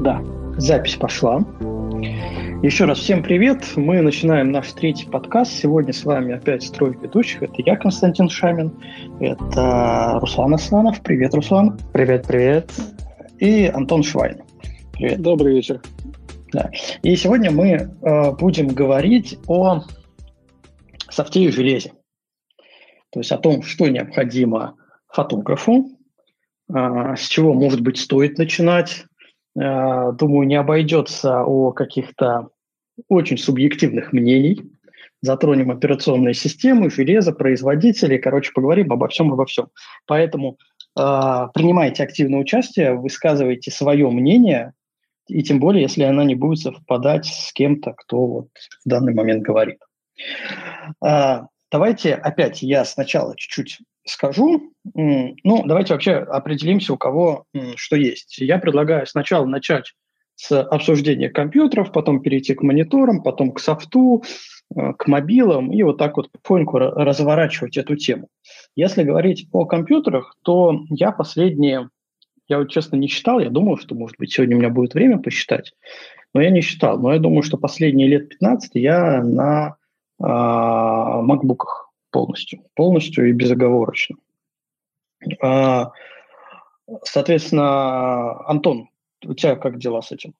Да, запись пошла. Еще раз всем привет. Мы начинаем наш третий подкаст. Сегодня с вами опять трое ведущих. Это я, Константин Шамин. Это Руслан Асланов. Привет, Руслан. Привет, привет. И Антон Швайн. Привет. Добрый вечер. Да. И сегодня мы будем говорить о софте и железе. То есть о том, что необходимо фотографу, с чего, может быть, стоит начинать. Думаю, не обойдется о каких-то очень субъективных мнений. Затронем операционные системы, железо, производителей. Короче, поговорим обо всем. Поэтому принимайте активное участие, высказывайте свое мнение, и тем более, если оно не будет совпадать с кем-то, кто вот в данный момент говорит. Давайте опять я сначала чуть-чуть скажу. Ну, давайте вообще определимся, у кого что есть. Я предлагаю сначала начать с обсуждения компьютеров, потом перейти к мониторам, потом к софту, к мобилам, и вот так вот потихоньку разворачивать эту тему. Если говорить о компьютерах, то я вот честно не считал, я думал, что, может быть, сегодня у меня будет время посчитать, но я не считал. Но я думаю, что последние лет 15 я на макбуках полностью и безоговорочно. Соответственно, Антон, у тебя как дела с этим?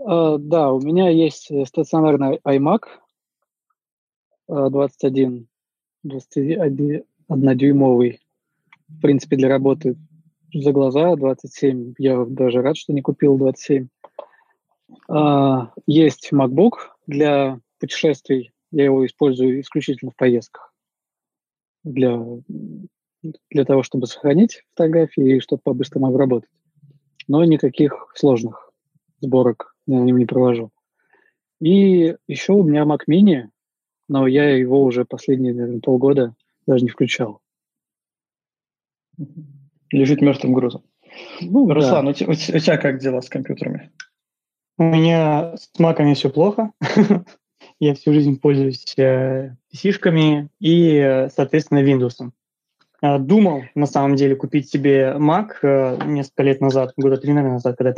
Да, у меня есть стационарный iMac 21-дюймовый. В принципе, для работы за глаза 27. Я даже рад, что не купил 27. Есть MacBook для путешествий. Я его использую исключительно в поездках. Для того, чтобы сохранить фотографии и чтобы по-быстрому обработать. Но никаких сложных сборок я на нем не провожу. И еще у меня Mac Mini, но я его уже последние, наверное, полгода даже не включал. Лежит мертвым грузом. Ну, Руслан, да. У тебя как дела с компьютерами? У меня с Mac'ами все плохо. Я всю жизнь пользуюсь PC-шками и, соответственно, Windows. Думал, на самом деле, купить себе Mac несколько лет назад, года 3, наверное, назад, когда я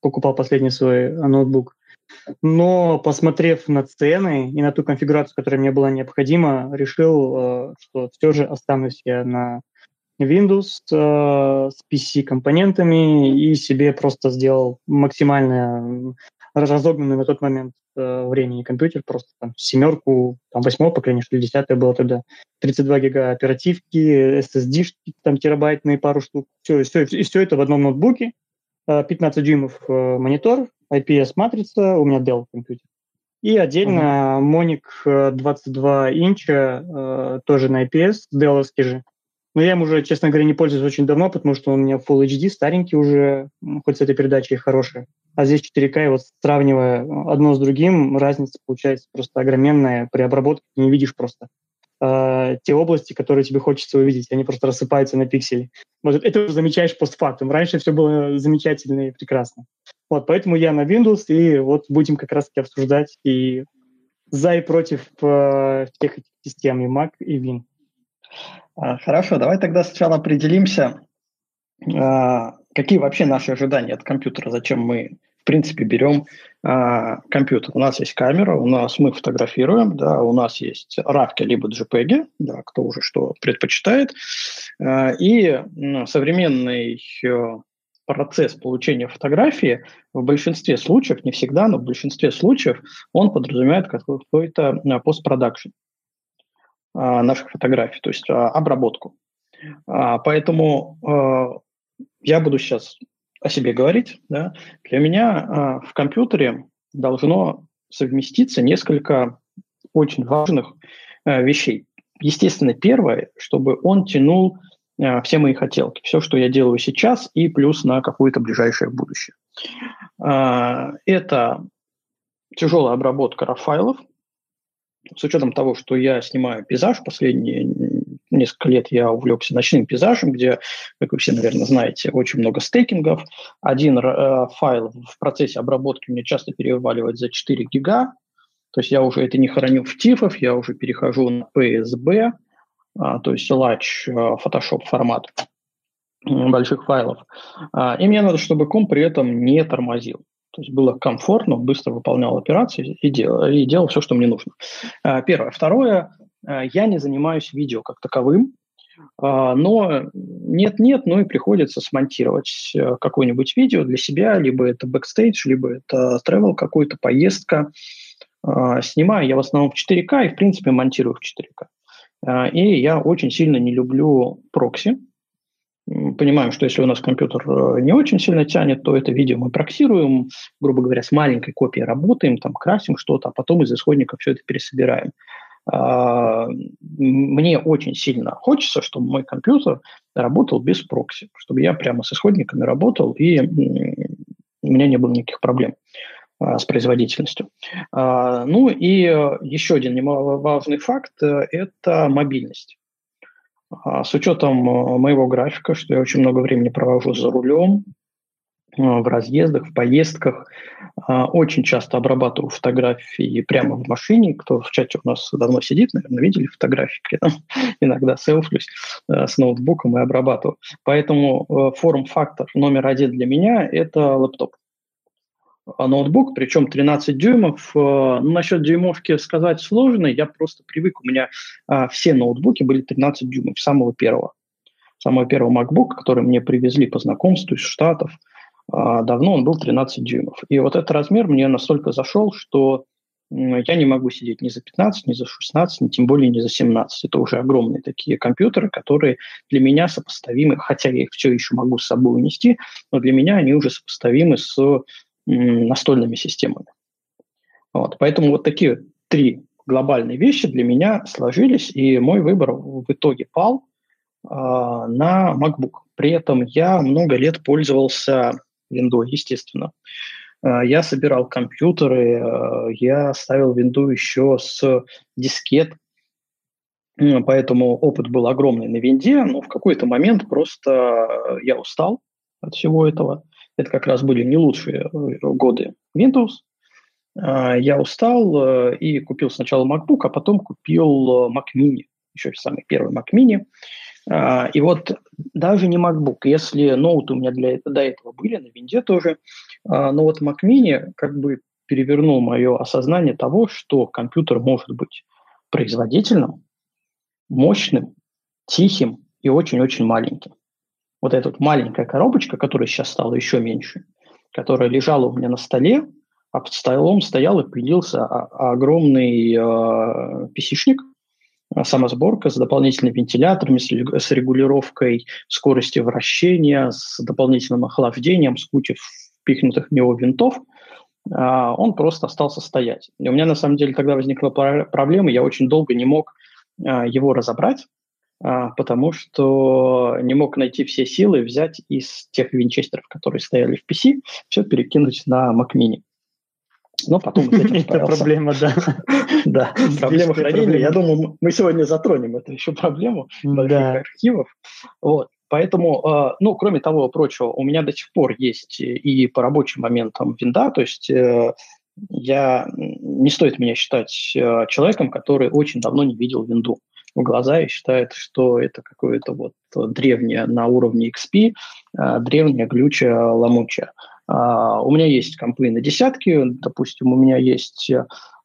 покупал последний свой ноутбук. Но, посмотрев на цены и на ту конфигурацию, которая мне была необходима, решил, что все же останусь я на Windows с PC-компонентами и себе просто сделал максимально разогнанный на тот момент времени компьютер, просто там семерку, там восьмой поколение, что ли, 10-е было тогда, 32 гига оперативки, SSD-шки, там терабайтные пару штук, все это в одном ноутбуке, 15 дюймов монитор, IPS-матрица, у меня Dell компьютер. И отдельно Моник 22 инча, тоже на IPS, Dell-овский же. Но я им уже, честно говоря, не пользуюсь очень давно, потому что он у меня Full HD, старенький уже, хоть с этой передачей хороший. А здесь 4К, и вот сравнивая одно с другим, разница получается просто огроменная. При обработке ты не видишь просто те области, которые тебе хочется увидеть, они просто рассыпаются на пиксели. Вот это уже замечаешь постфактум. Раньше все было замечательно и прекрасно. Вот, поэтому я на Windows, и вот будем как раз-таки обсуждать и за и против тех систем, и Mac, и Win. Хорошо, давай тогда сначала определимся, какие вообще наши ожидания от компьютера, зачем мы, в принципе, берем компьютер. У нас есть камера, мы фотографируем, да, у нас есть равки либо JPEG, да, кто уже что предпочитает, и современный процесс получения фотографии в большинстве случаев, не всегда, но в большинстве случаев он подразумевает какой-то постпродакшн наших фотографий, то есть обработку. Поэтому я буду сейчас о себе говорить. Да? Для меня в компьютере должно совместиться несколько очень важных вещей. Естественно, первое, чтобы он тянул все мои хотелки, все, что я делаю сейчас, и плюс на какое-то ближайшее будущее. Это тяжелая обработка RAW файлов. С учетом того, что я снимаю пейзаж, последние несколько лет я увлекся ночным пейзажем, где, как вы все, наверное, знаете, очень много стейкингов. Один файл в процессе обработки мне часто переваливает за 4 гига. То есть я уже это не храню в TIFF, я уже перехожу на PSB, то есть large Photoshop формат. больших файлов. И мне надо, чтобы комп при этом не тормозил. То есть было комфортно, быстро выполнял операции и делал все, что мне нужно. Первое. Второе. Я не занимаюсь видео как таковым, но нет-нет, но и приходится смонтировать какое-нибудь видео для себя, либо это бэкстейдж, либо это тревел какой-то, поездка. Снимаю я в основном в 4К и, в принципе, монтирую в 4К. И я очень сильно не люблю прокси. Понимаем, что если у нас компьютер не очень сильно тянет, то это видео мы проксируем, грубо говоря, с маленькой копией работаем, там красим что-то, а потом из исходника все это пересобираем. Мне очень сильно хочется, чтобы мой компьютер работал без прокси, чтобы я прямо с исходниками работал, и у меня не было никаких проблем с производительностью. Ну и еще один немаловажный факт – это мобильность. С учетом моего графика, что я очень много времени провожу за рулем, в разъездах, в поездках, очень часто обрабатываю фотографии прямо в машине. Кто в чате у нас давно сидит, наверное, видели фотографии, иногда селфлюсь с ноутбуком и обрабатываю. Поэтому форм-фактор номер один для меня – это лэптоп. Ноутбук, причем 13 дюймов. Насчет дюймовки сказать сложно, я просто привык. У меня все ноутбуки были 13 дюймов, самого первого. Самый первый MacBook, который мне привезли по знакомству из Штатов, давно он был 13 дюймов. И вот этот размер мне настолько зашел, что я не могу сидеть ни за 15, ни за 16, ни тем более ни за 17. Это уже огромные такие компьютеры, которые для меня сопоставимы, хотя я их все еще могу с собой унести, но для меня они уже сопоставимы с настольными системами. Вот. Поэтому вот такие три глобальные вещи для меня сложились, и мой выбор в итоге пал на MacBook. При этом я много лет пользовался Windows, естественно. Я собирал компьютеры, я ставил Windows еще с дискет, поэтому опыт был огромный на Винде, но в какой-то момент просто я устал от всего этого. Это как раз были не лучшие годы Windows. Я устал и купил сначала MacBook, а потом купил Mac Mini, еще самый первый Mac Mini. И вот даже не MacBook, если ноуты у меня до этого были, на Винде тоже, но вот Mac Mini как бы перевернул мое осознание того, что компьютер может быть производительным, мощным, тихим и очень-очень маленьким. Вот эта вот маленькая коробочка, которая сейчас стала еще меньше, которая лежала у меня на столе, а под столом стоял и пылился огромный PC-шник, самосборка с дополнительными вентиляторами, с регулировкой скорости вращения, с дополнительным охлаждением, с кучей впихнутых в него винтов. Он просто остался стоять. И у меня на самом деле тогда возникла проблема, я очень долго не мог его разобрать, потому что не мог найти все силы, взять из тех винчестеров, которые стояли в PC, все перекинуть на Mac Mini. Но потом это проблема, да. Да, проблема хранения. Я думаю, мы сегодня затронем эту еще проблему больших архивов. Вот. Поэтому, ну, кроме того прочего, у меня до сих пор есть и по рабочим моментам винда, то есть не стоит меня считать человеком, который очень давно не видел винду в глаза и считает, что это какое-то вот древнее на уровне XP, древнее глючее ломучее. У меня есть компы на десятки, допустим, у меня есть,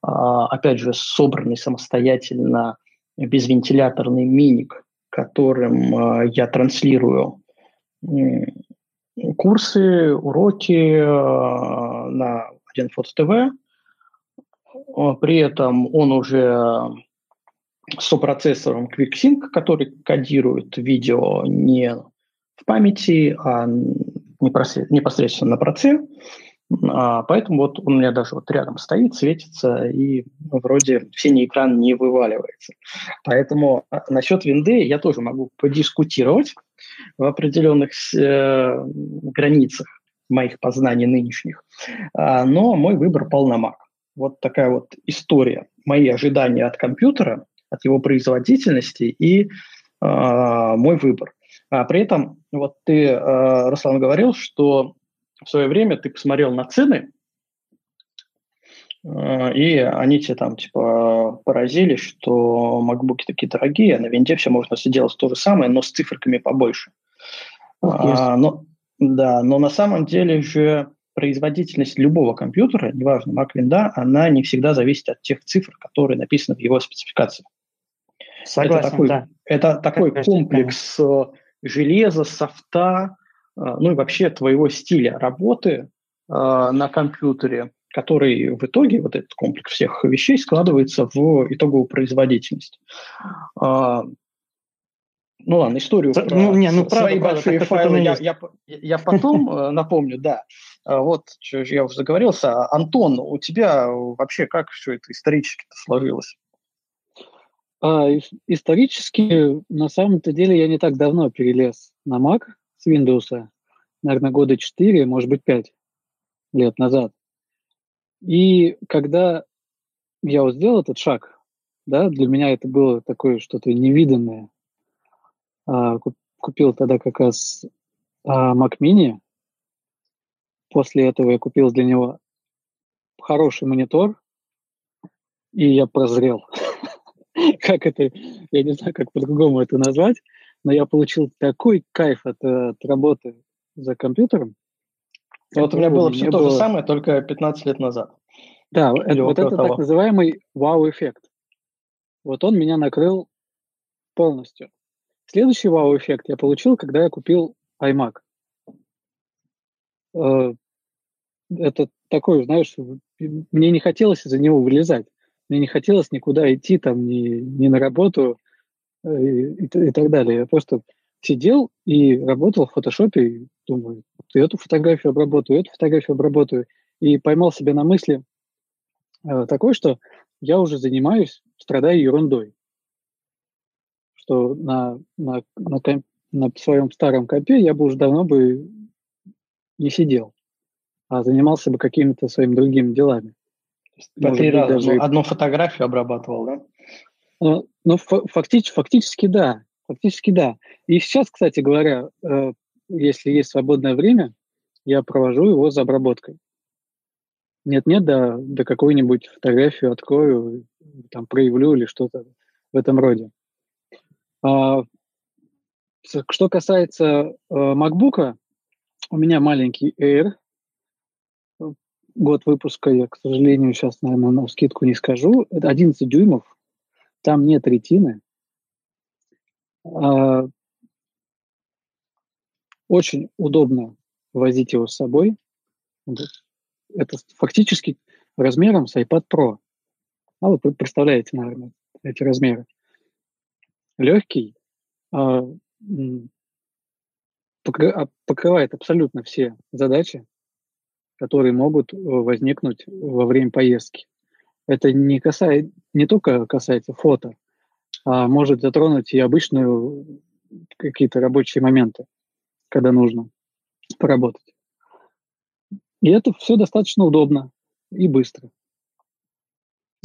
опять же, собранный самостоятельно безвентиляторный миник, которым я транслирую курсы, уроки на 1ФотоТВ. При этом он уже с сопроцессором QuickSync, который кодирует видео не в памяти, а непосредственно на проце. Поэтому вот он у меня даже вот рядом стоит, светится, и вроде синий экран не вываливается. Поэтому насчет винды я тоже могу подискутировать в определенных границах моих познаний нынешних. Но мой выбор пал на Mac. Вот такая вот история. Мои ожидания от компьютера, от его производительности и мой выбор. При этом, вот ты, Руслан, говорил, что в свое время ты посмотрел на цены, и они тебе там типа поразили, что макбуки такие дорогие, а на винде все можно сделать то же самое, но с циферками побольше. Но на самом деле же производительность любого компьютера, неважно, Mac, Windows, она не всегда зависит от тех цифр, которые написаны в его спецификации. Согласен, это такой комплекс железа, софта, ну и вообще твоего стиля работы на компьютере, который в итоге, вот этот комплекс всех вещей, складывается в итоговую производительность. Ну ладно, историю про свои большие файлы я потом напомню, да. Вот, я уже заговорился. Антон, у тебя вообще как все это исторически-то сложилось? Исторически, на самом-то деле, я не так давно перелез на Mac с Windows, наверное, года 4, может быть, 5 лет назад. И когда я вот сделал этот шаг, да, для меня это было такое что-то невиданное. Купил тогда как раз Mac Mini. После этого я купил для него хороший монитор, и я прозрел. Как это, я не знаю, как по-другому это назвать, но я получил такой кайф от работы за компьютером. Вот у меня было все то же самое, только 15 лет назад. Да, вот это так называемый вау-эффект. Вот он меня накрыл полностью. Следующий вау-эффект я получил, когда я купил iMac. Это такой, знаешь, мне не хотелось из-за него вылезать. Мне не хотелось никуда идти, там, ни на работу и так далее. Я просто сидел и работал в фотошопе, и думаю, эту фотографию обработаю, эту фотографию обработаю. И поймал себя на мысли такой, что я уже занимаюсь, страдаю ерундой. Что на своем старом компе я бы уже давно бы не сидел, а занимался бы какими-то своими другими делами. По 3 раза даже одну фотографию обрабатывал, да? Ну, фактически да. И сейчас, кстати говоря, если есть свободное время, я провожу его за обработкой. Нет-нет, да какую-нибудь фотографию открою, там, проявлю или что-то в этом роде. Что касается MacBook'а, у меня маленький Air, год выпуска, я, к сожалению, сейчас, наверное, на скидку не скажу, это 11 дюймов, там нет ретины. Очень удобно возить его с собой. Это фактически размером с iPad Pro. А вот вы представляете, наверное, эти размеры. Легкий, покрывает абсолютно все задачи, которые могут возникнуть во время поездки. Это не только касается фото, а может затронуть и обычные какие-то рабочие моменты, когда нужно поработать. И это все достаточно удобно и быстро.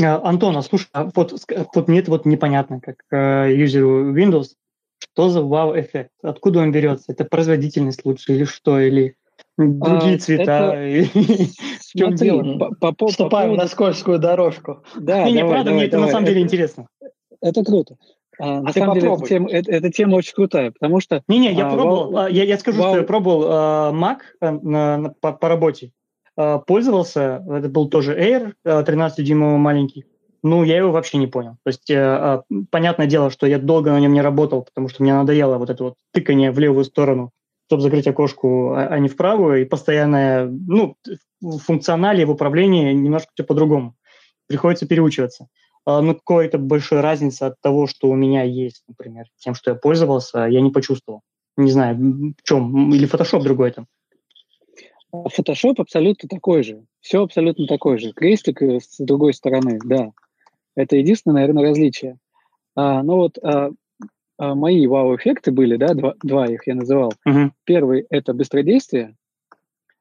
Антон, слушай, вот мне это вот непонятно, как юзеру Windows, что за вау-эффект? Откуда он берется? Это производительность лучше или что? Или другие цвета? В чем дело? Вступаем на скользкую дорожку. Да, не, правда, мне это на самом деле интересно. Это круто. На самом деле эта тема очень крутая, потому что... Не-не, я пробовал, я скажу, что я пробовал Mac по работе. Пользовался, это был тоже Air 13-дюймовый маленький, но я его вообще не понял. То есть, понятное дело, что я долго на нем не работал, потому что мне надоело вот это вот тыкание в левую сторону, чтобы закрыть окошку, а не в правую, и постоянное, в функционале, в управлении немножко все по-другому. Приходится переучиваться. Но какая-то большая разница от того, что у меня есть, например, тем, что я пользовался, я не почувствовал. Не знаю, в чем, или Photoshop другой там. Photoshop абсолютно такой же. Все абсолютно такой же. Крестик с другой стороны, да. Это единственное, наверное, различие. Мои вау-эффекты были, да, два их я называл. Uh-huh. Первый – это быстродействие.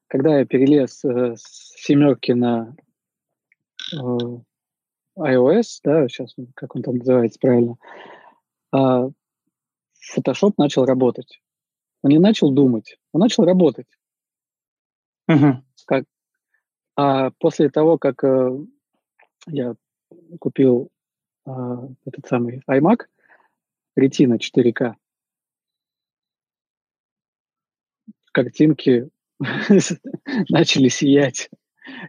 Когда я перелез с 7 на iOS, да, сейчас как он там называется правильно, Photoshop начал работать. Он не начал думать, он начал работать. Uh-huh. А после того, как я купил этот самый iMac, ретина 4К, картинки начали сиять.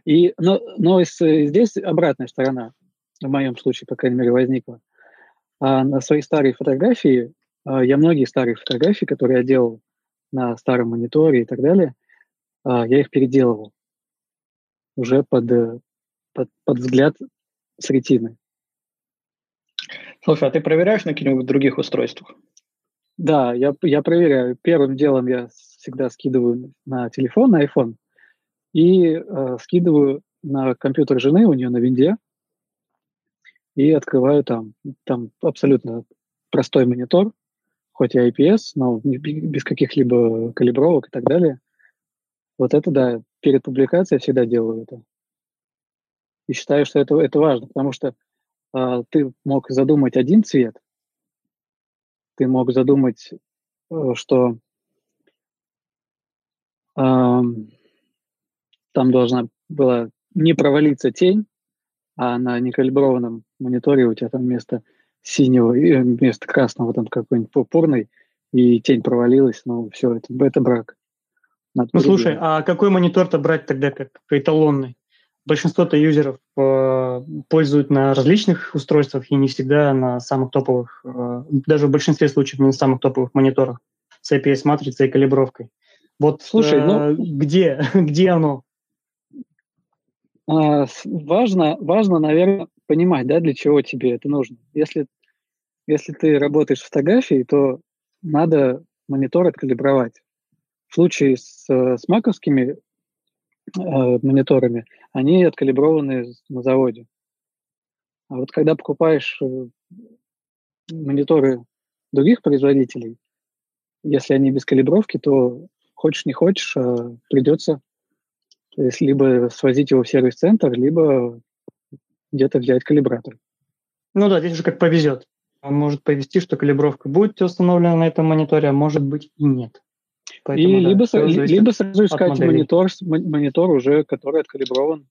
Но здесь обратная сторона, в моем случае, по крайней мере, возникла. На свои старые фотографии, я многие старые фотографии, которые я делал на старом мониторе и так далее, я их переделывал уже под взгляд с ретины. Слушай, а ты проверяешь на каких-нибудь других устройствах? Да, я проверяю. Первым делом я всегда скидываю на телефон, на iPhone, и скидываю на компьютер жены, у нее на винде, и открываю там абсолютно простой монитор, хоть и IPS, но без каких-либо калибровок и так далее. Вот это да, перед публикацией я всегда делаю это. И считаю, что это важно, потому что ты мог задумать один цвет, ты мог задумать, что там должна была не провалиться тень, а на некалиброванном мониторе у тебя там вместо синего, вместо красного там какой-нибудь пурпурный, и тень провалилась, ну все, это брак. Ну слушай, а какой монитор-то брать тогда как эталонный? Большинство-то юзеров пользуют на различных устройствах и не всегда на самых топовых, даже в большинстве случаев не на самых топовых мониторах с IPS-матрицей и калибровкой. Вот слушай, где оно? Важно, наверное, понимать, да, для чего тебе это нужно. Если ты работаешь с фотографией, то надо монитор откалибровать. В случае с маковскими мониторами, они откалиброваны на заводе. А вот когда покупаешь мониторы других производителей, если они без калибровки, то хочешь не хочешь, придется либо свозить его в сервис-центр, либо где-то взять калибратор. Ну да, здесь уже как повезет. Он может повезти, что калибровка будет установлена на этом мониторе, а может быть и нет. Поэтому, либо сразу искать монитор уже, который откалиброван.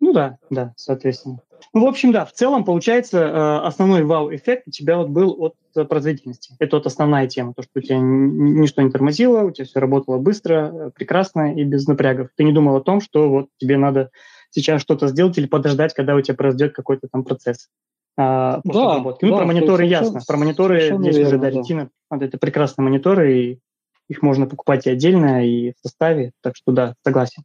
Ну да, соответственно. Ну, в общем, да, в целом, получается, основной вау-эффект у тебя вот был от производительности. Это вот основная тема, то, что у тебя ничто не тормозило, у тебя все работало быстро, прекрасно и без напрягов. Ты не думал о том, что вот тебе надо сейчас что-то сделать или подождать, когда у тебя произойдет какой-то там процесс. После обработки. Про мониторы ясно. Про мониторы здесь уже ретина. Вот это прекрасные мониторы, и их можно покупать и отдельно, и в составе. Так что да, согласен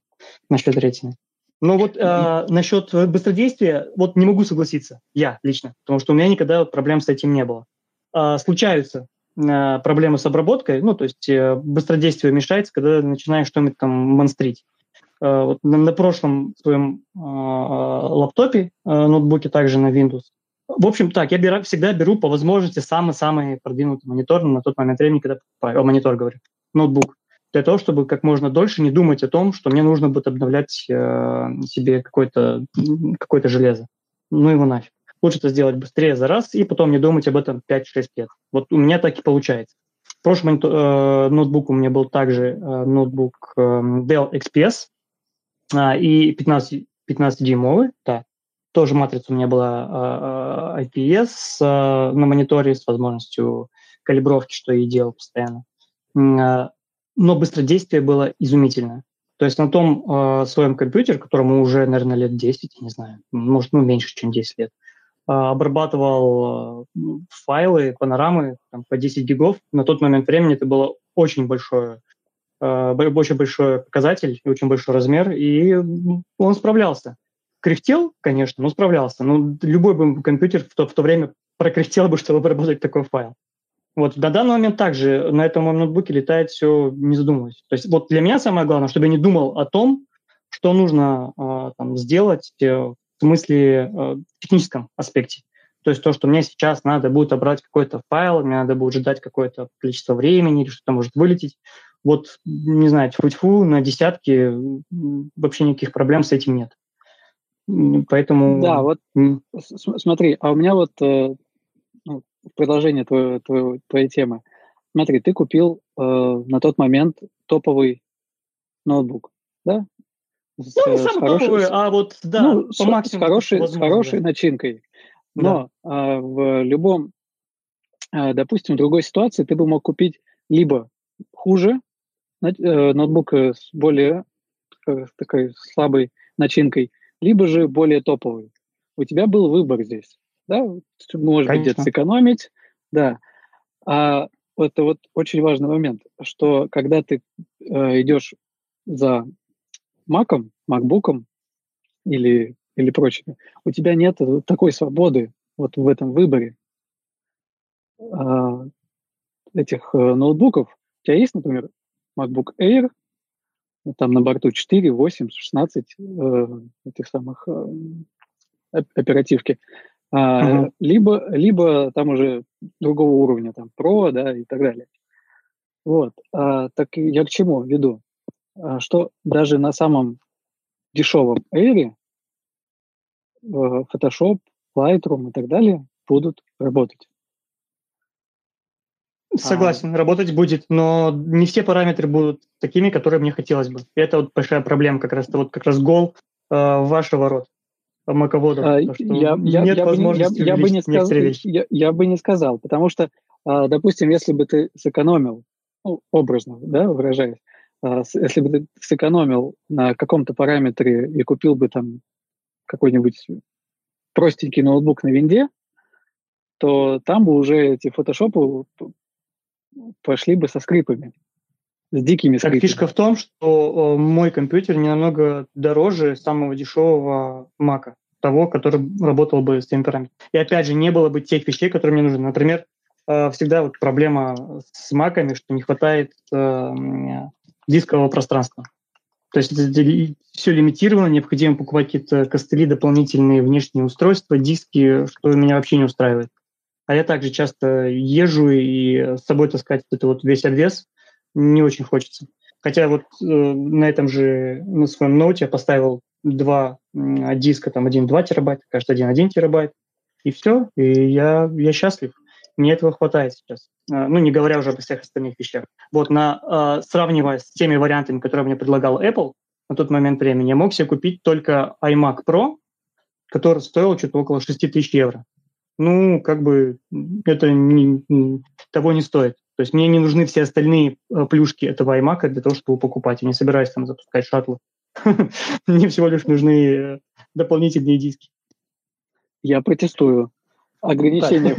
насчет ретины. Но вот насчет быстродействия, вот не могу согласиться, я лично, потому что у меня никогда проблем с этим не было. Случаются проблемы с обработкой, ну, то есть быстродействие мешается, когда начинаешь что-нибудь там монстрить. Вот на прошлом своем лаптопе, ноутбуке, также на Windows. В общем, так, я всегда беру по возможности самый-самый продвинутый монитор на тот момент времени, когда покупаю, монитор, говорю, ноутбук. Для того, чтобы как можно дольше не думать о том, что мне нужно будет обновлять себе какое-то железо. Ну его нафиг. Лучше это сделать быстрее за раз и потом не думать об этом 5-6 лет. Вот у меня так и получается. Прошлый ноутбук у меня был также ноутбук Dell XPS и 15-дюймовый. Да. Тоже матрица у меня была IPS на мониторе с возможностью калибровки, что я и делал постоянно. Но быстродействие было изумительно. То есть на том своем компьютере, которому уже, наверное, лет 10, не знаю, может, меньше, чем 10 лет, обрабатывал файлы, панорамы там, по 10 гигов. На тот момент времени это было очень большой показатель, очень большой размер, и он справлялся. Кряхтел, конечно, но справлялся. Но любой бы компьютер в то время прокряхтел бы, чтобы обработать такой файл. Вот, на данный момент также на этом ноутбуке летает все, не задумываясь. То есть вот для меня самое главное, чтобы я не думал о том, что нужно там, сделать в смысле техническом аспекте. То есть то, что мне сейчас надо будет обрать какой-то файл, мне надо будет ждать какое-то количество времени, или что-то может вылететь. Вот, не знаю, тьфу-тьфу, на десятки вообще никаких проблем с этим нет. Поэтому... Да, вот смотри, а у меня вот... Продолжение твоей темы. Смотри, ты купил на тот момент топовый ноутбук, да? С хорошей начинкой. Но в любом, допустим, другой ситуации ты бы мог купить либо хуже, ноутбук с более такой слабой начинкой, либо же более топовый. У тебя был выбор здесь. Да? Можно где-то сэкономить. Да. А это вот очень важный момент, что когда ты идешь за Mac'ом, MacBook'ом или прочими, у тебя нет такой свободы вот в этом выборе этих ноутбуков. У тебя есть, например, MacBook Air, там на борту 4, 8, 16 этих самых оперативки. Uh-huh. Либо там уже другого уровня, там Pro, да, и так далее. Вот. Так я к чему веду? Что даже на самом дешевом Air Photoshop, Lightroom и так далее будут работать. Согласен, работать будет, но не все параметры будут такими, которые мне хотелось бы. И это вот большая проблема, как раз это вот как раз гол вашего рода, маковода. Нет возможности увеличить некоторые вещи. Я бы не сказал, потому что, допустим, если бы ты сэкономил, ну, образно, да, выражаясь, если бы ты сэкономил на каком-то параметре и купил бы там какой-нибудь простенький ноутбук на винде, то там бы уже эти фотошопы пошли бы со скрипами, с дикими скрипами. Так, фишка в том, что мой компьютер не намного дороже самого дешевого Мака, того, который работал бы с теми параметрами. И опять же, не было бы тех вещей, которые мне нужны. Например, всегда вот проблема с Маками, что не хватает дискового пространства. То есть все лимитировано, необходимо покупать какие-то костыли, дополнительные внешние устройства, диски, что меня вообще не устраивает. А я также часто езжу, и с собой таскать вот это вот весь обвес не очень хочется. Хотя вот на этом же, на своем ноуте я поставил два диска, там 1,2 терабайта, кажется, 1,1 терабайт, и все, и я счастлив. Мне этого хватает сейчас. Ну, не говоря уже обо всех остальных вещах. Вот, сравнивая с теми вариантами, которые мне предлагал Apple на тот момент времени, я мог себе купить только iMac Pro, который стоил что-то около 6 тысяч евро. Ну, как бы это того не стоит. То есть мне не нужны все остальные плюшки этого iMac для того, чтобы покупать. Я не собираюсь там запускать шаттлы. Мне всего лишь нужны дополнительные диски. Я протестую. Ограничение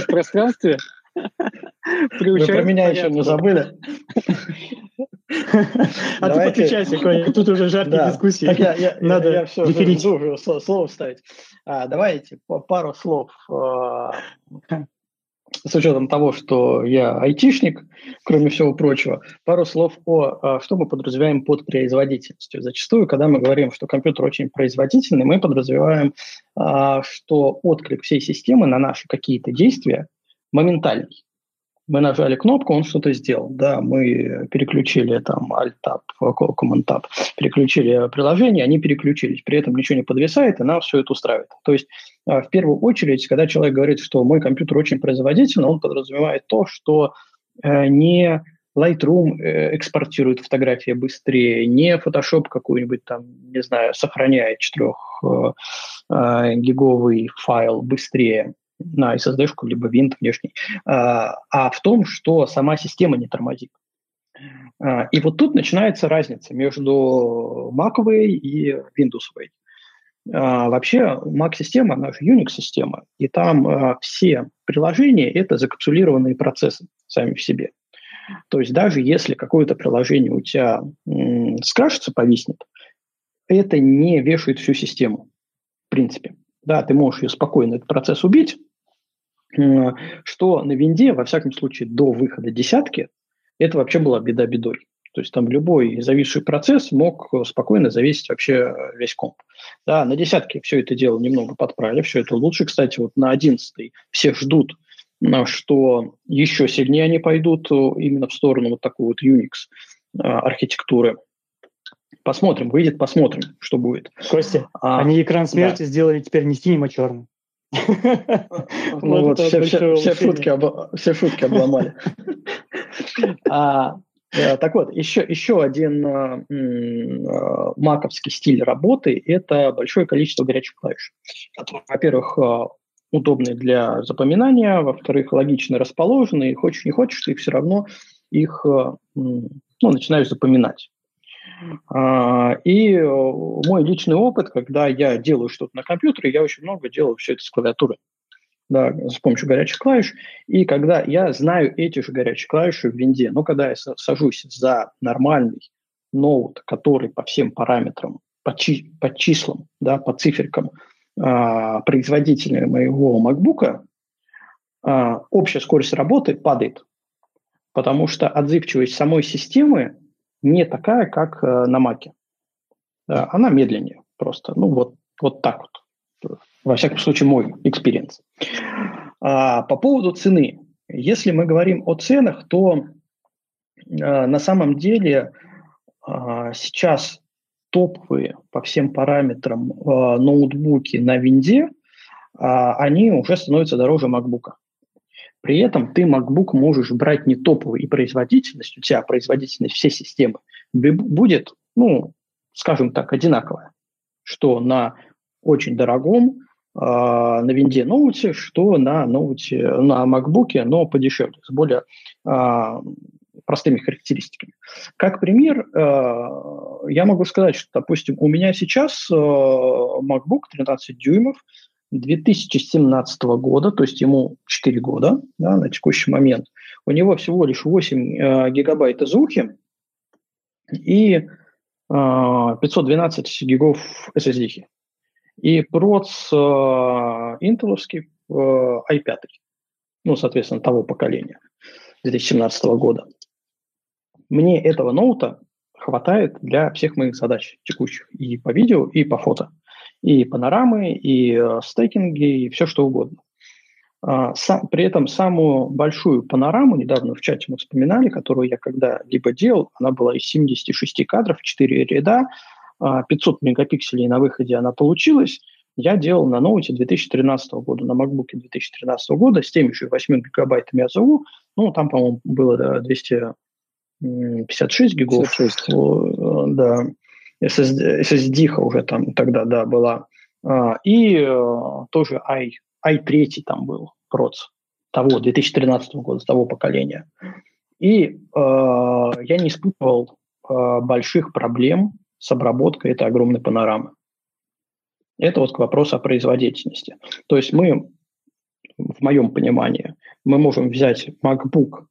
в пространстве. Вы про меня еще не забыли? А ты подключайся, Коля, тут уже жаркие дискуссии. Я все жду слово вставить. Давайте пару слов. С учетом того, что я айтишник, кроме всего прочего, пару слов о что мы подразумеваем под производительностью. Зачастую, когда мы говорим, что компьютер очень производительный, мы подразумеваем, что отклик всей системы на наши какие-то действия моментальный. Мы нажали кнопку, он что-то сделал. Да, мы переключили там Alt-Tab, Command-Tab, переключили приложение, они переключились. При этом ничего не подвисает, и нам все это устраивает. То есть, в первую очередь, когда человек говорит, что мой компьютер очень производительный, он подразумевает то, что не Lightroom экспортирует фотографии быстрее, не Photoshop какую-нибудь там, не знаю, сохраняет 4-гиговый файл быстрее на SSD-шку, либо Win внешний, а в том, что сама система не тормозит. И вот тут начинается разница между Mac'овой и Windows'овой. Вообще Mac-система, она же Unix-система, и там все приложения – это закапсулированные процессы сами в себе. То есть даже если какое-то приложение у тебя скажется, повиснет, это не вешает всю систему, в принципе. Да, ты можешь ее спокойно, этот процесс убить, что на винде, во всяком случае, до выхода десятки, это вообще была беда бедой. То есть там любой зависший процесс мог спокойно зависеть вообще весь комп. Да, на десятке все это дело немного подправили, все это лучше. Кстати, вот на 11-й все ждут, что еще сильнее они пойдут именно в сторону вот такой вот Unix архитектуры. Посмотрим, выйдет, посмотрим, что будет. Костя, они экран смерти сделали теперь не синим, а черным. Ну вот, все шутки обломали. Так вот, еще один маковский стиль работы – это большое количество горячих клавиш. Во-первых, удобные для запоминания, во-вторых, логично расположены, и хочешь не хочешь, ты их все равно их начинаешь запоминать. И мой личный опыт, когда я делаю что-то на компьютере, я очень много делаю все это с клавиатуры, да, с помощью горячих клавиш. И когда я знаю эти же горячие клавиши в винде, но когда я сажусь за нормальный ноут, который по всем параметрам, по числам, да, по циферкам производителя моего MacBook, общая скорость работы падает, потому что отзывчивость самой системы не такая, как на Маке. Она медленнее просто. Ну, вот так вот. Во всяком случае, мой экспириенс. По поводу цены. Если мы говорим о ценах, то на самом деле сейчас топовые по всем параметрам ноутбуки на винде, они уже становятся дороже MacBook. При этом ты MacBook можешь брать не топовый, и производительность, у тебя производительность всей системы будет, скажем так, одинаковая, что на очень дорогом, на винде ноуте, что на MacBook, но подешевле, с более простыми характеристиками. Как пример, я могу сказать, что, допустим, у меня сейчас MacBook 13 дюймов, 2017 года, то есть ему 4 года, да, на текущий момент, у него всего лишь 8 гигабайт звуки и 512 гигов SSD. И проц интеловский i5, соответственно, того поколения, 2017 года. Мне этого ноута хватает для всех моих задач текущих, и по видео, и по фото. И панорамы, и стейкинги, и все что угодно. При этом самую большую панораму, недавно в чате мы вспоминали, которую я когда-либо делал, она была из 76 кадров, 4 ряда, 500 мегапикселей на выходе она получилась. Я делал на ноуте 2013 года, на MacBook 2013 года с теми же 8 гигабайтами АЗУ. Там, по-моему, было 256 гигов. 56. Да. SSD-ха уже там тогда, да, была. И тоже i3 там был, проц, того 2013 года, того поколения. И я не испытывал больших проблем с обработкой этой огромной панорамы. Это вот к вопросу о производительности. То есть мы, в моем понимании, мы можем взять MacBook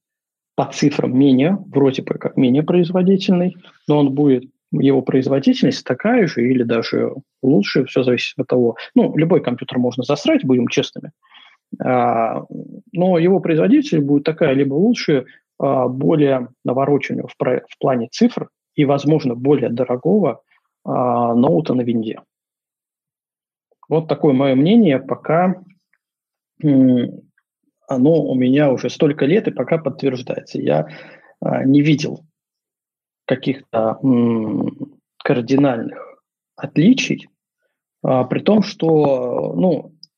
по цифрам менее, вроде бы как менее производительный, но он будет, его производительность такая же или даже лучше, все зависит от того. Любой компьютер можно засрать, будем честными, но его производительность будет такая, либо лучше, более навороченного в плане цифр и, возможно, более дорогого ноута на винде. Вот такое мое мнение, пока оно у меня уже столько лет и пока подтверждается. Я не видел каких-то кардинальных отличий, при том, что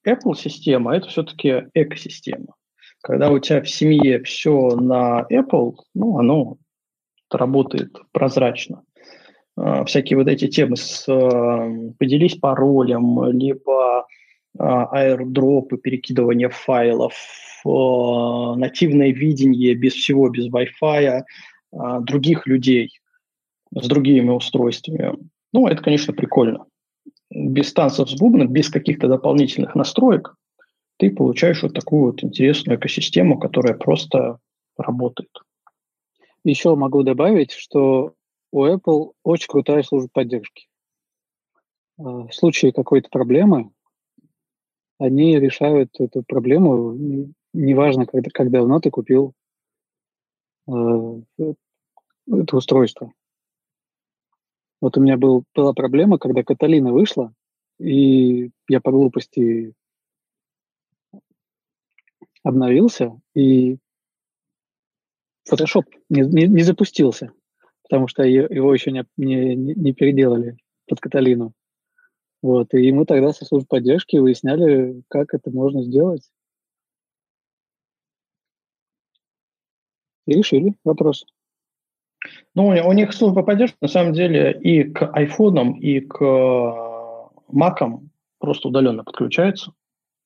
Apple-система – это все-таки экосистема. Когда у тебя в семье все на Apple, оно работает прозрачно. Всякие вот эти темы с «поделись паролем», либо аирдропы, перекидывание файлов, нативное видение без всего, без Wi-Fi, других людей с другими устройствами. Это, конечно, прикольно. Без танцев с бубном, без каких-то дополнительных настроек ты получаешь вот такую вот интересную экосистему, которая просто работает. Еще могу добавить, что у Apple очень крутая служба поддержки. В случае какой-то проблемы они решают эту проблему, неважно, как давно ты купил это устройство. Вот у меня была проблема, когда Каталина вышла, и я по глупости обновился, и Photoshop не запустился, потому что его еще не переделали под Каталину. Вот, и мы тогда со службы поддержки выясняли, как это можно сделать. И решили вопрос. У них служба поддержки, на самом деле, и к айфонам, и к макам просто удаленно подключается.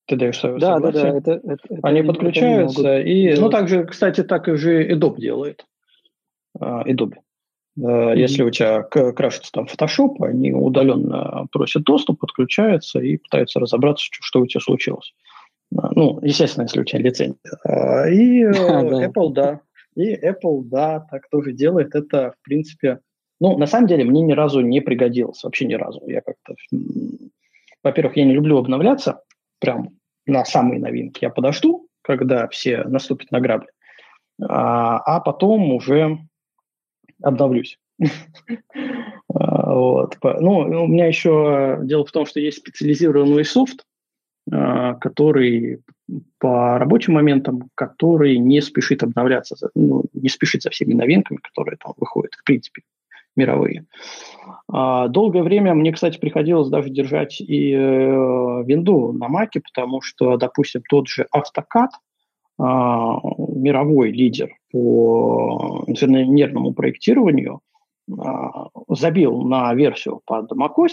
Ты даешь свое согласие. Да, они подключаются. Так же, кстати, так и же Adobe делает. Adobe. Если у тебя крашится там Photoshop, они удаленно просят доступ, подключаются и пытаются разобраться, что у тебя случилось. Ну, естественно, если у тебя лицензия. И Apple, да. И Apple, да, так тоже делает. Это, в принципе... Ну, на самом деле, мне ни разу не пригодилось. Вообще ни разу. Я как-то... Во-первых, я не люблю обновляться прям на самые новинки. Я подожду, когда все наступят на грабли. А потом уже обновлюсь. Вот. Ну, у меня еще... Дело в том, что есть специализированный софт, который по рабочим моментам, который не спешит обновляться, ну, не спешит за всеми новинками, которые там выходят, в принципе, мировые. Долгое время мне, кстати, приходилось даже держать и винду на Маке, потому что, допустим, тот же AutoCAD, мировой лидер по инженерному проектированию, забил на версию под macOS,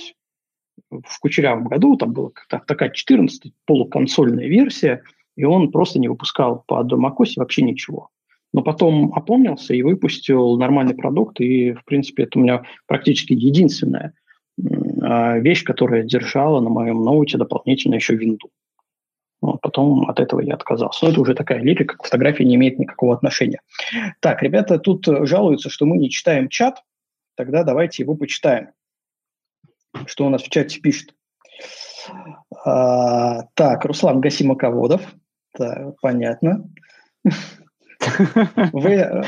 в кучерявом году, там была такая 14 полуконсольная версия, и он просто не выпускал по macOS вообще ничего. Но потом опомнился и выпустил нормальный продукт, и, в принципе, это у меня практически единственная вещь, которая держала на моем ноуте дополнительно еще винду. Вот, потом от этого я отказался. Но это уже такая лирика, к фотографии не имеет никакого отношения. Так, ребята тут жалуются, что мы не читаем чат, тогда давайте его почитаем. Что у нас в чате пишет. Так, Руслан, гаси маководов. Да, понятно. Вы,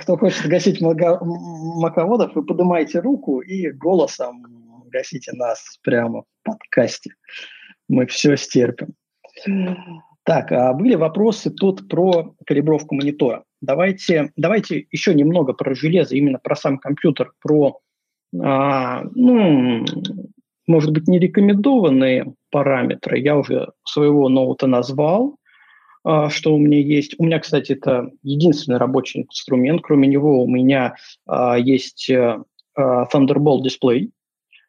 кто хочет гасить маководов, вы поднимаете руку и голосом гасите нас прямо в подкасте. Мы все стерпим. Так, были вопросы тут про калибровку монитора. Давайте еще немного про железо, именно про сам компьютер, про... ну, может быть, не рекомендованные параметры. Я уже своего ноута назвал, что у меня есть. У меня, кстати, это единственный рабочий инструмент. Кроме него у меня есть Thunderbolt дисплей,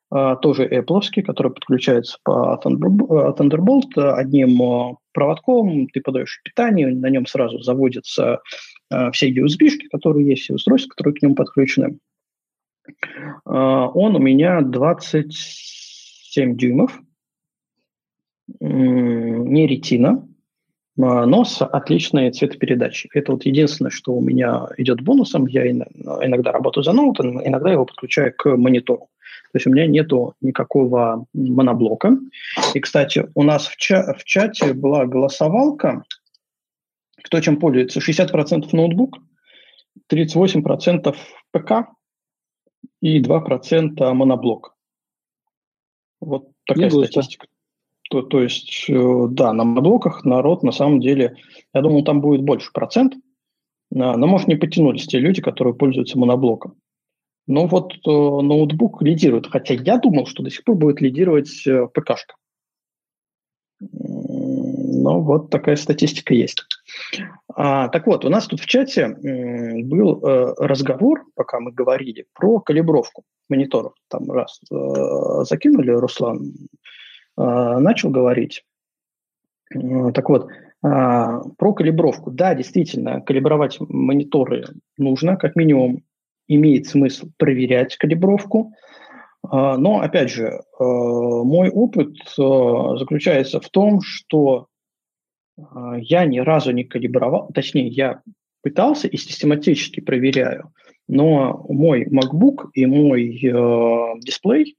тоже Apple-овский, который подключается по Thunderbolt. Одним проводком ты подаешь питание, на нем сразу заводятся все USB-шки, которые есть, все устройства, которые к нему подключены. Он у меня 27 дюймов, не ретина, но с отличной цветопередачей. Это вот единственное, что у меня идет бонусом. Я иногда работаю за ноутом, иногда его подключаю к монитору. То есть у меня нету никакого моноблока. И, кстати, у нас в чате была голосовалка, кто чем пользуется. 60% ноутбук, 38% ПК, и 2% моноблок. Вот такая статистика. То есть, да, на моноблоках народ на самом деле, я думал, там будет больше процент, но, может, не потянулись те люди, которые пользуются моноблоком. Но вот ноутбук лидирует, хотя я думал, что до сих пор будет лидировать ПК-шка. Но вот такая статистика есть. Так вот, у нас тут в чате был разговор, пока мы говорили, про калибровку мониторов. Там раз закинули, Руслан начал говорить. Так вот, про калибровку. Да, действительно, калибровать мониторы нужно, как минимум имеет смысл проверять калибровку. Но, опять же, мой опыт заключается в том, что я ни разу не калибровал, точнее, я пытался и систематически проверяю, но мой MacBook и мой дисплей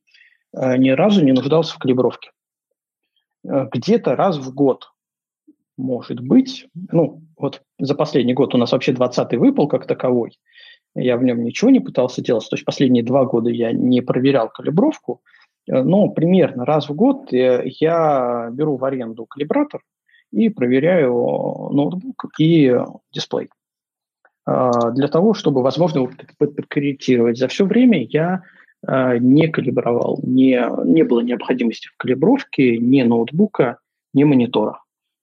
ни разу не нуждался в калибровке. Где-то раз в год, может быть, ну, вот за последний год у нас вообще 20-й выпал как таковой, я в нем ничего не пытался делать, то есть последние 2 года я не проверял калибровку, но примерно раз в год я беру в аренду калибратор и проверяю ноутбук и дисплей. Для того, чтобы, возможно, его подкорректировать. За все время я не калибровал, не было необходимости в калибровке ни ноутбука, ни монитора.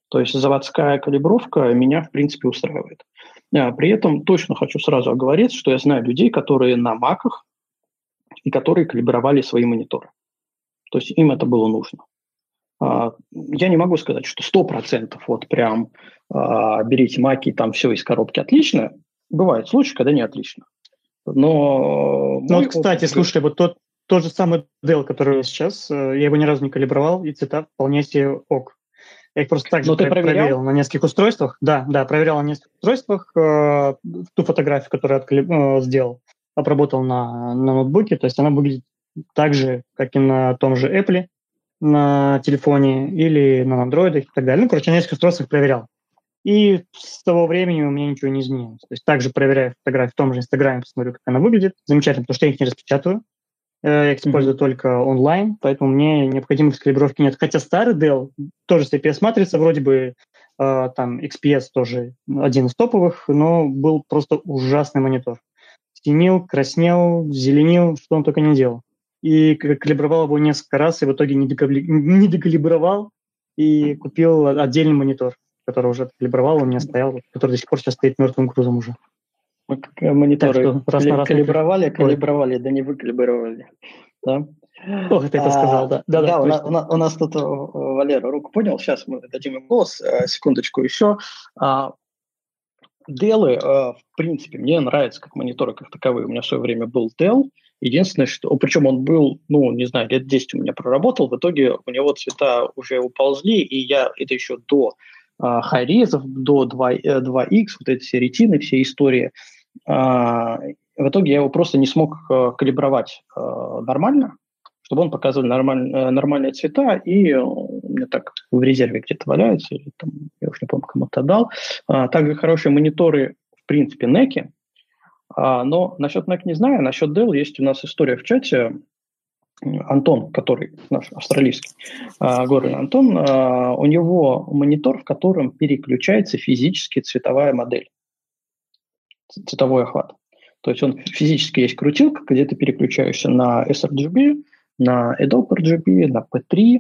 То есть заводская калибровка меня, в принципе, устраивает. При этом точно хочу сразу оговориться, что я знаю людей, которые на маках и которые калибровали свои мониторы. То есть им это было нужно. Я не могу сказать, что 100% вот прям берите маки, там все из коробки отлично. Бывают случаи, когда не отлично. Но кстати, слушай, вот тот же самый Dell, который сейчас, я его ни разу не калибровал, и цвета вполне себе ок. Я их просто так же проверял на нескольких устройствах. Да, проверял на нескольких устройствах ту фотографию, которую сделал. Обработал на ноутбуке, то есть она выглядит так же, как и на том же Apple, на телефоне или на Android и так далее. Ну, короче, на нескольких устройствах проверял. И с того времени у меня ничего не изменилось. То есть также проверяю фотографию в том же Инстаграме, посмотрю, как она выглядит. Замечательно, потому что я их не распечатываю. Я использую только онлайн, поэтому мне необходимых калибровки нет. Хотя старый Dell, тоже с IPS-матрица, вроде бы там XPS тоже один из топовых, но был просто ужасный монитор. Стенил, краснел, зеленил, что он только не делал. И калибровал его несколько раз, и в итоге не докалибровал, и купил отдельный монитор, который уже откалибровал, он у меня стоял, который до сих пор сейчас стоит мертвым грузом уже. Мы мониторы калибровали, да не выкалибровали. Да? Ох, ты это сказал, да. Да, у нас тут Валера руку поднял, сейчас мы дадим им голос, секундочку еще. Делы, в принципе, мне нравятся как мониторы, как таковые. У меня в свое время был Dell. Единственное, что... Причем он был, ну, не знаю, лет 10 у меня проработал. В итоге у него цвета уже уползли, и я это еще до хайрезов, до 2X, вот эти все ретины, все истории. В итоге я его просто не смог калибровать нормально, чтобы он показывал нормальные цвета, и у меня так в резерве где-то валяется, или там, я уж не помню, кому-то отдал. Также хорошие мониторы, в принципе, NEC, но насчет NEC не знаю, насчет Dell есть у нас история в чате. Антон, который наш австралийский, Горин Антон, у него монитор, в котором переключается физически цветовая модель, цветовой охват. То есть он физически есть крутилка, где ты переключаешься на sRGB, на Adobe RGB, на P3,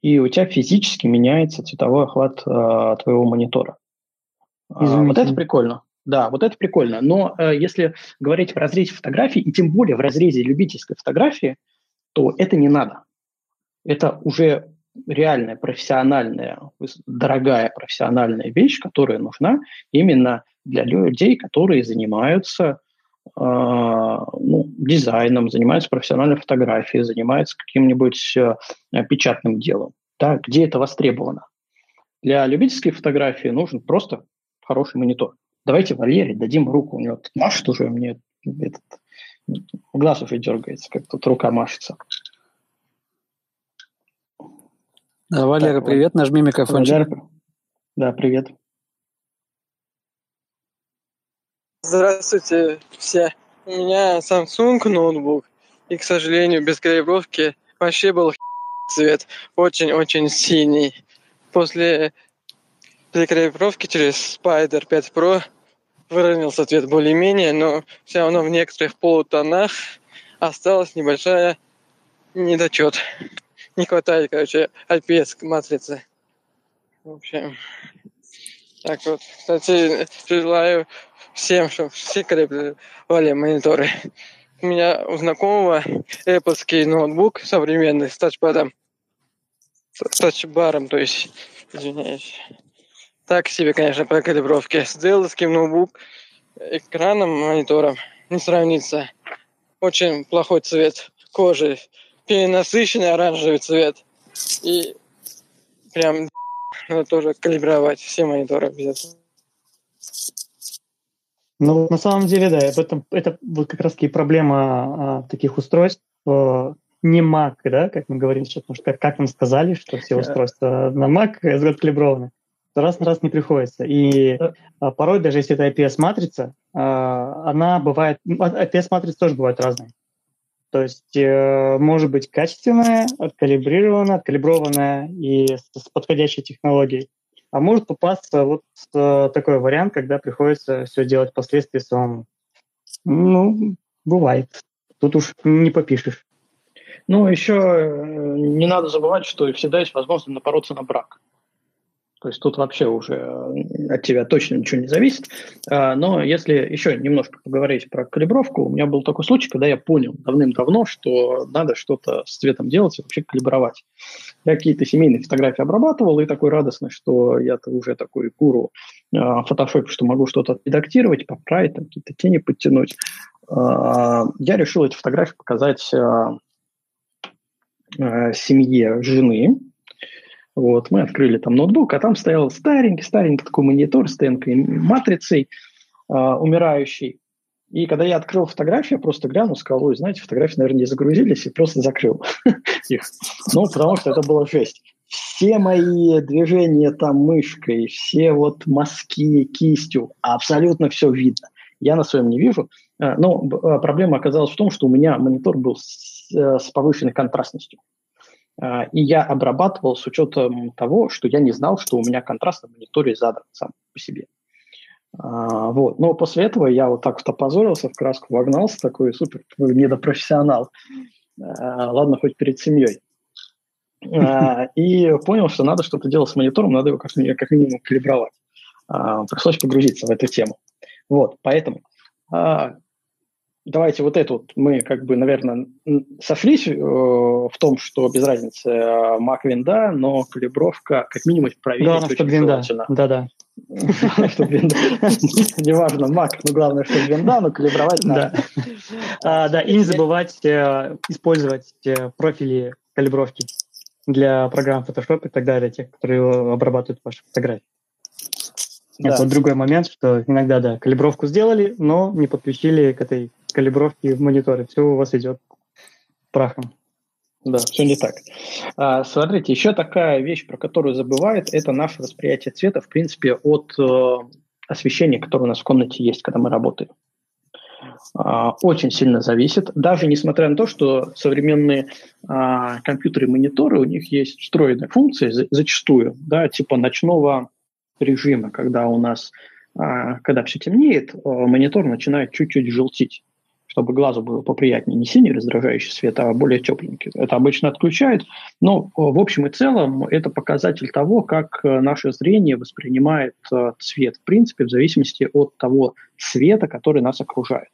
и у тебя физически меняется цветовой охват твоего монитора. Вот это прикольно. Да, вот это прикольно. Но если говорить в разрезе фотографий, и тем более в разрезе любительской фотографии, то это не надо. Это уже реальная, профессиональная, дорогая профессиональная вещь, которая нужна именно для людей, которые занимаются дизайном, занимаются профессиональной фотографией, занимаются каким-нибудь печатным делом. Да, где это востребовано? Для любительской фотографии нужен просто хороший монитор. Давайте Валере дадим руку. У него машет уже мне этот... Глаз уже дергается, как тут рука машется. Да, Валера, так, привет, вот. Нажми микрофончик. Валера, да, привет. Здравствуйте все. У меня Samsung ноутбук, и, к сожалению, без калибровки вообще был цвет очень-очень синий. После перекалибровки через Spider 5 Pro выровнялся цвет более-менее, но все равно в некоторых полутонах осталась небольшая недочет. Не хватает, короче, IPS-матрицы. В общем, так вот. Кстати, желаю всем, чтобы все калибровали мониторы. У меня у знакомого Apple-ский ноутбук современный с тачбаром, то есть, извиняюсь. Так себе, конечно, по калибровке. С Dell-овским ноутбук, экраном, монитором не сравнится. Очень плохой цвет кожи. Перенасыщенный оранжевый цвет. И прям надо тоже калибровать все мониторы обязательно. Ну, на самом деле, да, это как раз и проблема таких устройств. Не Mac, да, как мы говорим сейчас, потому что как нам сказали, что все устройства на Mac откалиброваны. Раз на раз не приходится. И порой, даже если это IPS-матрица, она бывает... IPS-матрицы тоже бывают разные. То есть может быть качественная, откалиброванная и с подходящей технологией. А может попасться вот такой вариант, когда приходится все делать впоследствии самому. Ну, бывает. Тут уж не попишешь. Ну, еще не надо забывать, что всегда есть возможность напороться на брак. То есть тут вообще уже от тебя точно ничего не зависит. Но если еще немножко поговорить про калибровку, у меня был такой случай, когда я понял давным-давно, что надо что-то с цветом делать и вообще калибровать. Я какие-то семейные фотографии обрабатывал, и такой радостный, что я-то уже такой гуру в фотошопе, что могу что-то отредактировать, поправить, там, какие-то тени подтянуть. я решил эти фотографии показать семье жены. Вот, мы открыли там ноутбук, а там стоял старенький такой монитор с ТНК-матрицей, умирающий. И когда я открыл фотографию, я просто глянул, сказал, ой, знаете, фотографии, наверное, не загрузились, и просто закрыл их. Ну, потому что это было жесть. Все мои движения там мышкой, все вот мазки кистью, абсолютно все видно. Я на своем не вижу. Но проблема оказалась в том, что у меня монитор был с повышенной контрастностью. И я обрабатывал с учетом того, что я не знал, что у меня контраст на мониторе задан сам по себе. Вот. Но после этого я вот так вот опозорился, в краску вогнался, такой супер недопрофессионал. Ладно, хоть перед семьей. И понял, что надо что-то делать с монитором, надо его как минимум калибровать. Пришлось погрузиться в эту тему. Вот, поэтому... Давайте вот это вот мы как бы, наверное, сошлись в том, что без разницы Mac-винда, но калибровка как минимум проверить очень желательно. Да-да. Неважно, Mac, но главное, что винда, но калибровать надо. Да, и не забывать использовать профили калибровки для программ Photoshop и так далее, тех, которые обрабатывают ваши фотографии. Это вот другой момент, что иногда, да, калибровку сделали, но не подключили к этой калибровке в мониторе. Все у вас идет прахом. Да, все не так. Смотрите, еще такая вещь, про которую забывают, это наше восприятие цвета, в принципе, от освещения, которое у нас в комнате есть, когда мы работаем. Очень сильно зависит, даже несмотря на то, что современные компьютеры и мониторы, у них есть встроенные функции, зачастую, да, типа ночного режима, когда у нас, когда все темнеет, монитор начинает чуть-чуть желтить, чтобы глазу было поприятнее, не синий раздражающий свет, а более тепленький. Это обычно отключают, но в общем и целом это показатель того, как наше зрение воспринимает цвет, в принципе, в зависимости от того света, который нас окружает.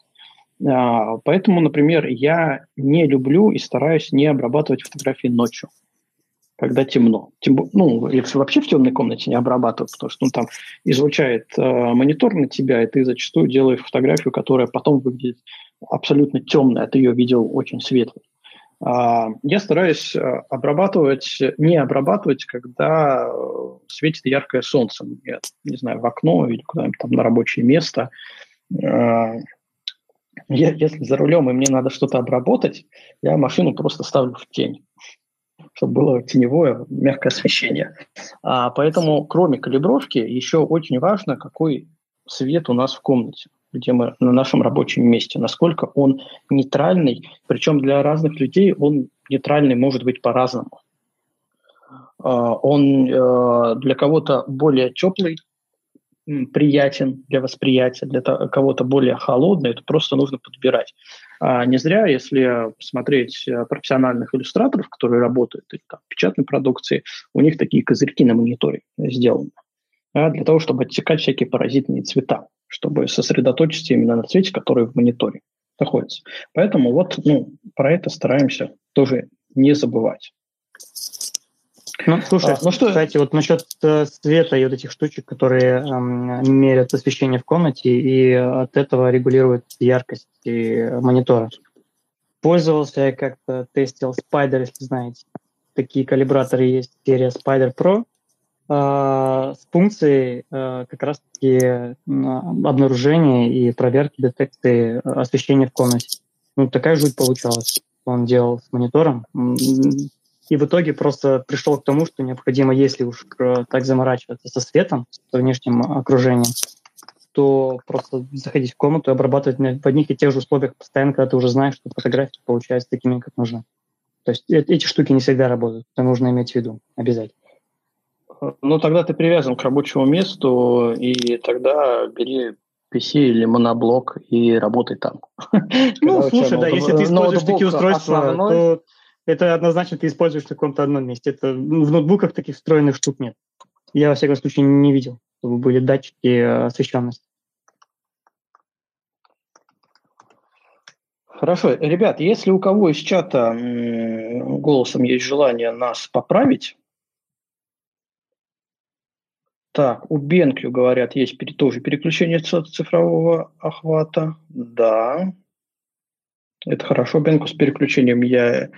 Поэтому, например, я не люблю и стараюсь не обрабатывать фотографии ночью, когда темно. Ну, я вообще в темной комнате не обрабатываю, потому что он там излучает монитор на тебя, и ты зачастую делаешь фотографию, которая потом выглядит абсолютно темной, а ты ее видел очень светлой. Я стараюсь не обрабатывать, когда светит яркое солнце. Я не знаю, в окно или куда-нибудь там на рабочее место. Если за рулем, и мне надо что-то обработать, я машину просто ставлю в тень, чтобы было теневое, мягкое освещение. Поэтому, кроме калибровки, еще очень важно, какой свет у нас в комнате, где мы на нашем рабочем месте, насколько он нейтральный. Причем для разных людей он нейтральный может быть по-разному. Он для кого-то более теплый, приятен для восприятия, для кого-то более холодный, это просто нужно подбирать. Не зря, если посмотреть профессиональных иллюстраторов, которые работают в печатной продукции, у них такие козырьки на мониторе сделаны, для того, чтобы отсекать всякие паразитные цвета, чтобы сосредоточиться именно на цвете, который в мониторе находится. Поэтому вот про это стараемся тоже не забывать. Ну, слушай, кстати, вот насчет света и вот этих штучек, которые мерят освещение в комнате и от этого регулируют яркость монитора. Пользовался я как-то, тестил Spider, если знаете. Такие калибраторы есть, серия Spider Pro, с функцией как раз-таки обнаружения и проверки детекции освещения в комнате. Ну, такая жуть получалась, он делал с монитором. И в итоге просто пришел к тому, что необходимо, если уж так заморачиваться со светом, со внешним окружением, то просто заходить в комнату и обрабатывать в одних и тех же условиях постоянно, когда ты уже знаешь, что фотографии получаются такими, как нужно. То есть эти штуки не всегда работают, это нужно иметь в виду обязательно. Ну, тогда ты привязан к рабочему месту, и тогда бери PC или моноблок и работай там. Ну, слушай, да, если ты используешь такие устройства, то... Это однозначно ты используешь в каком-то одном месте. Это, в ноутбуках таких встроенных штук нет. Я, во всяком случае, не видел, чтобы были датчики освещенности. Хорошо. Ребят, если у кого из чата голосом есть желание нас поправить... Так, у BenQ, говорят, есть тоже переключение цифрового охвата. Да, Это хорошо. BenQ с переключением я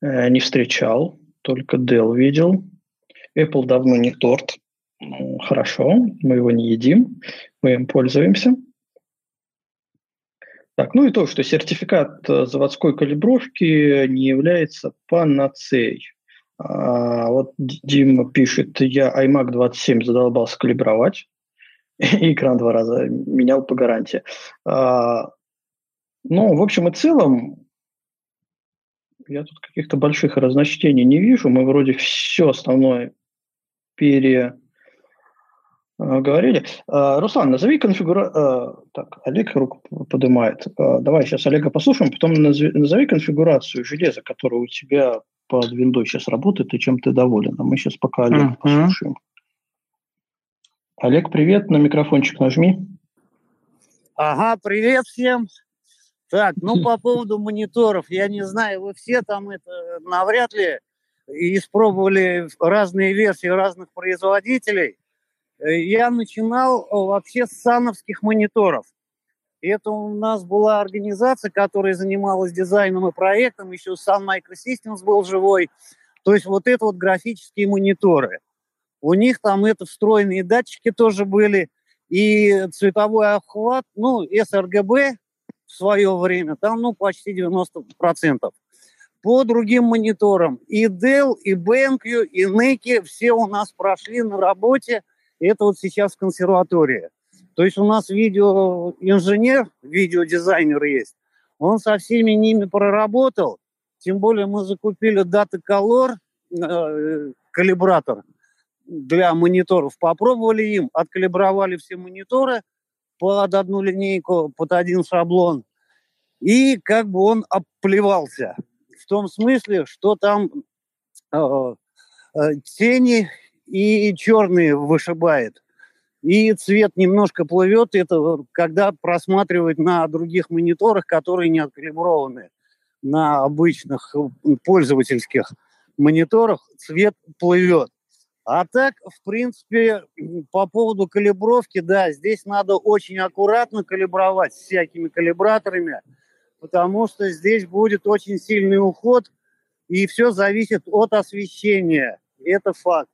не встречал, только Dell видел. Apple давно не торт. Хорошо, мы его не едим, мы им пользуемся. Так, ну и то, что сертификат заводской калибровки не является панацеей. Вот Дима пишет, я iMac 27 задолбался калибровать, и экран 2 раза менял по гарантии. Ну, в общем и целом, я тут каких-то больших разночтений не вижу. Мы вроде все основное переговорили. Руслан, назови конфигурацию... Так, Олег руку поднимает. Давай сейчас Олега послушаем, потом назови конфигурацию железа, которое у тебя под Windows сейчас работает, и чем ты доволен. А мы сейчас пока Олега послушаем. Олег, привет, на микрофончик нажми. Ага, привет всем. Так, ну по поводу мониторов, я не знаю, вы все там это навряд ли испробовали разные версии разных производителей. Я начинал вообще с сановских мониторов. Это у нас была организация, которая занималась дизайном и проектом, еще Sun Microsystems был живой. То есть вот это вот графические мониторы. У них там это встроенные датчики тоже были, и цветовой обхват, ну, sRGB, в свое время, там, ну, почти 90%. По другим мониторам и Dell, и BenQ, и NEC все у нас прошли на работе. Это вот сейчас в консерватории. То есть у нас видеоинженер, видеодизайнер есть. Он со всеми ними проработал. Тем более мы закупили Data Color, калибратор для мониторов. Попробовали им, откалибровали все мониторы под одну линейку, под один шаблон, и как бы он оплевался. В том смысле, что там тени и черные вышибает, и цвет немножко плывет, это когда просматривать на других мониторах, которые не откалиброваны на обычных пользовательских мониторах, цвет плывет. А так, в принципе, по поводу калибровки, да, здесь надо очень аккуратно калибровать всякими калибраторами, потому что здесь будет очень сильный уход, и все зависит от освещения. Это факт.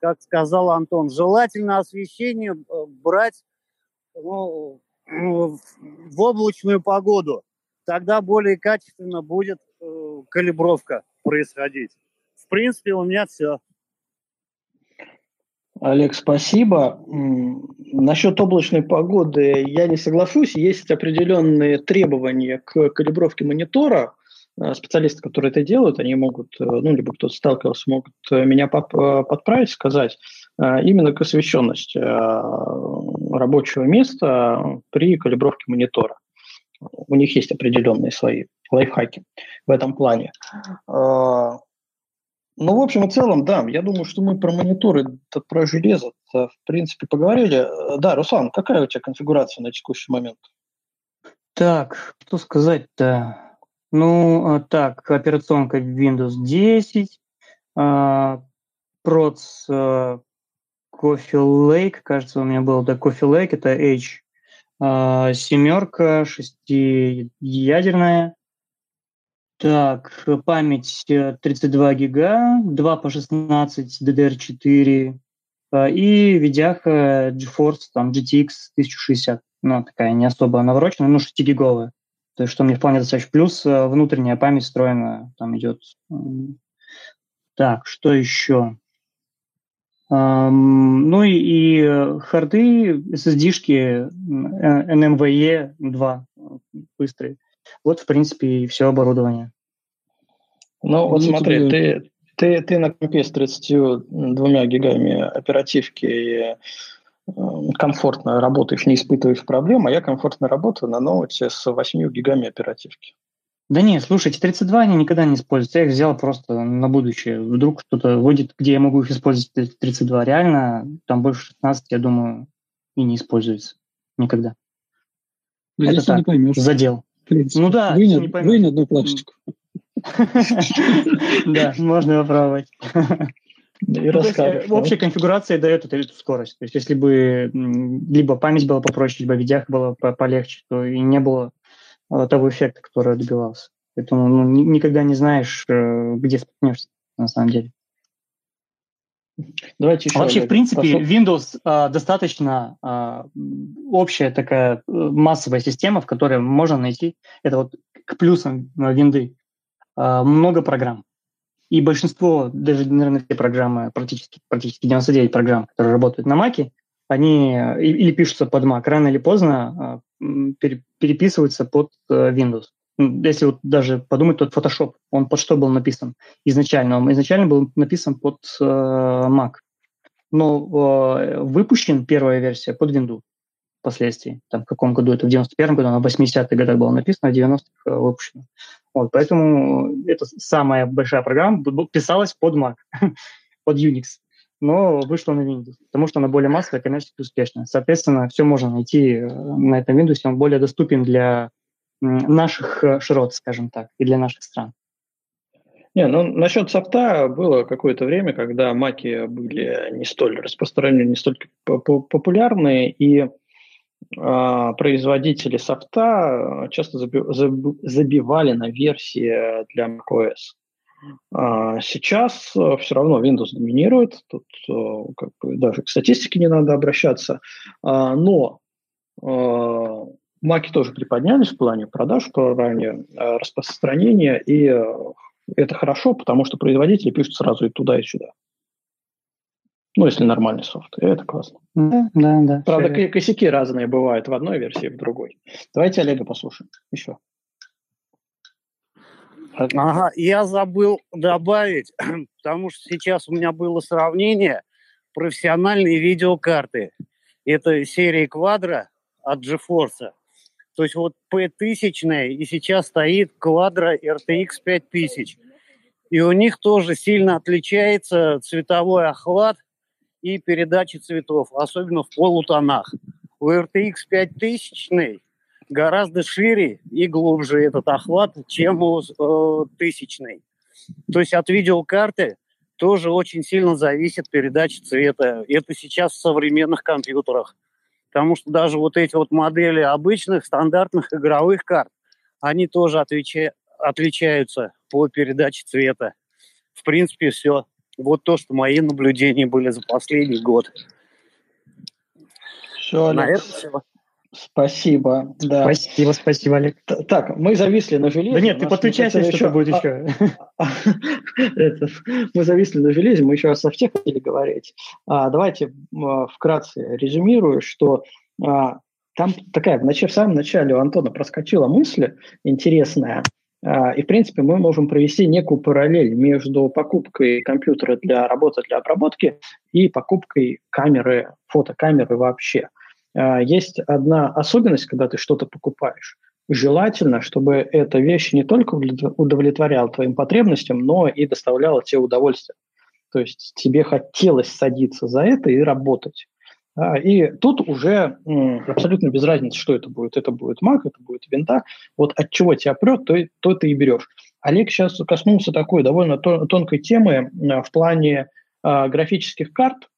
Как сказал Антон, желательно освещение брать в облачную погоду. Тогда более качественно будет калибровка происходить. В принципе, у меня все. Олег, спасибо. Насчет облачной погоды я не соглашусь. Есть определенные требования к калибровке монитора. Специалисты, которые это делают, они могут, ну, либо кто-то сталкивался, могут меня подправить, сказать, именно к освещенности рабочего места при калибровке монитора. У них есть определенные свои лайфхаки в этом плане. Ну, в общем и целом, да, я думаю, что мы про мониторы, про железо, в принципе, поговорили. Да, Руслан, какая у тебя конфигурация на текущий момент? Так, что сказать-то? Ну, так, операционка Windows 10, проц Coffee Lake, кажется, у меня был, да, Coffee Lake, это H, 7, 6-ядерная. Так, память 32 гига, 2 по 16 DDR4 и видяха GeForce, там, GTX 1060. Ну, такая не особо навороченная, ну, 6-гиговая. То есть, что мне вполне достаточно. Плюс внутренняя память встроена, там идет. Так, что еще? Ну и харды, SSD-шки, NVMe 2 быстрые. Вот, в принципе, и все оборудование. Ну, вот смотри, ты на компе с 32 гигами оперативки комфортно работаешь, не испытываешь проблем, а я комфортно работаю на ноуте с 8 гигами оперативки. Да не, слушайте, 32 они никогда не используются. Я их взял просто на будущее. Вдруг кто-то вводит, где я могу их использовать 32. Реально, там больше 16, я думаю, и не используется никогда. Но это так, задел. Ну да, вынь одну плашечку. Да, можно попробовать. Общая конфигурация дает эту скорость. То есть, если бы либо память была попроще, либо видях было полегче, то и не было того эффекта, который добивался. Поэтому никогда не знаешь, где споткнешься, на самом деле. Давайте еще вообще, в принципе, Windows достаточно общая такая массовая система, в которой можно найти, это вот к плюсам винды, много программ. И большинство, даже, наверное, все программы, практически 99 программ, которые работают на Mac'е, они или пишутся под Mac, рано или поздно переписываются под Windows. Если вот даже подумать, то Photoshop, он под что был написан изначально? Он изначально был написан под Mac, но выпущен первая версия под Windows впоследствии. Там, в каком году? Это в 91-м году, она в 80-х годах была написана, а в 90-х выпущена. Вот, поэтому это самая большая программа писалась под Mac, под Unix, но вышла на Windows, потому что она более массовая, коммерчески успешная. Соответственно, все можно найти на этом Windows, он более доступен для наших широт, скажем так, и для наших стран. Не, ну, насчет софта было какое-то время, когда маки были не столь распространены, не столь популярны, и производители софта часто забивали на версии для macOS. Сейчас все равно Windows доминирует, тут как бы даже к статистике не надо обращаться, но маки тоже приподнялись в плане продаж, в плане распространения, и это хорошо, потому что производители пишут сразу и туда, и сюда. Ну, если нормальный софт, и это классно. Да. Правда, косяки разные бывают в одной версии, в другой. Давайте Олега послушаем еще. Ага, я забыл добавить, потому что сейчас у меня было сравнение профессиональной видеокарты. Это серия Quadro от GeForce. То есть вот P1000, и сейчас стоит Quadro RTX 5000. И у них тоже сильно отличается цветовой охват и передача цветов, особенно в полутонах. У RTX 5000 гораздо шире и глубже этот охват, чем у 1000. То есть от видеокарты тоже очень сильно зависит передача цвета. Это сейчас в современных компьютерах. Потому что даже вот эти вот модели обычных, стандартных игровых карт, они тоже отличаются по передаче цвета. В принципе, все. Вот то, что мои наблюдения были за последний год. Все, Олег. Спасибо. Да. Спасибо, Олег. Так, мы зависли на железе. Да нет, ты подключайся, что будет еще. Мы зависли на железе, мы еще о софте хотели говорить. Давайте вкратце резюмирую, что там такая, в самом начале у Антона проскочила мысль интересная, и, в принципе, мы можем провести некую параллель между покупкой компьютера для работы, для обработки и покупкой камеры, фотокамеры вообще. Есть одна особенность, когда ты что-то покупаешь. Желательно, чтобы эта вещь не только удовлетворяла твоим потребностям, но и доставляла тебе удовольствие. То есть тебе хотелось садиться за это и работать. И тут уже абсолютно без разницы, что это будет. Это будет Mac, это будет винда. Вот от чего тебя прет, то ты и берешь. Олег сейчас коснулся такой довольно тонкой темы в плане графических карт.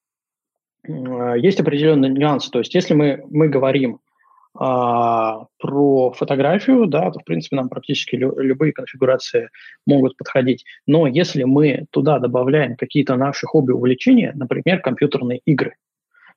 Есть определенный нюанс. То есть, если мы говорим про фотографию, да, то, в принципе, нам практически любые конфигурации могут подходить. Но если мы туда добавляем какие-то наши хобби, увлечения, например, компьютерные игры,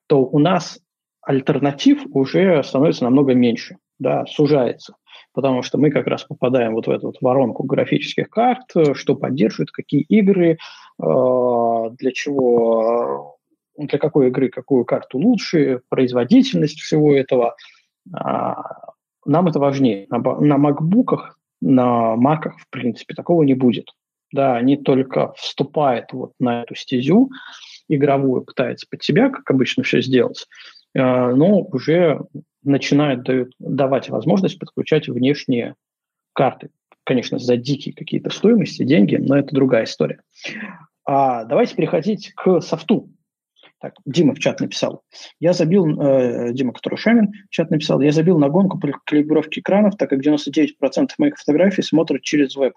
то у нас альтернатив уже становится намного меньше, да, сужается. Потому что мы как раз попадаем вот в эту вот воронку графических карт, что поддерживают, какие игры, для чего... для какой игры, какую карту лучше, производительность всего этого. Нам это важнее. На макбуках, на маках, в принципе, такого не будет. Да, они только вступают вот на эту стезю игровую, пытаются под себя, как обычно, все сделать, но уже начинают давать возможность подключать внешние карты. Конечно, за дикие какие-то стоимости, деньги, но это другая история. Давайте переходить к софту. Так, Дима в чат написал. Я забил, Дима, который Шамин, в чат написал, я забил на гонку по калибровке экранов, так как 99% моих фотографий смотрят через веб.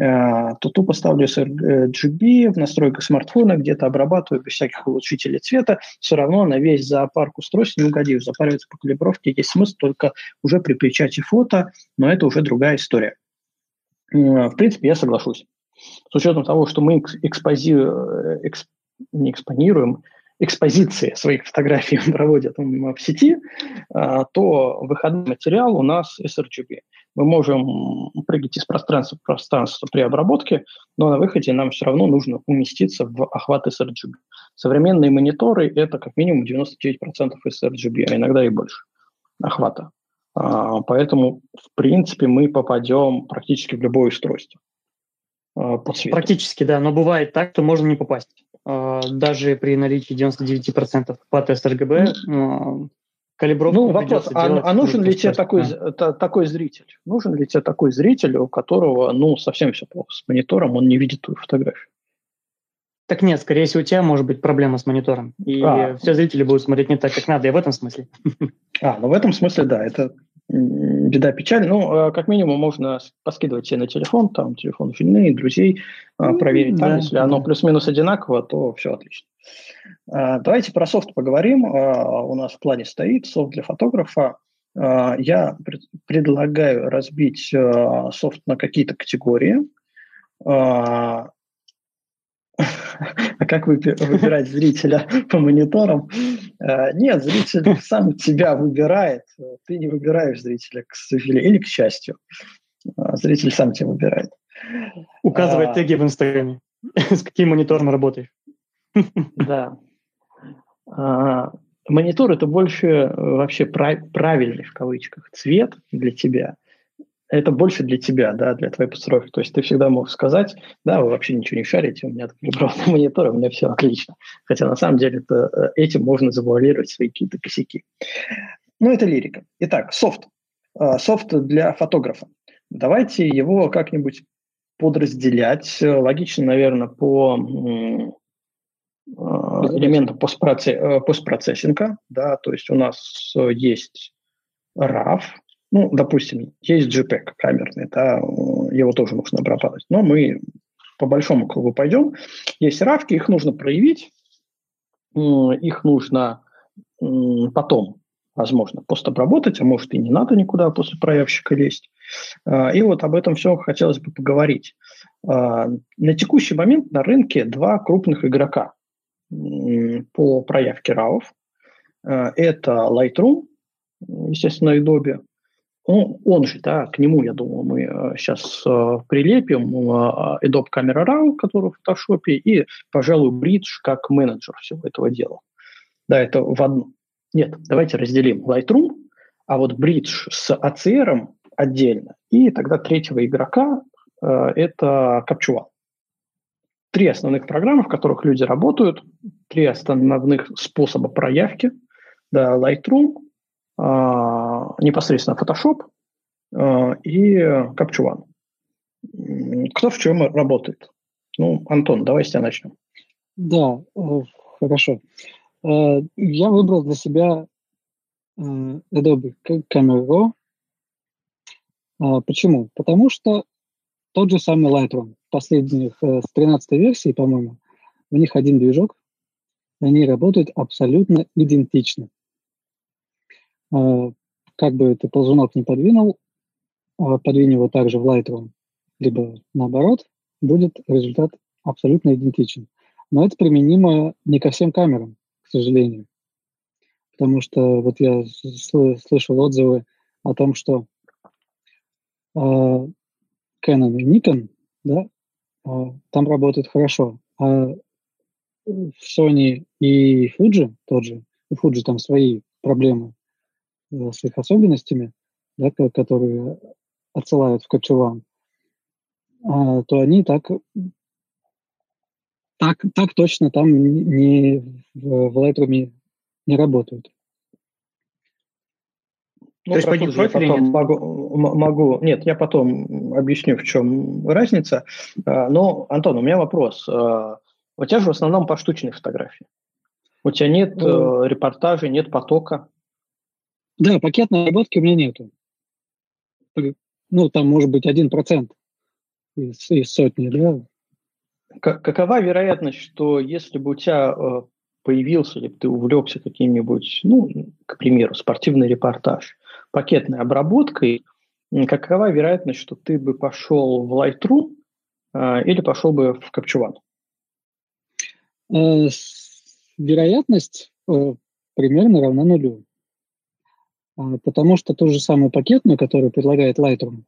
то тупо ставлю sRGB в настройках смартфона, где-то обрабатываю без всяких улучшителей цвета, все равно на весь зоопарк устройств не угодив. Запариваться по калибровке есть смысл только уже при печати фото, но это уже другая история. В принципе, я соглашусь. С учетом того, что мы экспозиции своих фотографий проводят в сети, то выходной материал у нас sRGB. Мы можем прыгать из пространства в пространство при обработке, но на выходе нам все равно нужно уместиться в охват sRGB. Современные мониторы – это как минимум 99% sRGB, а иногда и больше охвата. Поэтому, в принципе, мы попадем практически в любое устройство по цвету. Практически, да, но бывает так, что можно не попасть. Даже при наличии 99% охвата sRGB калибровку придется делать. А нужен ли тебе такой зритель? Нужен ли тебе такой зритель, у которого совсем все плохо с монитором, он не видит твою фотографию? Так нет, скорее всего, у тебя может быть проблема с монитором. И все зрители будут смотреть не так, как надо, и в этом смысле. В этом смысле, да, это беда, печаль. Как минимум, можно поскидывать себе на телефон, там, телефон жены, друзей, проверить там. Если оно плюс-минус одинаково, то все отлично. Давайте про софт поговорим. У нас в плане стоит софт для фотографа. Я предлагаю разбить софт на какие-то категории. А как выбирать зрителя по мониторам? Нет, зритель сам тебя выбирает. Ты не выбираешь зрителя, к сожалению, или к счастью. Зритель сам тебя выбирает. Указывает теги в Инстаграме. С каким монитором работаешь? Да. Монитор – это больше вообще правильный, в кавычках, цвет для тебя. Это больше для тебя, да, для твоей подстройки. То есть ты всегда мог сказать, да, вы вообще ничего не шарите, у меня калибровка монитора, у меня все отлично. Хотя на самом деле этим можно завуалировать свои какие-то косяки. Это лирика. Итак, софт. Софт для фотографа. Давайте его как-нибудь подразделять. Логично, наверное, по элементам постпроцессинга. Да, то есть у нас есть RAW. Допустим, есть JPEG камерный, да, его тоже нужно обрабатывать. Но мы по большому кругу пойдем. Есть равки, их нужно проявить, их нужно потом, возможно, постобработать, а может и не надо никуда после проявщика лезть. И вот об этом все хотелось бы поговорить. На текущий момент на рынке два крупных игрока по проявке равов. Это Lightroom, естественно, Adobe. Он же, да, к нему, я думаю, мы сейчас прилепим Adobe Camera Raw, который в Photoshop, и, пожалуй, Bridge как менеджер всего этого дела. Да, это в одном. Нет, давайте разделим Lightroom, а вот Bridge с ACR отдельно. И тогда третьего игрока – это Capture One. Три основных программы, в которых люди работают, три основных способа проявки. Да, Lightroom, непосредственно Photoshop и Capture One. Кто в чем работает? Антон, давай с тебя начнем. Да, хорошо. Я выбрал для себя Adobe Camera Raw. Почему? Потому что тот же самый Lightroom последних, с 13-й версии, по-моему, у них один движок, они работают абсолютно идентично. Как бы ты ползунок не подвинул, подвинь его также в Lightroom, либо наоборот, будет результат абсолютно идентичен. Но это применимо не ко всем камерам, к сожалению. Потому что вот я слышал отзывы о том, что Canon и Nikon, да, там работают хорошо, а Sony и Fuji тот же, у Fuji там свои проблемы с их особенностями, да, которые отсылают в Capture One, то они так точно там в Lightroom не работают. То есть я потом могу... Нет, я потом объясню, в чем разница. Но, Антон, у меня вопрос. У тебя же в основном поштучные фотографии. У тебя нет репортажей, нет потока. Да, пакетной обработки у меня нету. Там может быть 1% из сотни, да? Какова вероятность, что если бы у тебя появился, или ты увлекся каким-нибудь, ну, к примеру, спортивный репортаж, пакетной обработкой, какова вероятность, что ты бы пошел в Lightroom или пошел бы в Capture One? Вероятность примерно равна нулю. Потому что ту же самую пакетную, которую предлагает Lightroom,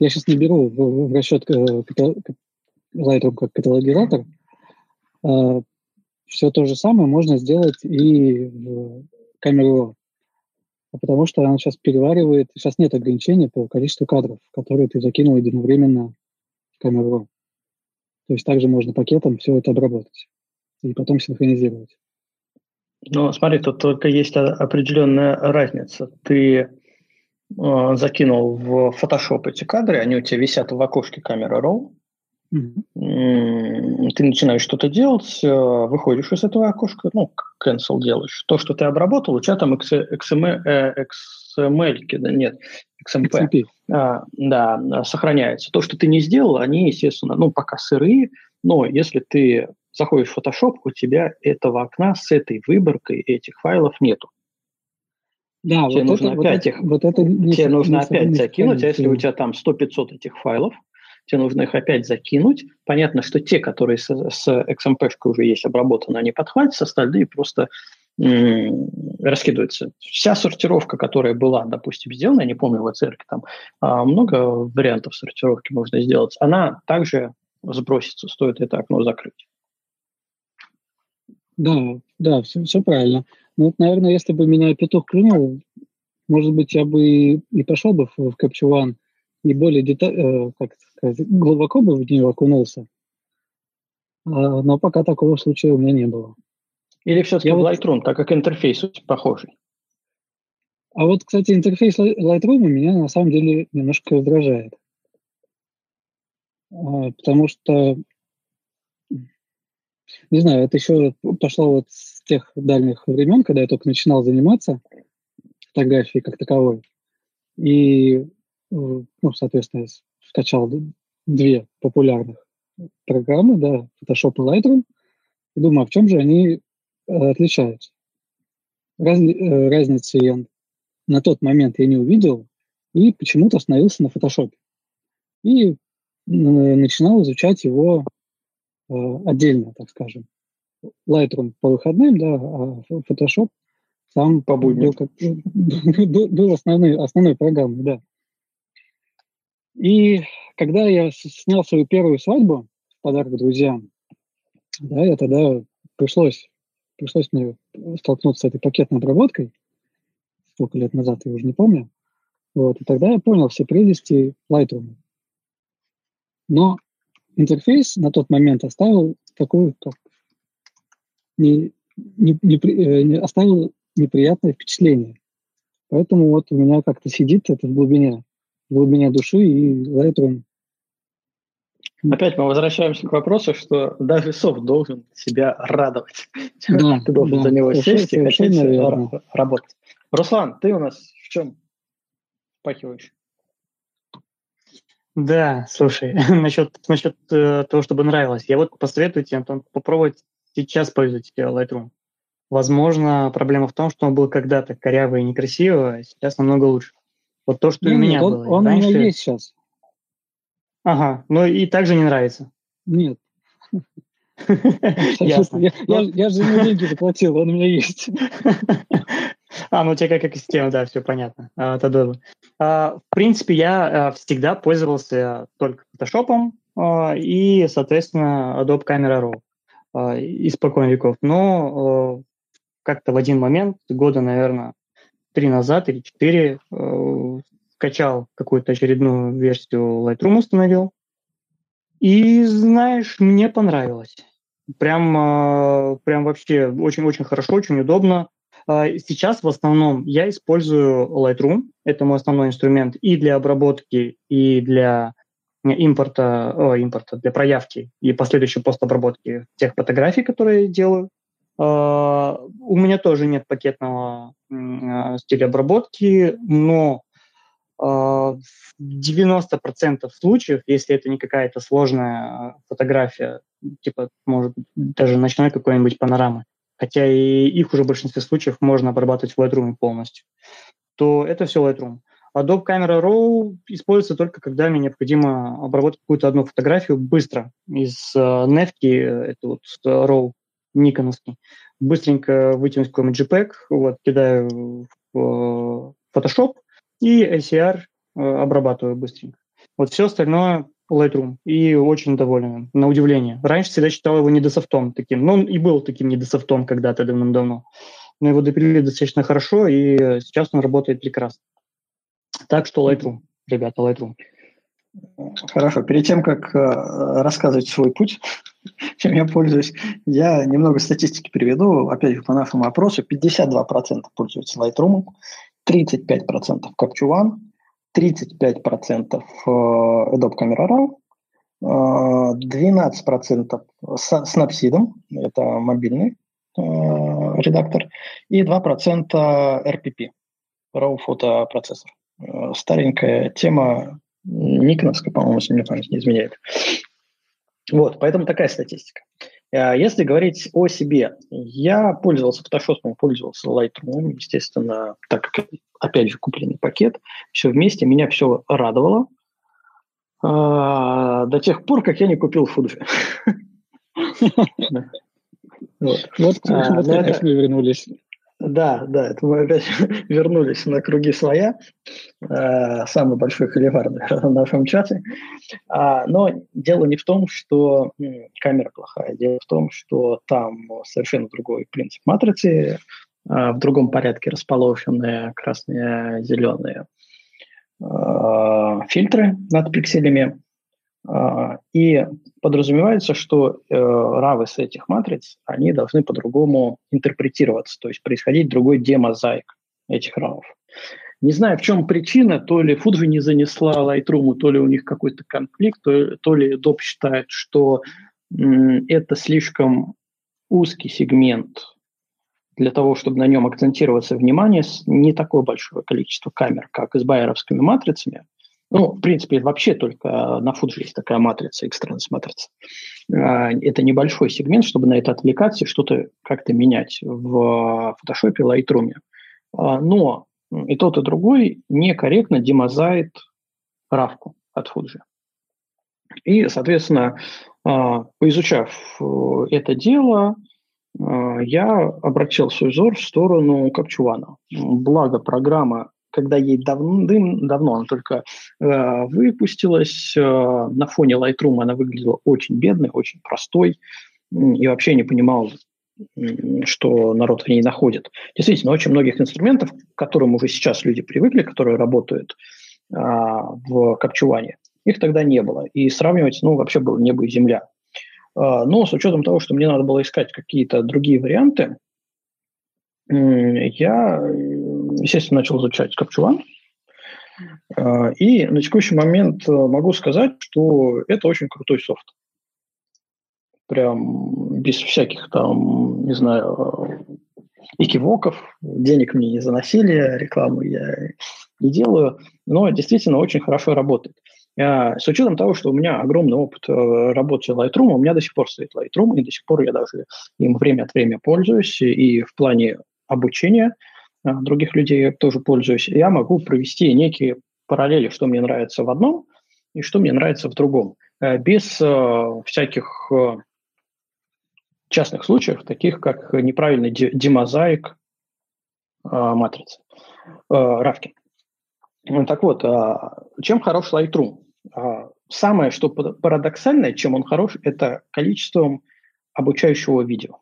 я сейчас не беру в расчет Lightroom как каталогизатор, все то же самое можно сделать и в Camera Raw, потому что она сейчас переваривает, сейчас нет ограничения по количеству кадров, которые ты закинул единовременно в Camera Raw. То есть также можно пакетом все это обработать и потом синхронизировать. Ну, смотри, тут только есть определенная разница. Ты закинул в Photoshop эти кадры, они у тебя висят в окошке Camera Raw. Mm-hmm. Ты начинаешь что-то делать, выходишь из этого окошка, ну, cancel делаешь. То, что ты обработал, у тебя там XMP. Да, сохраняется. То, что ты не сделал, они, естественно, ну, пока сырые, но если ты заходишь в Photoshop, у тебя этого окна с этой выборкой этих файлов нету. Да, тебе вот нужно это, опять их вот это не тебе не нужно не опять не закинуть, а если у тебя там 100-500 этих файлов, тебе нужно их опять закинуть. Понятно, что те, которые с XMP-шкой уже есть обработаны, они подхватятся, остальные просто раскидываются. Вся сортировка, которая была, допустим, сделана, я не помню, в оцерке там много вариантов сортировки можно сделать, она также сбросится, стоит это окно закрыть. Да, все правильно. Ну, вот, наверное, если бы меня петух клюнул, может быть, я бы и пошел бы в Capture One и более глубоко бы в нее окунулся. Но пока такого случая у меня не было. Или все-таки в Lightroom, так как интерфейс похожий? А вот, кстати, интерфейс Lightroom меня на самом деле немножко раздражает. Потому что, не знаю, это еще пошло вот с тех дальних времен, когда я только начинал заниматься фотографией как таковой. И, ну, соответственно, я скачал две популярных программы, да, Photoshop и Lightroom, и думаю, а в чем же они отличаются? Разницы я на тот момент я не увидел, и почему-то остановился на Photoshop. И начинал изучать его отдельно, так скажем. Lightroom по выходным, да, а Photoshop сам по будням был основной программой, да. И когда я снял свою первую свадьбу в подарок друзьям, да, я тогда пришлось мне столкнуться с этой пакетной обработкой, сколько лет назад, я уже не помню. Вот, и тогда я понял все прелести Lightroom. Но интерфейс на тот момент оставил такую, как оставил неприятное впечатление. Поэтому вот у меня как-то сидит это в глубине души и Lightroom. Опять мы возвращаемся к вопросу, что даже софт должен себя радовать. Да, ты должен за него сесть и хотеть работать. Руслан, ты у нас в чем впахиваешь? Да, слушай, насчет того, чтобы нравилось. Я вот посоветую тебе, Антон, попробовать сейчас пользоваться Lightroom. Возможно, проблема в том, что он был когда-то корявый и некрасивый, а сейчас намного лучше. Вот то, что у меня было. Он раньше... у меня есть сейчас. Ага, но и также не нравится. Нет. Ясно. Я же ему деньги заплатил, он у меня есть. А, ну у тебя как система, да, все понятно. В принципе, я всегда пользовался только Photoshop и, соответственно, Adobe Camera Raw испокон веков. Но как-то в один момент, года, наверное, 3 назад или 4, скачал какую-то очередную версию Lightroom, установил. И, знаешь, мне понравилось. Прям вообще очень-очень хорошо, очень удобно. Сейчас в основном я использую Lightroom, это мой основной инструмент и для обработки, и для импорта, для проявки и последующей постобработки тех фотографий, которые я делаю. У меня тоже нет пакетного стиля обработки, но в 90% случаев, если это не какая-то сложная фотография, типа, может, даже ночной какой-нибудь панорамы, хотя и их уже в большинстве случаев можно обрабатывать в Lightroom полностью, то это все Lightroom. Adobe Camera Raw используется только когда мне необходимо обработать какую-то одну фотографию быстро из NEC, это вот Raw никоновский, быстренько вытянуть какой-нибудь JPEG, вот, кидаю в Photoshop и ACR обрабатываю быстренько. Вот все остальное Lightroom. И очень доволен, на удивление. Раньше всегда считал его недософтом таким. Ну, он и был таким недософтом когда-то давным-давно. Но его допилили достаточно хорошо, и сейчас он работает прекрасно. Так что Lightroom, ребята, Lightroom. Хорошо. Перед тем, как рассказывать свой путь, чем я пользуюсь, я немного статистики приведу. Опять же, по нашему опросу 52% пользуются Lightroom, 35% Capture One, 35% Adobe Camera Raw, 12% Snapseed, это мобильный редактор, и 2% RPP, RAW фотопроцессор. Старенькая тема, никоновская, по-моему, если мне память не изменяет. Вот, поэтому такая статистика. Если говорить о себе, я пользовался Photoshop, пользовался Lightroom, естественно, так как, опять же, купленный пакет, все вместе, меня все радовало до тех пор, как я не купил Fuji. Вот мы опять вернулись. Да, это мы опять вернулись на круги своя, самый большой холивар в нашем чате. Но дело не в том, что камера плохая, дело в том, что там совершенно другой принцип матрицы, в другом порядке расположены красные, зеленые фильтры над пикселями. И подразумевается, что равы с этих матриц, они должны по-другому интерпретироваться, то есть происходить другой демозаик этих равов. Не знаю, в чем причина, то ли Fuji не занесла Lightroom, то ли у них какой-то конфликт, то ли Adobe считает, что это слишком узкий сегмент для того, чтобы на нем акцентироваться внимание, не такое большое количество камер, как с байеровскими матрицами. Ну, в принципе, вообще только на Fuji есть такая матрица, экстранс-матрица. Это небольшой сегмент, чтобы на это отвлекаться, что-то как-то менять в Photoshop, Lightroom. Но и тот, и другой некорректно демозает равку от Fuji. И, соответственно, поизучав это дело, я обратил свой взор в сторону Capture One. Благо программа, когда ей давным-давно она только выпустилась, на фоне Lightroom она выглядела очень бедной, очень простой, и вообще не понимал, что народ в ней находит. Действительно, очень многих инструментов, к которым уже сейчас люди привыкли, которые работают в Capture One, их тогда не было. И сравнивать, ну, вообще было небо и земля. Но с учетом того, что мне надо было искать какие-то другие варианты, я, естественно, начал изучать Capture One. И на текущий момент могу сказать, что это очень крутой софт. Прям без всяких там, не знаю, экивоков. Денег мне не заносили, рекламу я не делаю. Но действительно очень хорошо работает. С учетом того, что у меня огромный опыт работы Lightroom, у меня до сих пор стоит Lightroom, и до сих пор я даже им время от времени пользуюсь, и в плане обучения других людей я тоже пользуюсь, я могу провести некие параллели, что мне нравится в одном и что мне нравится в другом, без всяких частных случаев, таких как неправильный демозаик матрицы, равки. Так вот, чем хорош Lightroom? Самое, что парадоксальное, чем он хорош, это количеством обучающего видео.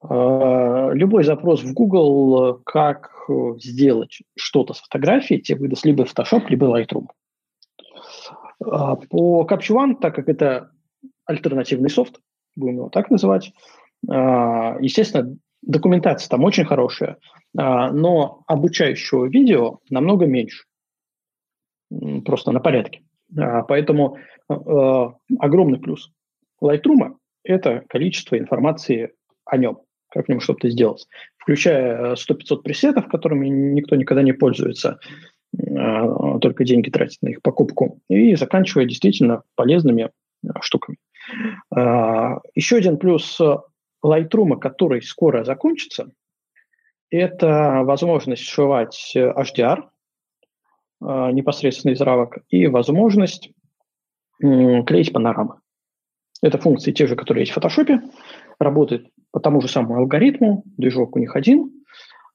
Любой запрос в Google, как сделать что-то с фотографией, тебе выдаст либо Photoshop, либо Lightroom. По Capture One, так как это альтернативный софт, будем его так называть, естественно, документация там очень хорошая, но обучающего видео намного меньше, просто на порядке. Поэтому огромный плюс Lightroom – это количество информации о нем, как в нем что-то сделать, включая 100-500 пресетов, которыми никто никогда не пользуется, только деньги тратить на их покупку, и заканчивая действительно полезными штуками. Еще один плюс Lightroom, который скоро закончится, это возможность сшивать HDR непосредственно из равок и возможность клеить панорамы. Это функции те же, которые есть в Photoshop, работает по тому же самому алгоритму, движок у них один,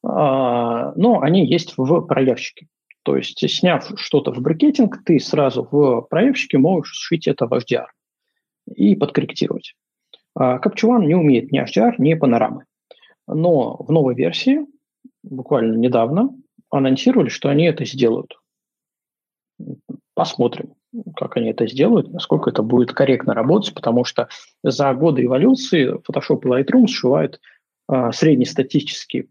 но они есть в проявщике. То есть, сняв что-то в брикетинг, ты сразу в проявщике можешь сшить это в HDR и подкорректировать. Capture One не умеет ни HDR, ни панорамы. Но в новой версии, буквально недавно, анонсировали, что они это сделают. Посмотрим, как они это сделают, насколько это будет корректно работать, потому что за годы эволюции Photoshop и Lightroom сшивают среднестатистические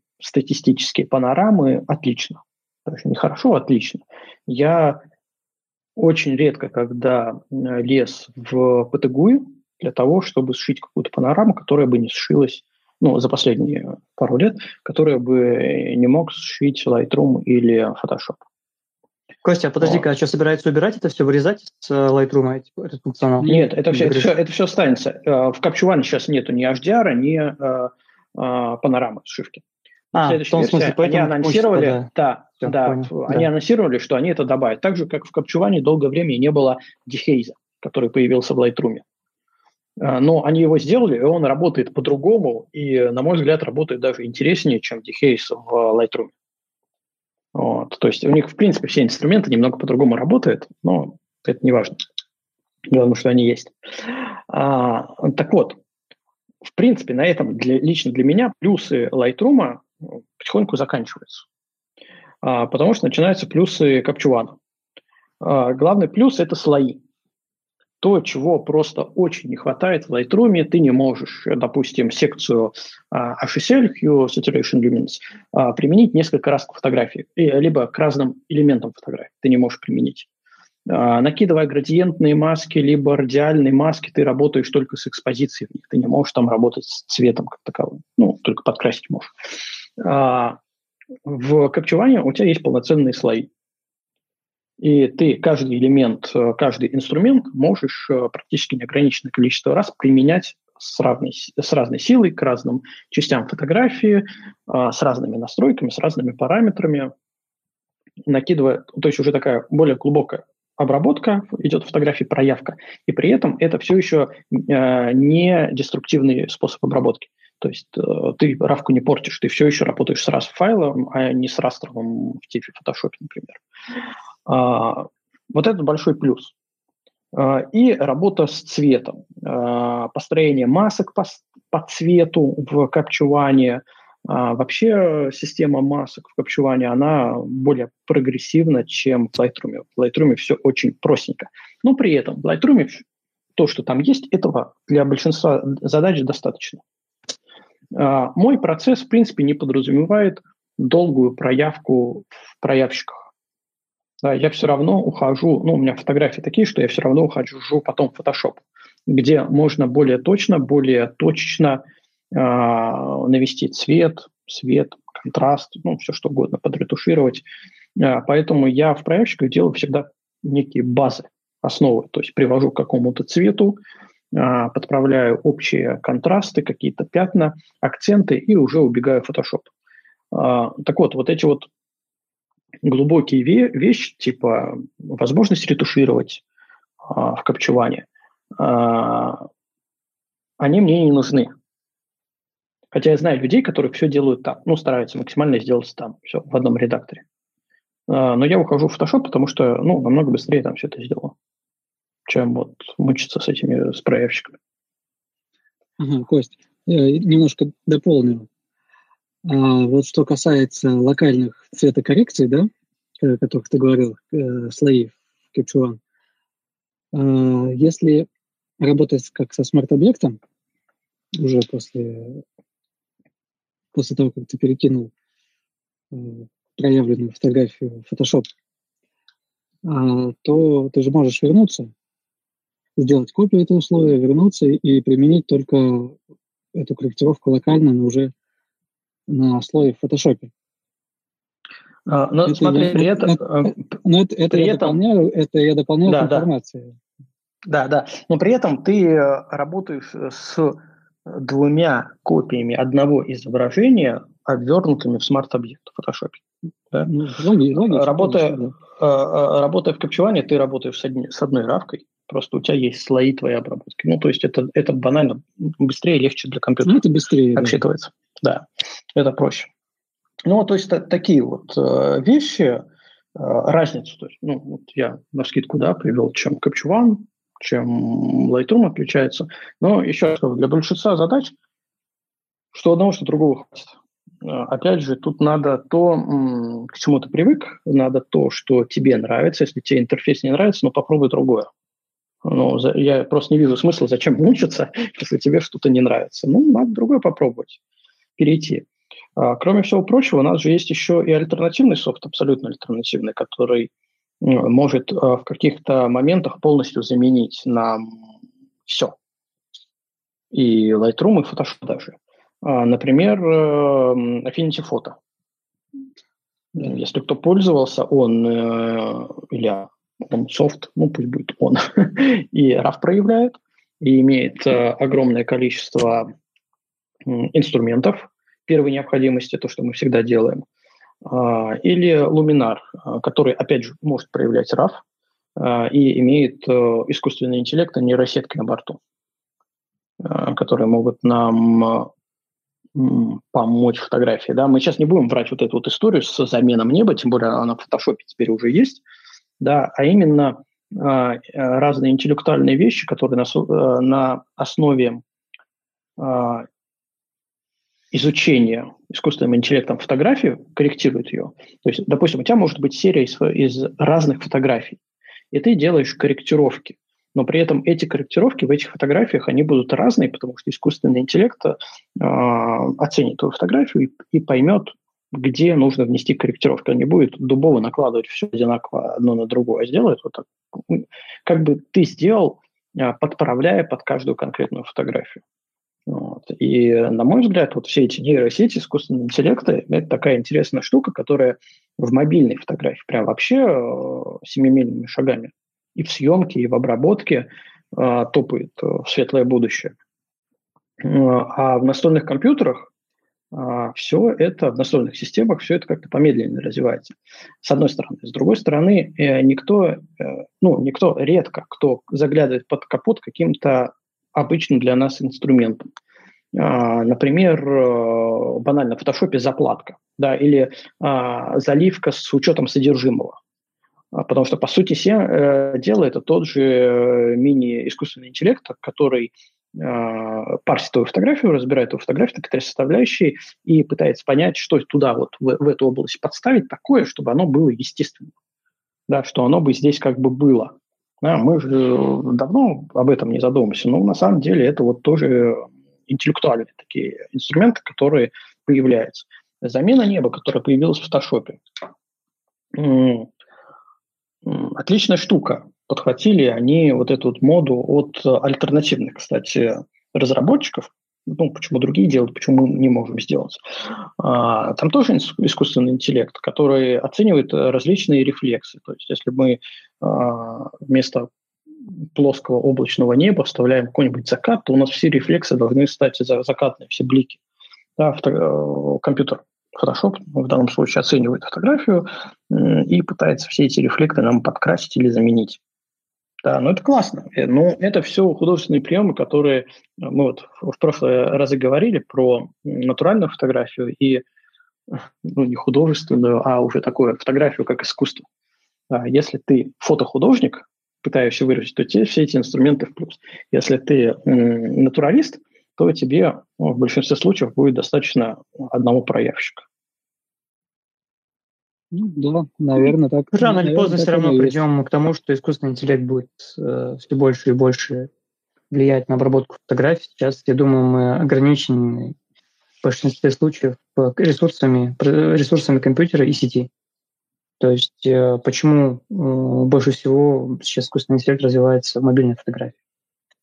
панорамы отлично. Не хорошо, отлично. Я очень редко, когда лез в Патагую для того, чтобы сшить какую-то панораму, которая бы не сшилась, ну, за последние пару лет, которую бы не мог сшить Lightroom или Photoshop. Костя, подожди-ка, а что, собирается убирать это все, вырезать с Lightroom этот функционал? Нет, это все останется. В Capture One сейчас нету ни HDR, ни панорамы сшивки. В том смысле, они анонсировали, они анонсировали, что они это добавят. Так же, как в Capture One долгое время не было дихейза, который появился в Lightroom. Но они его сделали, и он работает по-другому, и, на мой взгляд, работает даже интереснее, чем дихейз в Lightroom. Вот. То есть у них, в принципе, все инструменты немного по-другому работают, но это не важно. Главное, что они есть. Так вот, в принципе, на этом лично для меня плюсы Lightroom потихоньку заканчиваются. Потому что начинаются плюсы Capture One. Главный плюс – это слои. То, чего просто очень не хватает в Lightroom, ты не можешь, допустим, секцию HSL, Hue, Saturation, Luminance, применить несколько раз к фотографии, либо к разным элементам фотографии ты не можешь применить. Накидывая градиентные маски, либо радиальные маски, ты работаешь только с экспозицией, ты не можешь там работать с цветом как таковым, ну, только подкрасить можешь. В Capture One у тебя есть полноценные слои. И ты каждый элемент, каждый инструмент можешь практически неограниченное количество раз применять с разной силой к разным частям фотографии, с разными настройками, с разными параметрами, накидывая, то есть уже такая более глубокая обработка, идет фотографии, проявка. И при этом это все еще не деструктивный способ обработки. То есть ты равку не портишь, ты все еще работаешь с RAS-файлом, а не с растровым в типе Photoshop, например. Вот это большой плюс. И работа с цветом. Построение масок по цвету в Capture One. Вообще система масок в Capture One, она более прогрессивна, чем в Lightroom. В Lightroom все очень простенько. Но при этом в Lightroom то, что там есть, этого для большинства задач достаточно. Мой процесс, в принципе, не подразумевает долгую проявку в проявщиках. Да, я все равно ухожу, ну, у меня фотографии такие, что я все равно ухожу потом в Photoshop, где можно более точно, более точечно навести цвет, контраст, ну, все что угодно, подретушировать. Поэтому я в проявщиках делаю всегда некие базы, основы, то есть привожу к какому-то цвету, подправляю общие контрасты, какие-то пятна, акценты и уже убегаю в Photoshop. Так вот, эти глубокие вещи, типа возможность ретушировать в Capture One, они мне не нужны. Хотя я знаю людей, которые все делают там, ну, стараются максимально сделать там, все в одном редакторе. Но я ухожу в Photoshop, потому что, ну, намного быстрее там все это сделаю, чем мучиться с этими проявщиками. Ага, Кость, немножко дополню. Что касается локальных цветокоррекций, да, о которых ты говорил, слои в Capture One, если работать как со смарт-объектом, уже после того, как ты перекинул проявленную фотографию в Photoshop, то ты же можешь вернуться, сделать копию этого слоя, вернуться и применить только эту корректировку локально, но уже на слое в Photoshop. Но это смотри, я, при этом... Но это, при я этом дополняю, это я дополняю да, информацию. Да. Но при этом ты работаешь с двумя копиями одного изображения, обвернутыми в смарт-объект в Photoshop. Да? Ну, работая в Capture One, ты работаешь с одной равкой, просто у тебя есть слои твоей обработки. Ну, то есть это банально быстрее, легче для компьютера. Ну, это быстрее. Обсчитывается. Да, это проще. Ну, то есть такие вот вещи, разницу, то есть, ну, вот я навскидку, да, привел, чем Capture One, чем Lightroom отличается, но еще что, для большинства задач, что одного, что другого хватит. Опять же, тут надо то, к чему ты привык, надо то, что тебе нравится, если тебе интерфейс не нравится, но попробуй другое. Ну, я просто не вижу смысла, зачем мучиться, если тебе что-то не нравится. Ну, надо другое попробовать, перейти. Кроме всего прочего, у нас же есть еще и альтернативный софт, абсолютно альтернативный, который может в каких-то моментах полностью заменить нам все. И Lightroom, и Photoshop даже. Например, Affinity Photo. Если кто пользовался, он или он софт, ну пусть будет он, и RAW проявляет, и имеет огромное количество инструментов первой необходимости, то, что мы всегда делаем. Или Luminar, который, опять же, может проявлять RAW и имеет искусственный интеллект и нейросетки на борту, которые могут нам помочь фотографии. Да? Мы сейчас не будем брать вот эту вот историю с заменом неба, тем более она в Photoshop теперь уже есть, да? А именно разные интеллектуальные вещи, которые на основе изучение искусственным интеллектом фотографии корректирует ее. То есть, допустим, у тебя может быть серия из разных фотографий, и ты делаешь корректировки, но при этом эти корректировки в этих фотографиях, они будут разные, потому что искусственный интеллект оценит твою фотографию и поймет, где нужно внести корректировки. Он не будет дубово накладывать все одинаково одно на другое, а сделает вот так, как бы ты сделал, подправляя под каждую конкретную фотографию. Вот. И, на мой взгляд, вот все эти нейросети, искусственные интеллекты, это такая интересная штука, которая в мобильной фотографии прям вообще семимильными шагами и в съемке, и в обработке топает в светлое будущее. А в настольных компьютерах в настольных системах все это как-то помедленнее развивается. С одной стороны. С другой стороны, редко кто заглядывает под капот каким-то обычным для нас инструментом. Например, банально в фотошопе заплатка, да, или заливка с учетом содержимого. Потому что, по сути дела, это тот же мини-искусственный интеллект, который парсит твою фотографию, разбирает твою фотографию на какие-то составляющие и пытается понять, что туда вот в эту область подставить такое, чтобы оно было естественным, да, что оно бы здесь как бы было. Да, мы же давно об этом не задумываемся, но на самом деле это вот тоже интеллектуальные такие инструменты, которые появляются. Замена неба, которая появилась в Photoshop. Отличная штука. Подхватили они вот эту вот моду от альтернативных, кстати, разработчиков. Ну, почему другие делают, почему мы не можем сделать. Там тоже искусственный интеллект, который оценивает различные рефлексы. То есть, если мы вместо плоского облачного неба вставляем какой-нибудь закат, то у нас все рефлексы должны стать закатные, все блики. Да, компьютер Photoshop в данном случае оценивает фотографию и пытается все эти рефлекты нам подкрасить или заменить. Да, но это классно. Но это все художественные приемы, которые мы вот в прошлые разы говорили про натуральную фотографию и не художественную, а уже такую фотографию, как искусство. Если ты фотохудожник, пытаешься выразить, то тебе все эти инструменты в плюс. Если ты натуралист, то тебе в большинстве случаев будет достаточно одного проявщика. Ну да, наверное, так. Рано или поздно все равно придем к тому, что искусственный интеллект будет все больше и больше влиять на обработку фотографий. Сейчас, я думаю, мы ограничены в большинстве случаев ресурсами компьютера и сети. То есть почему больше всего сейчас искусственный интеллект развивается в мобильной фотографии?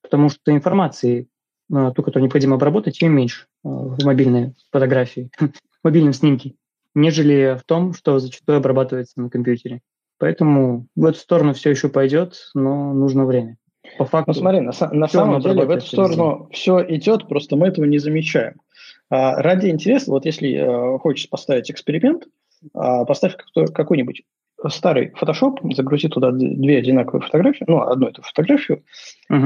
Потому что информации, ту, которую необходимо обработать, ее меньше в мобильной фотографии, в мобильном снимке. нежели в том, что зачастую обрабатывается на компьютере. Поэтому в эту сторону все еще пойдет, но нужно время. По факту, ну, смотри, на самом деле в эту сторону все идет, просто мы этого не замечаем. Ради интереса, вот если хочешь поставить эксперимент, поставь какой-нибудь старый Photoshop, загрузи туда две одинаковые фотографии, ну, одну эту фотографию,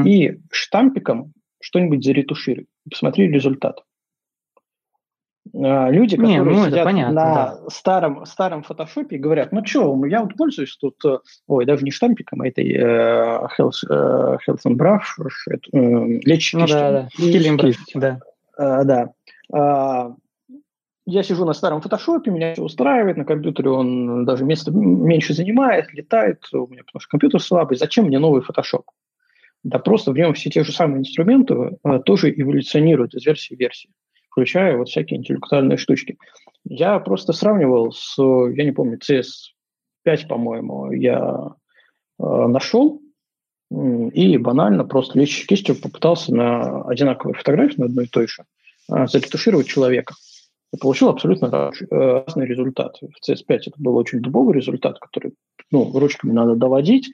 и штампиком что-нибудь заретушируй. Посмотри результат. Люди, которые сидят понятно, на старом фотошопе и говорят, ну что, я вот пользуюсь тут, ой, даже не штампиком, а этой Health and Brush, лечащим. Да. Я сижу на старом фотошопе, меня все устраивает, на компьютере он даже место меньше занимает, летает, у меня потому что компьютер слабый, зачем мне новый фотошоп? Да просто в нем все те же самые инструменты тоже эволюционируют из версии в версию, включая вот всякие интеллектуальные штучки. Я просто сравнивал с, я не помню, CS5, по-моему, я нашел и банально просто лечащей кистью попытался на одинаковой фотографии, на одной и той же, заретушировать человека. И получил абсолютно разный результат. В CS5 это был очень дубовый результат, который ручками надо доводить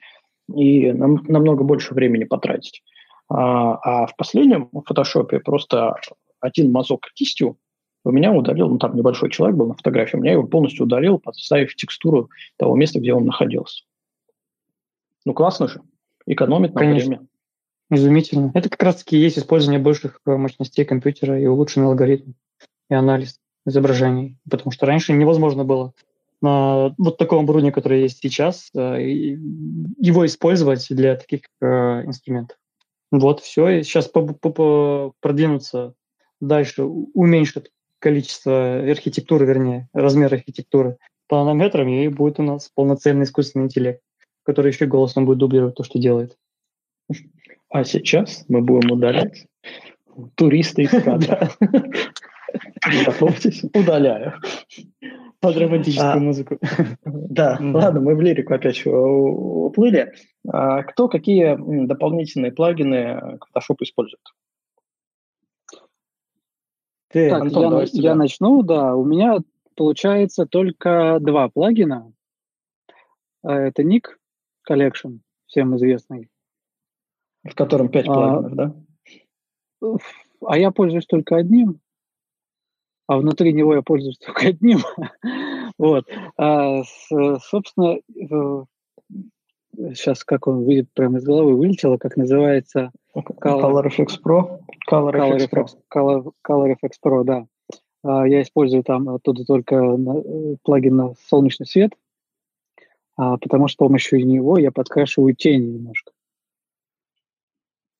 и намного больше времени потратить. А в последнем фотошопе просто один мазок кистью у меня удалил, ну там небольшой человек был на фотографии, у меня его полностью удалил, подставив текстуру того места, где он находился. Ну классно же, экономит нам время. Изумительно. Это как раз-таки есть использование больших мощностей компьютера и улучшенный алгоритм и анализ изображений, потому что раньше невозможно было на вот таком уровне, который есть сейчас, его использовать для таких инструментов. Вот, все. И сейчас продвинуться дальше, уменьшит количество архитектуры, вернее, размер архитектуры по нанометрам, и будет у нас полноценный искусственный интеллект, который еще голосом будет дублировать то, что делает. А сейчас мы будем удалять туриста из кадра. Готовьтесь, удаляю. Под романтическую музыку. Да, ладно, мы в лирику опять уплыли. Кто какие дополнительные плагины к Photoshop использует? Так, Антон, я начну, да. У меня получается только два плагина. Это Nik Collection, всем известный. В котором 5 плагинов, да? А я пользуюсь только одним. А внутри него я пользуюсь только одним. Вот. Собственно, сейчас как он выйдет, прямо из головы вылетело, как называется... Color Efex Pro, да. Я использую там оттуда только плагин на солнечный свет, потому что с помощью него я подкрашиваю тень немножко.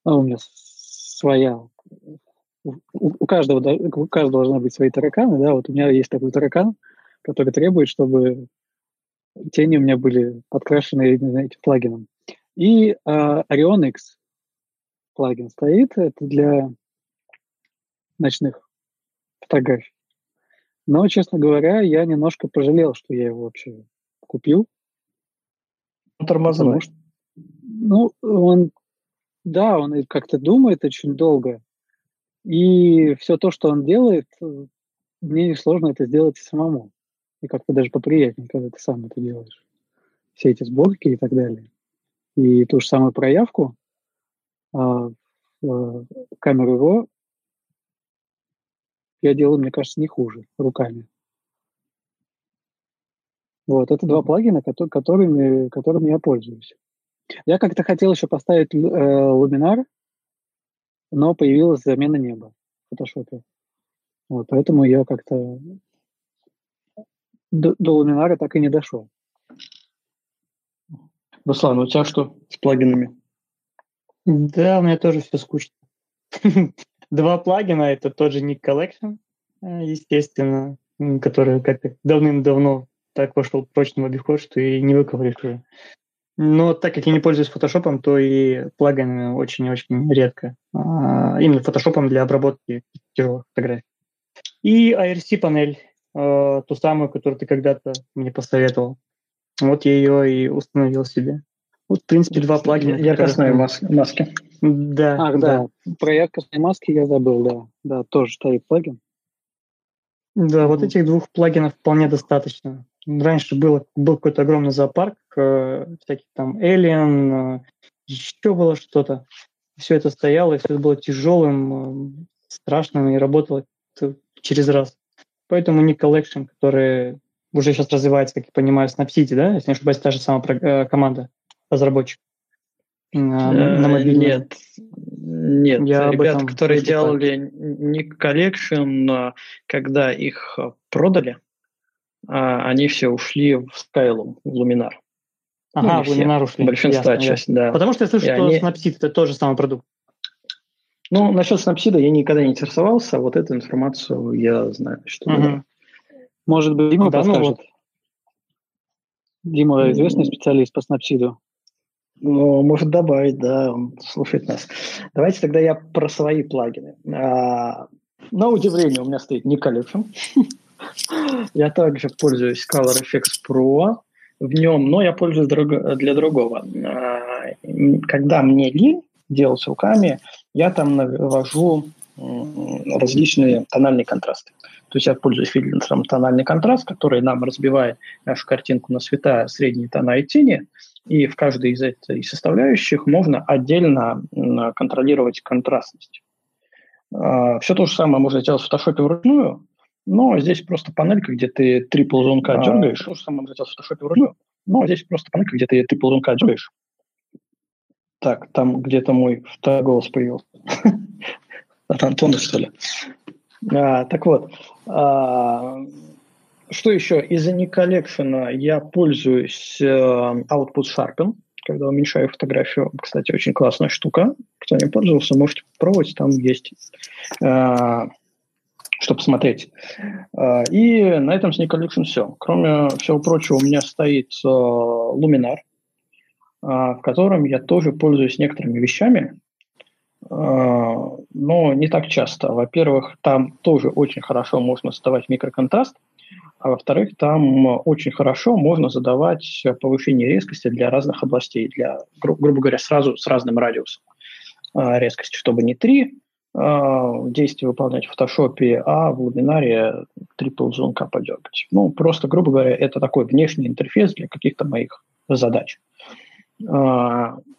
У меня своя... У каждого должны быть свои тараканы, да, вот у меня есть такой таракан, который требует, чтобы тени у меня были подкрашены именно этим плагином. И Orionix плагин стоит, это для ночных фотографий. Но, честно говоря, я немножко пожалел, что я его вообще купил. Он тормозной. Ну, он как-то думает очень долго. И все то, что он делает, мне несложно это сделать и самому. И как-то даже поприятнее, когда ты сам это делаешь. Все эти сборки и так далее. И ту же самую проявку камеры Raw я делаю, мне кажется, не хуже руками. Вот, это два плагина, которыми я пользуюсь. Я как-то хотел еще поставить Luminar, но появилась замена неба в Photoshop. Вот, поэтому я как-то до Luminar так и не дошел. Руслан, у тебя что с плагинами? Да, у меня тоже все скучно. Два плагина, это тот же Nik Collection, естественно, который как-то давным-давно так вошел прочно в обиход, что и не выковыришь уже. Но так как я не пользуюсь фотошопом, то и плагинами очень-очень редко. Именно фотошопом для обработки тяжелых фотографий. И ARC панель, ту самую, которую ты когда-то мне посоветовал. Вот я ее и установил себе. Вот, в принципе, два плагина. Яркостные маски. Да. Ах, да. Про яркостные маски я забыл, да. Да, тоже стоит плагин. Да, вот этих двух плагинов вполне достаточно. Раньше был какой-то огромный зоопарк, всяких там Alien, еще было что-то. Все это стояло, и все это было тяжелым, страшным, и работало через раз. Поэтому Nik Collection, который уже сейчас развивается, как я понимаю, в Snapseed, да? Если не ошибаюсь, та же самая команда, разработчик. На мобильном. Нет, ребята, которые делали Nik Collection, когда их продали, они все ушли в Skylum, в Luminar. Ага, в Luminar ушли. Большинство часть, да. Потому что я слышу, что Snapseed – это тоже самый продукт. Ну, насчет Snapseed я никогда не интересовался, а вот эту информацию я знаю. Что может быть, Дима подскажет. Вот. Дима известный специалист по Snapseed. Ну, может добавить, да, он слушает нас. Давайте тогда я про свои плагины. На удивление у меня стоит Nik Collection. Я также пользуюсь Color Efex Pro в нем, но я пользуюсь для другого. Когда мне лень делать руками, я там навожу различные тональные контрасты. То есть я пользуюсь фильтром тональный контраст, который нам разбивает нашу картинку на цвета, средние тона и тени. И в каждой из этих составляющих можно отдельно контролировать контрастность. Все то же самое можно делать в фотошопе вручную, но здесь просто панелька, где ты три ползунка дергаешь. То же самое можно делать в фотошопе вручную, но здесь просто панелька, где ты три ползунка дергаешь. Так, там где-то мой второй голос появился. От Антона, что ли? Так вот, что еще? Из-за Nik Collection я пользуюсь Output Sharpen, когда уменьшаю фотографию. Кстати, очень классная штука. Кто не пользовался, можете попробовать, там есть, чтобы посмотреть. И на этом с Nik Collection все. Кроме всего прочего, у меня стоит Luminar, в котором я тоже пользуюсь некоторыми вещами, но не так часто. Во-первых, там тоже очень хорошо можно создавать микроконтраст, а во-вторых, там очень хорошо можно задавать повышение резкости для разных областей, для, грубо говоря, сразу с разным радиусом резкости, чтобы не три действия выполнять в фотошопе, а в Luminar три ползунка подергать. Ну, просто, грубо говоря, это такой внешний интерфейс для каких-то моих задач.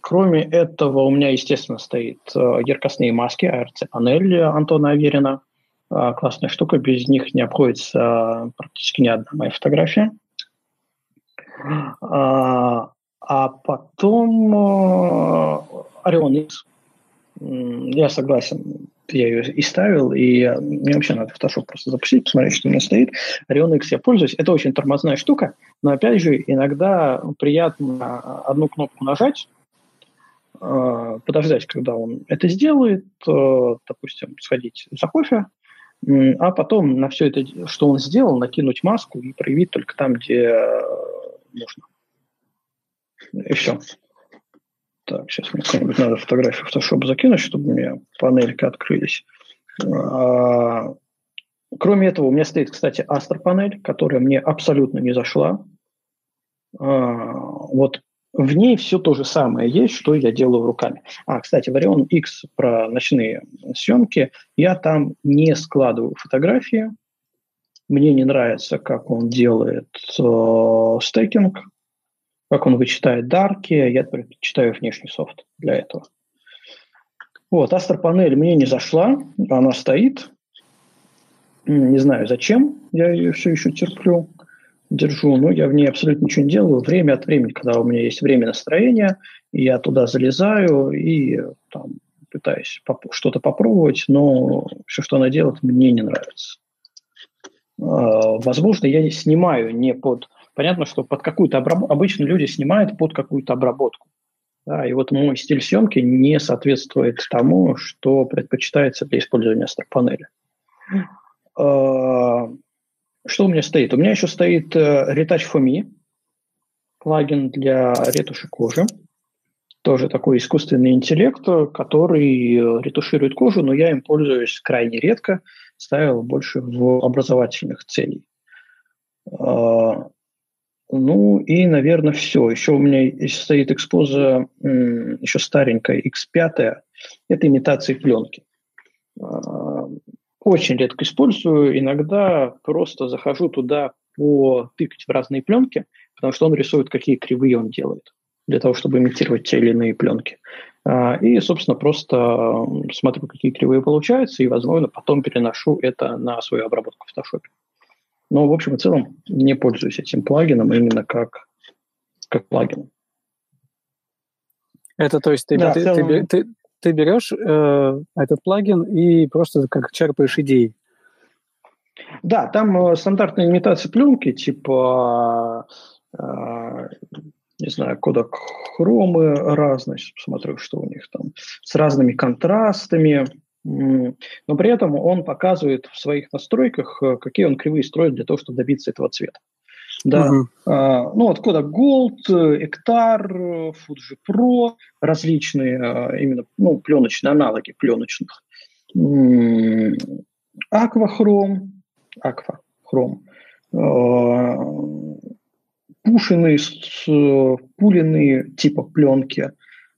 Кроме этого, у меня, естественно, стоит яркостные маски, ARC-панель Антона Аверина. Классная штука, без них не обходится практически ни одна моя фотография. А потом Orionix. Я согласен, я ее и ставил, и мне вообще надо Photoshop просто запустить, посмотреть, что у меня стоит. Orionix я пользуюсь. Это очень тормозная штука, но, опять же, иногда приятно одну кнопку нажать, подождать, когда он это сделает, допустим, сходить за кофе, а потом на все это, что он сделал, накинуть маску и проявить только там, где нужно. И все. Так, сейчас мне как-нибудь надо фотографию в Photoshop закинуть, чтобы у меня панельки открылись. Кроме этого, у меня стоит, кстати, Astro панель, которая мне абсолютно не зашла. Вот в ней все то же самое есть, что я делаю руками. Кстати, Orion X про ночные съемки. Я там не складываю фотографии. Мне не нравится, как он делает стейкинг, как он вычитает дарки. Я предпочитаю внешний софт для этого. Вот, Astro панель мне не зашла. Она стоит. Не знаю, зачем я ее все еще терплю. Держу, но я в ней абсолютно ничего не делаю. Время от времени, когда у меня есть время настроения, я туда залезаю и там пытаюсь что-то попробовать, но все, что она делает, мне не нравится. Возможно, я снимаю не под... Понятно, что под какую-то обработку... Обычно люди снимают под какую-то обработку. Да, и вот мой стиль съемки не соответствует тому, что предпочитается для использования Astro-панели. Что у меня стоит? У меня еще стоит Retouch for Me, плагин для ретуши кожи. Тоже такой искусственный интеллект, который ретуширует кожу, но я им пользуюсь крайне редко, ставил больше в образовательных целях. Ну и, наверное, все. Еще у меня стоит экспоза, еще старенькая, X5. Это имитации пленки. очень редко использую. Иногда просто захожу туда потыкать в разные пленки, потому что он рисует, какие кривые он делает, для того, чтобы имитировать те или иные пленки. И, собственно, просто смотрю, какие кривые получаются, и, возможно, потом переношу это на свою обработку в Photoshop. Но, в общем и целом, не пользуюсь этим плагином именно как плагином. Это, то есть, ты берешь этот плагин и просто как черпаешь идеи? Да, там стандартная имитация пленки, типа... не знаю, кодек-хромы разные, смотрю, что у них там, с разными контрастами, но при этом он показывает в своих настройках, какие он кривые строит для того, чтобы добиться этого цвета. Да. Угу. Ну, вот кодек Gold, Ektar, Fuji Pro, различные именно, ну, пленочные, аналоги пленочных. Аквахром, пушеные, пуленные типа пленки,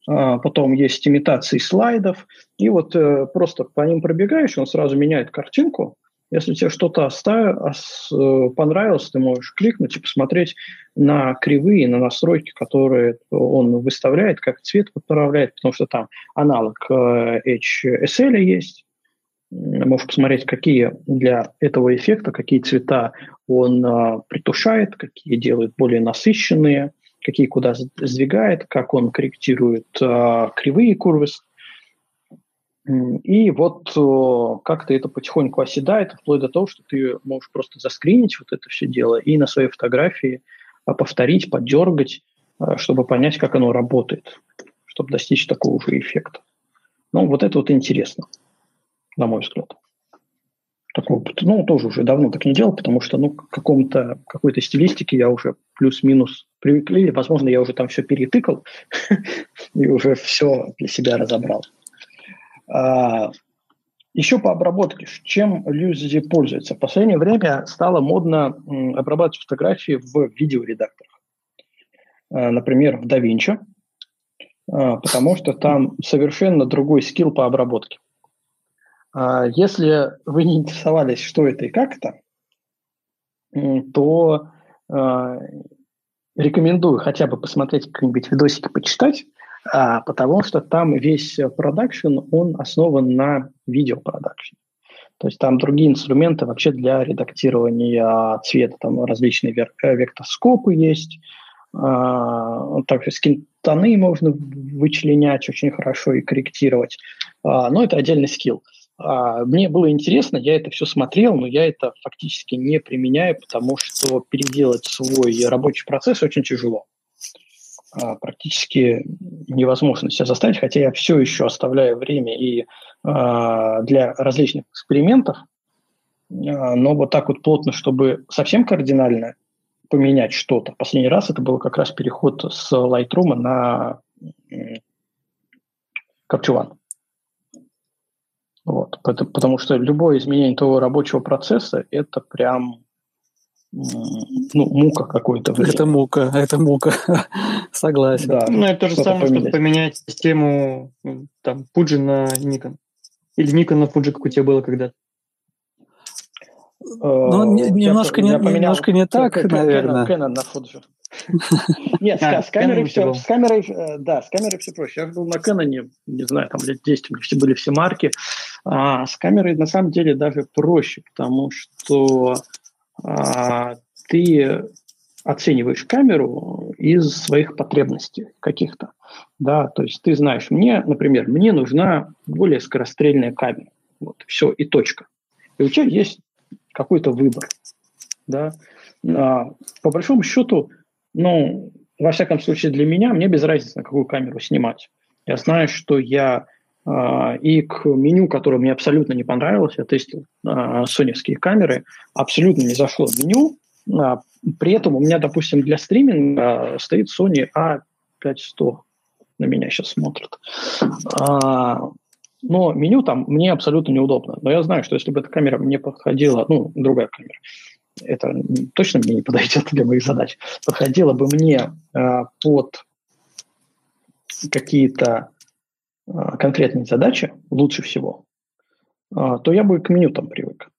потом есть имитации слайдов, и вот просто по ним пробегаешь, он сразу меняет картинку. Если тебе что-то понравилось, ты можешь кликнуть и посмотреть на кривые, на настройки, которые он выставляет, как цвет подправляет, потому что там аналог HSL есть. Можешь посмотреть, какие для этого эффекта, какие цвета он притушает, какие делает более насыщенные, какие куда сдвигает, как он корректирует кривые курвы. И вот как-то это потихоньку оседает, вплоть до того, что ты можешь просто заскринить вот это все дело и на своей фотографии повторить, подергать, чтобы понять, как оно работает, чтобы достичь такого же эффекта. Ну, вот это вот интересно, на мой взгляд. Такой опыт. Ну, тоже уже давно так не делал, потому что, ну, к какой-то стилистике я уже плюс-минус привыкли. Возможно, я уже там все перетыкал и уже все для себя разобрал. Еще по обработке. Чем люди пользуются? В последнее время стало модно обрабатывать фотографии в видеоредакторах. Например, в DaVinci, потому что там совершенно другой скилл по обработке. Если вы не интересовались, что это и как это, то рекомендую хотя бы посмотреть какие-нибудь видосики, почитать, потому что там весь продакшн, он основан на видеопродакшн. То есть там другие инструменты вообще для редактирования цвета, там различные векторскопы есть, также скинтоны можно вычленять очень хорошо и корректировать, но это отдельный скилл. Мне было интересно, я это все смотрел, но я это фактически не применяю, потому что переделать свой рабочий процесс очень тяжело. Практически невозможно себя заставить, хотя я все еще оставляю время и для различных экспериментов, но вот так вот плотно, чтобы совсем кардинально поменять что-то. Последний раз это был как раз переход с Lightroom на Capture One. Вот, потому что любое изменение твоего рабочего процесса – это прям, ну, мука какой-то. Это мука. Согласен. Да, ну, это же самое, чтобы поменять систему там Fuji на Nikon. Или Nikon на Fuji, как у тебя было когда-то. Ну, немножко не так, наверное. Canon на Fuji. Нет, с камерой все проще. Я был на Canon, не знаю, там лет 10 у меня были все марки. А с камерой на самом деле даже проще, потому что ты оцениваешь камеру из своих потребностей каких-то. Да, то есть ты знаешь, например, мне нужна более скорострельная камера. Вот, все, и точка. И у тебя есть какой-то выбор. Да? По большому счету, ну, во всяком случае для меня, мне без разницы, на какую камеру снимать. Я знаю, что я и к меню, которое мне абсолютно не понравилось, я тестил соневские камеры, абсолютно не зашло в меню. При этом у меня, допустим, для стриминга стоит Sony A5100. На меня сейчас смотрят. Но меню там мне абсолютно неудобно. Но я знаю, что если бы эта камера мне подходила, ну, другая камера, это точно мне не подойдет для моих задач, подходила бы мне под какие-то конкретные задачи лучше всего, то я бы к меню там привык.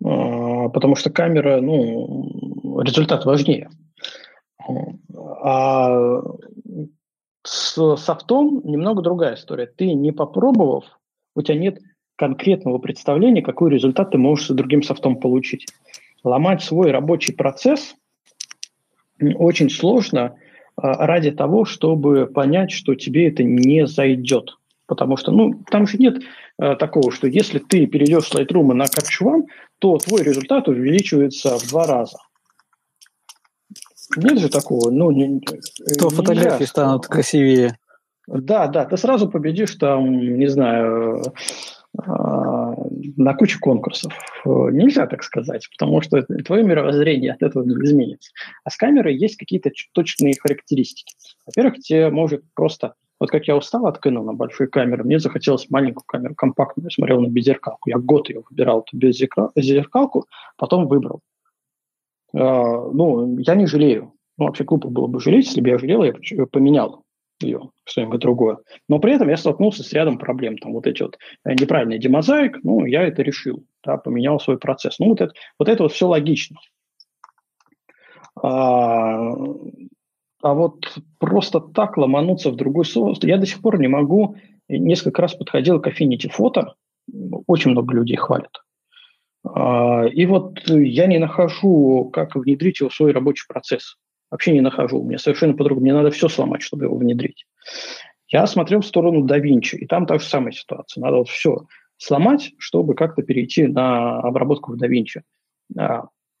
Потому что камера, ну, результат важнее. А с софтом немного другая история. Ты, не попробовав, у тебя нет конкретного представления, какой результат ты можешь с другим софтом получить. Ломать свой рабочий процесс очень сложно ради того, чтобы понять, что тебе это не зайдет. Потому что, ну, там же нет такого, что если ты перейдешь с Lightroom на Capture One, то твой результат увеличивается в 2 раза. Нет же такого. Ну, то фотографии станут красивее. Да, да, ты сразу победишь там, не знаю, на куче конкурсов. Нельзя так сказать, потому что твое мировоззрение от этого не изменится. А с камерой есть какие-то точные характеристики. Во-первых, тебе может просто... Вот как я устал от Canon, большой камеры, мне захотелось маленькую камеру, компактную. Я смотрел на беззеркалку. Я год ее выбирал, эту беззеркалку, потом выбрал. Ну, я не жалею. Ну, вообще глупо было бы жалеть, если бы я жалел, я бы поменял ее, что-нибудь другое. Но при этом я столкнулся с рядом проблем. Там вот эти вот неправильные демозаик, ну, я это решил, да, поменял свой процесс. Ну, вот это вот все логично. А вот просто так ломануться в другой соус, я до сих пор не могу. Несколько раз подходил к Affinity Photo, очень много людей хвалят. И вот я не нахожу, как внедрить его в свой рабочий процесс. Вообще не нахожу. Мне совершенно по-другому. Мне надо все сломать, чтобы его внедрить. Я смотрел в сторону DaVinci, и там та же самая ситуация. Надо вот все сломать, чтобы как-то перейти на обработку в DaVinci.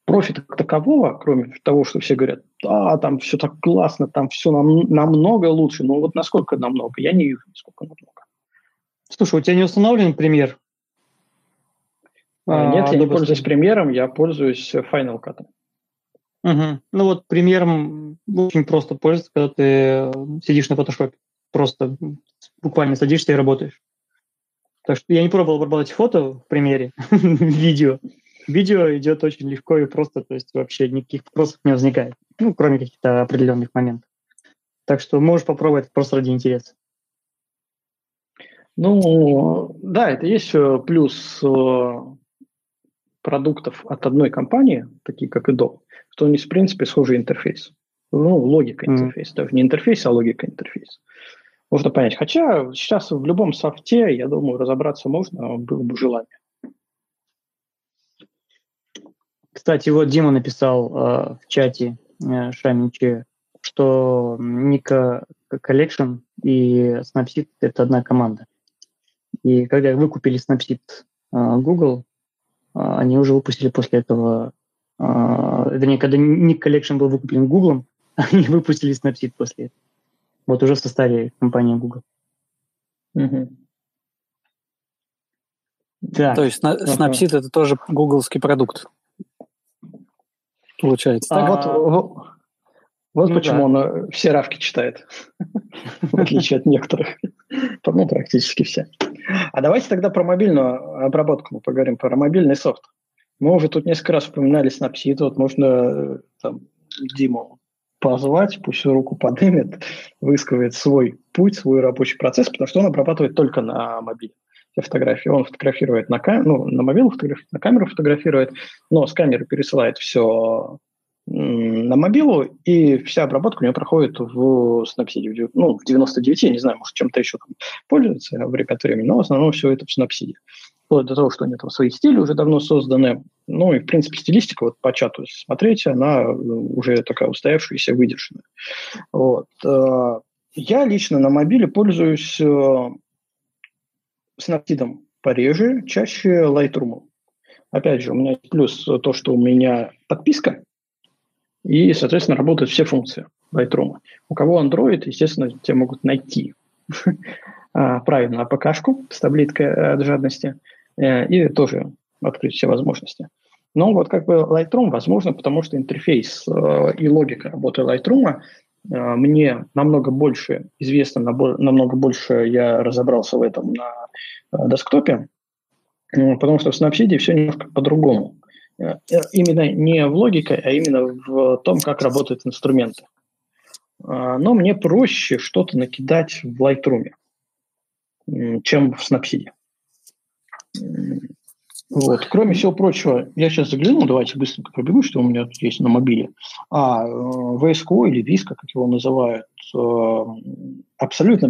Профита как такового, кроме того, что все говорят, да, там все так классно, там все намного лучше. Но вот насколько намного, я не вижу, насколько намного. Слушай, у тебя не установлен премьер? Нет, я не пользуюсь премьером, я пользуюсь Final Cut. Угу. Ну вот премьером очень просто пользоваться, когда ты сидишь на Photoshop. Просто буквально садишься и работаешь. Так что я не пробовал обрабатывать фото в премьере, видео. Видео идет очень легко и просто, то есть вообще никаких вопросов не возникает, ну, кроме каких-то определенных моментов. Так что можешь попробовать просто ради интереса. Ну, да, это есть плюс продуктов от одной компании, такие как Adobe, что у них, в принципе, схожий интерфейс. Ну, логика интерфейса, даже не интерфейс, а логика интерфейса. Можно понять. Хотя сейчас в любом софте, я думаю, разобраться можно, было бы желание. Кстати, вот Дима написал в чате Шаминче, что Nik Collection и Snapseed – это одна команда. И когда выкупили Snapseed Google, они уже выпустили после этого… вернее, когда Nik Collection был выкуплен Google, они выпустили Snapseed после этого. Вот уже в составе компании Google. Mm-hmm. Да. То есть Snapseed – это тоже гугловский продукт? Получается. Вот ну почему да. Он все равки читает, в отличие от некоторых. Ну, практически все. А давайте тогда про мобильную обработку мы поговорим, про мобильный софт. Мы уже тут несколько раз упоминали Snapseed, вот можно там, Диму позвать, пусть руку поднимет, высказывает свой путь, свой рабочий процесс, потому что он обрабатывает только на мобиле. Фотографии. Он фотографирует на камеру, ну, на мобилу фотографирует, на камеру фотографирует, но с камеры пересылает все на мобилу, и вся обработка у него проходит в Snapseed. Ну, в 99, я не знаю, может, чем-то еще там пользуется время от времени, но в основном все это в Snapseed. Вплоть до того, что у него там свои стили уже давно созданы. Ну, и, в принципе, стилистика, вот по чату смотрите, она уже такая устоявшаяся, выдержанная. Вот. Я лично на мобиле пользуюсь Snapseed пореже, чаще Lightroom. Опять же, у меня плюс то, что у меня подписка, и, соответственно, работают все функции Lightroom. У кого Android, естественно, те могут найти правильно АПК-шку с таблеткой от жадности и тоже открыть все возможности. Но вот как бы Lightroom возможно, потому что интерфейс и логика работы Lightroom мне намного больше известно, намного больше я разобрался в этом на десктопе, потому что в Snapseed все немножко по-другому. Именно не в логике, а именно в том, как работают инструменты. Но мне проще что-то накидать в Lightroom, чем в Snapseed. Вот. Кроме всего прочего, я сейчас заглянул, давайте быстренько пробегу, что у меня тут есть на мобиле. VSCO или VSCO, как его называют, абсолютно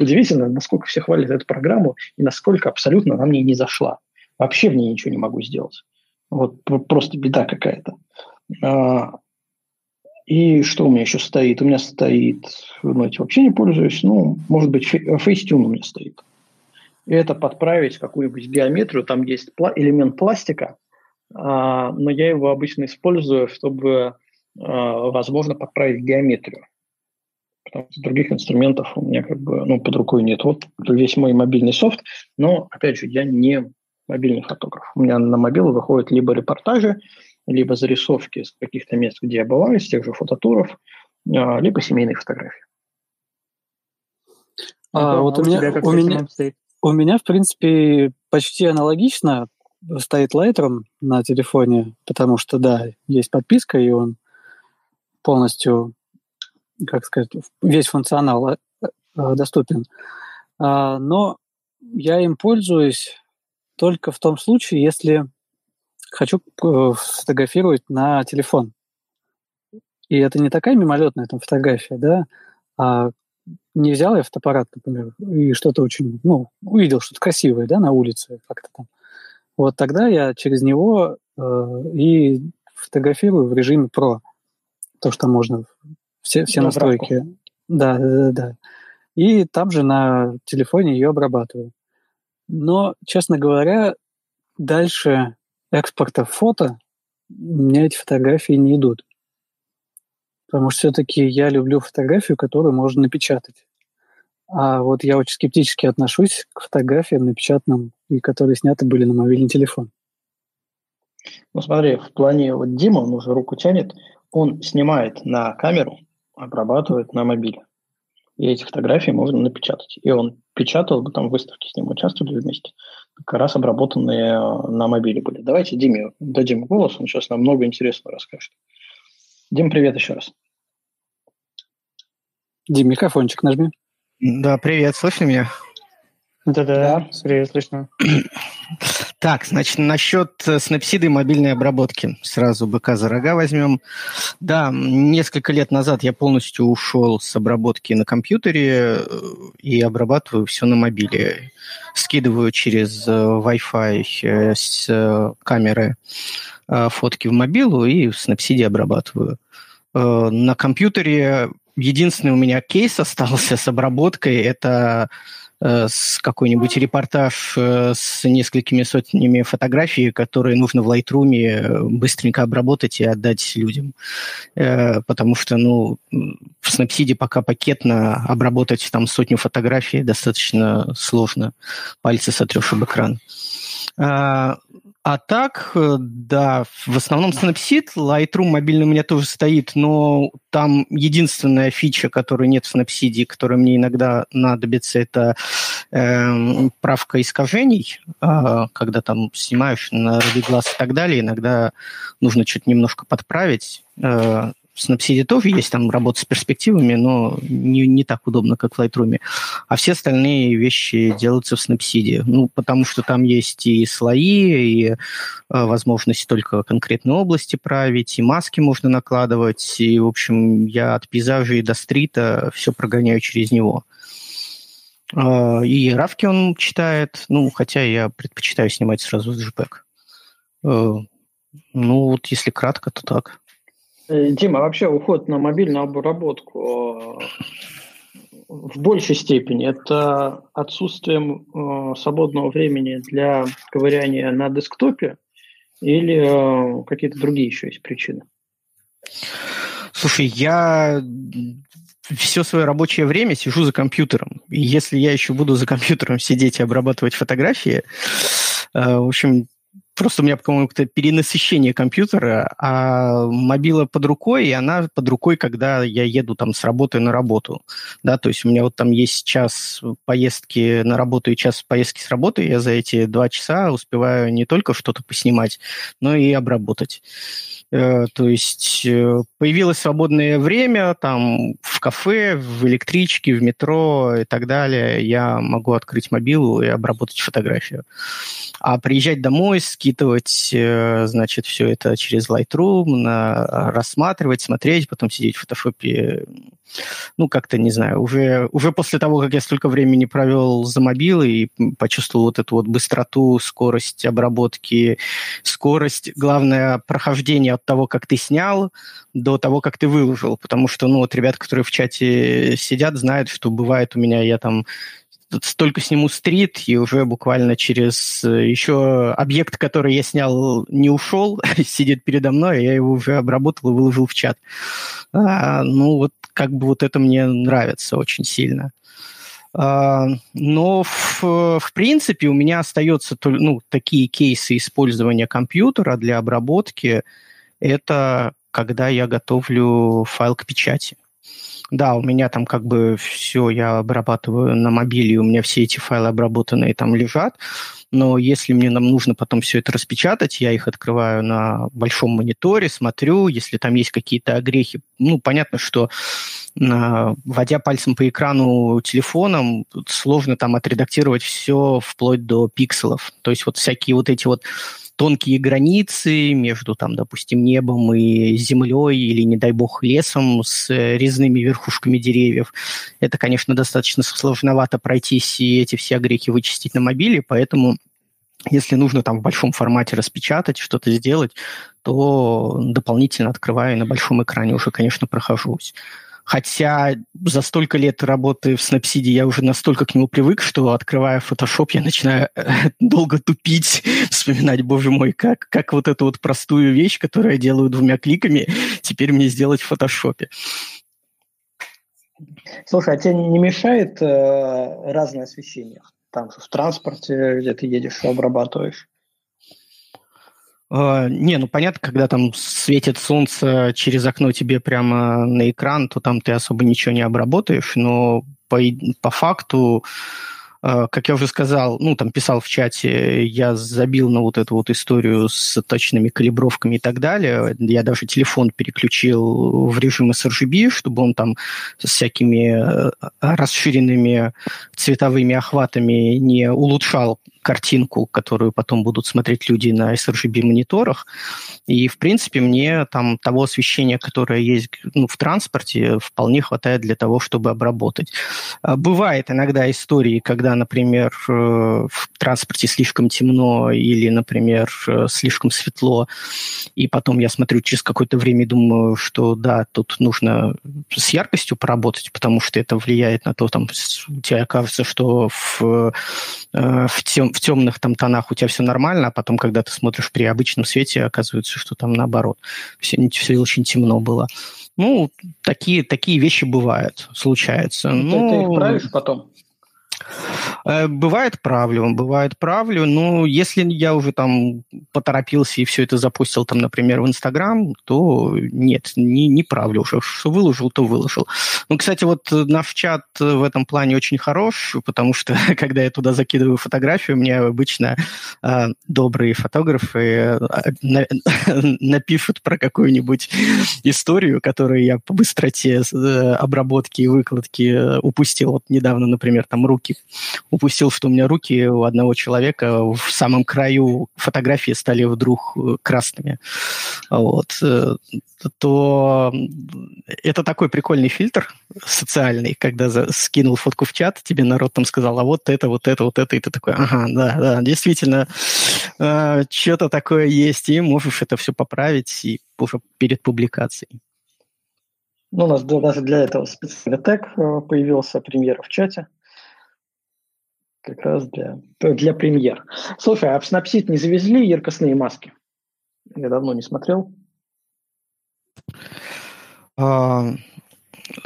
удивительно, насколько все хвалят эту программу и насколько абсолютно она мне не зашла. Вообще в ней ничего не могу сделать. Вот просто беда какая-то. И что у меня еще стоит? У меня стоит, знаете, вообще не пользуюсь, ну, может быть, Facetune у меня стоит. И это подправить какую-нибудь геометрию. Там есть элемент пластика, но я его обычно использую, чтобы, возможно, подправить геометрию. Потому что других инструментов у меня как бы, ну, под рукой нет. Вот весь мой мобильный софт, но, опять же, я не мобильный фотограф. У меня на мобилу выходят либо репортажи, либо зарисовки с каких-то мест, где я бываю, с тех же фототуров, либо семейные фотографии. Вот у тебя как стоит? У меня, в принципе, почти аналогично стоит Lightroom на телефоне, потому что, да, есть подписка, и он полностью, как сказать, весь функционал доступен. Но я им пользуюсь только в том случае, если хочу фотографировать на телефон. И это не такая мимолетная там фотография, да, а не взял я фотоаппарат, например, и что-то очень, ну, увидел что-то красивое, да, на улице как-то там. Вот тогда я через него и фотографирую в режиме Pro, то, что можно, все настройки. Да. И там же на телефоне ее обрабатываю. Но, честно говоря, дальше экспорта фото у меня эти фотографии не идут. Потому что все-таки я люблю фотографию, которую можно напечатать. А вот я очень скептически отношусь к фотографиям напечатанным, и которые сняты были на мобильный телефон. Ну смотри, в плане вот Дима, он уже руку тянет, он снимает на камеру, обрабатывает на мобиле. И эти фотографии можно напечатать. И он печатал, там выставки с ним участвовали вместе, как раз обработанные на мобиле были. Давайте Диме дадим голос, он сейчас нам много интересного расскажет. Дим, привет еще раз. Дим, микрофончик нажми. Да, привет, слышно меня? Да, привет, слышно. Так, значит, насчет Snapseed и мобильной обработки. Сразу быка за рога возьмем. Да, несколько лет назад я полностью ушел с обработки на компьютере и обрабатываю все на мобиле. Скидываю через Wi-Fi с камеры фотки в мобилу и в Snapseed обрабатываю. На компьютере единственный у меня кейс остался с обработкой. Это какой-нибудь репортаж с несколькими сотнями фотографий, которые нужно в Lightroom быстренько обработать и отдать людям. Потому что, ну, в Snapseed пока пакетно обработать там сотню фотографий достаточно сложно. Пальцы сотрешь об экран. А так, да, в основном Snapseed, Lightroom мобильный у меня тоже стоит, но там единственная фича, которой нет в Snapseed, которая мне иногда надобится, это правка искажений, когда там снимаешь на радио глаз и так далее, иногда нужно что-то немножко подправить. В Snapseed тоже есть там работа с перспективами, но не так удобно, как в Lightroom. А все остальные вещи делаются в Snapseed. Ну, потому что там есть и слои, и возможность только конкретной области править, и маски можно накладывать. И, в общем, я от пейзажей до стрита все прогоняю через него. И равки он читает, ну, хотя я предпочитаю снимать сразу с JPEG. Ну, вот если кратко, то так. Дима, вообще уход на мобильную обработку в большей степени это отсутствием свободного времени для ковыряния на десктопе или какие-то другие еще есть причины? Слушай, я все свое рабочее время сижу за компьютером. И если я еще буду за компьютером сидеть и обрабатывать фотографии, в общем... Просто у меня, по-моему, какое-то перенасыщение компьютера, а мобила под рукой, и она под рукой, когда я еду там с работы на работу. Да, то есть у меня вот там есть час поездки на работу и час поездки с работы, я за эти 2 часа успеваю не только что-то поснимать, но и обработать. То есть появилось свободное время там в кафе, в электричке, в метро и так далее. Я могу открыть мобилу и обработать фотографию. А приезжать домой, скидывать, значит, все это через Lightroom, рассматривать, смотреть, потом сидеть в фотошопе, ну, как-то, не знаю, уже после того, как я столько времени провел за мобилой и почувствовал вот эту вот быстроту, скорость обработки, скорость, главное, прохождение от того, как ты снял, до того, как ты выложил, потому что, ну, вот ребята, которые в чате сидят, знают, что бывает у меня, я там столько сниму стрит, и уже буквально через еще объект, который я снял, не ушел, сидит передо мной, я его уже обработал и выложил в чат. Ну, вот как бы вот это мне нравится очень сильно. Но, в принципе, у меня остаются ну, такие кейсы использования компьютера для обработки. Это когда я готовлю файл к печати. Да, у меня там как бы все, я обрабатываю на мобиле, у меня все эти файлы обработанные там лежат, но если мне нам нужно потом все это распечатать, я их открываю на большом мониторе, смотрю, если там есть какие-то огрехи. Ну, понятно, что вводя пальцем по экрану телефоном, сложно там отредактировать все вплоть до пикселов. То есть вот всякие вот эти вот тонкие границы между, там, допустим, небом и землей или, не дай бог, лесом с резными верхушками деревьев. Это, конечно, достаточно сложновато пройтись и эти все огрехи вычистить на мобиле, поэтому если нужно там в большом формате распечатать, что-то сделать, то дополнительно открываю и на большом экране уже, конечно, прохожусь. Хотя за столько лет работы в Snapseed я уже настолько к нему привык, что, открывая Photoshop, я начинаю долго тупить, вспоминать, боже мой, как вот эту вот простую вещь, которую я делаю двумя кликами, теперь мне сделать в Photoshop. Слушай, а тебе не мешает разное освещение? Там в транспорте, где ты едешь, обрабатываешь? Не, ну понятно, когда там светит солнце через окно тебе прямо на экран, то там ты особо ничего не обработаешь, но по факту, как я уже сказал, ну там писал в чате, я забил на вот эту вот историю с точными калибровками и так далее, я даже телефон переключил в режим sRGB, чтобы он там с всякими расширенными цветовыми охватами не улучшал картинку, которую потом будут смотреть люди на sRGB-мониторах. И, в принципе, мне там того освещения, которое есть ну, в транспорте, вполне хватает для того, чтобы обработать. Бывает иногда истории, когда, например, в транспорте слишком темно или, например, слишком светло, и потом я смотрю через какое-то время и думаю, что да, тут нужно с яркостью поработать, потому что это влияет на то, там, тебе кажется, что в темных там тонах у тебя все нормально, а потом, когда ты смотришь при обычном свете, оказывается, что там наоборот. Все очень темно было. Ну, такие вещи бывают, случаются. Ну, ты их правишь потом? Бывает правлю. Но если я уже там поторопился и все это запустил, там, например, в Инстаграм, то нет, не правлю уже. Что выложил, то выложил. Ну, кстати, вот наш чат в этом плане очень хорош, потому что, когда я туда закидываю фотографию, мне обычно добрые фотографы напишут про какую-нибудь историю, которую я по быстроте обработки и выкладки упустил. Вот недавно, например, там руки. Упустил, что у меня руки у одного человека в самом краю фотографии стали вдруг красными. Вот. То это такой прикольный фильтр социальный, когда скинул фотку в чат, тебе народ там сказал, а вот это, и ты такой, ага, да, действительно, что-то такое есть, и можешь это все поправить и уже перед публикацией. Ну, у нас даже для этого специальный тег появился, премьера в чате. Как раз для премьер. Слушай, а в Snapseed не завезли яркостные маски? Я давно не смотрел.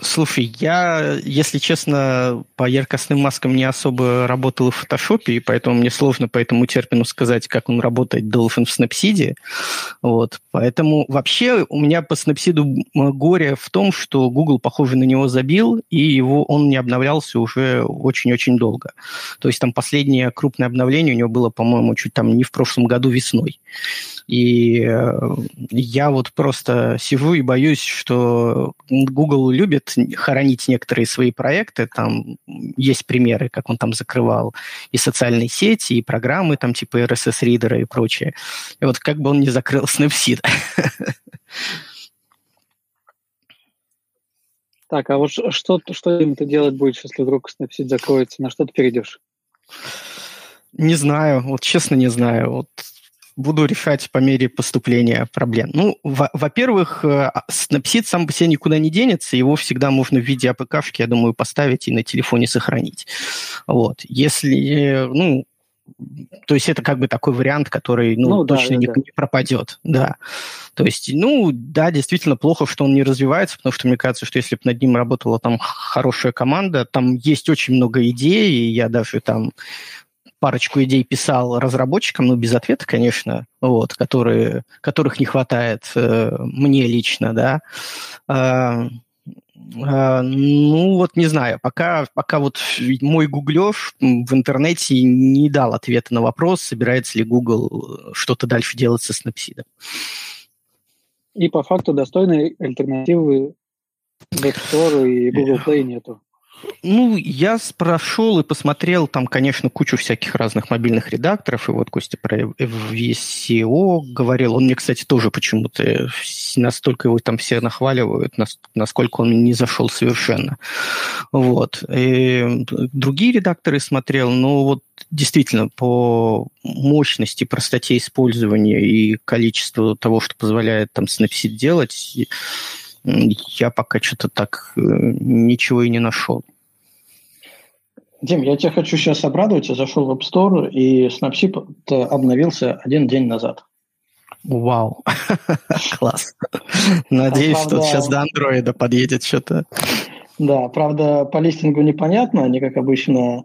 Слушай, я, если честно, по яркостным маскам не особо работал в фотошопе, и поэтому мне сложно по этому термину сказать, как он работать должен в Snapseed. Вот. Поэтому вообще у меня по Snapseed горе в том, что Google, похоже, на него забил, и он не обновлялся уже очень-очень долго. То есть там последнее крупное обновление у него было, по-моему, чуть там не в прошлом году весной. И я вот просто сижу и боюсь, что Google любит хоронить некоторые свои проекты. Там есть примеры, как он там закрывал и социальные сети, и программы там типа RSS-ридера и прочее. И вот как бы он не закрыл Snapseed. Так, а вот что им ты делать будешь, если вдруг Snapseed закроется? На что ты перейдешь? Не знаю. Вот честно не знаю. Вот. Буду решать по мере поступления проблем. Ну, во-первых, Snapseed сам по себе никуда не денется, его всегда можно в виде АПК-шки, я думаю, поставить и на телефоне сохранить. Вот. Если, ну, то есть это как бы такой вариант, который, ну точно да, не пропадет. Да. То есть, ну, да, действительно плохо, что он не развивается, потому что мне кажется, что если бы над ним работала там хорошая команда, там есть очень много идей, и я даже там парочку идей писал разработчикам, ну, без ответа, конечно, вот, которых не хватает мне лично, да. Ну, вот не знаю, пока вот мой гуглёж в интернете не дал ответа на вопрос, собирается ли Google что-то дальше делать со Snapseed. И по факту достойной альтернативы App Store и Google Play нету. Ну, я прошел и посмотрел там, конечно, кучу всяких разных мобильных редакторов, и вот Костя про VSCO говорил, он мне, кстати, тоже почему-то настолько его там все нахваливают, насколько он не зашел совершенно. Вот. И другие редакторы смотрел, но вот действительно по мощности, простоте использования и количеству того, что позволяет там Snapseed делать, я пока что-то так ничего и не нашел. Дим, я тебя хочу сейчас обрадовать. Я зашел в App Store, и Snapseed обновился 1 день назад. Вау. Класс. Надеюсь, что сейчас до Android подъедет что-то. Да, правда, по листингу непонятно. Они, как обычно,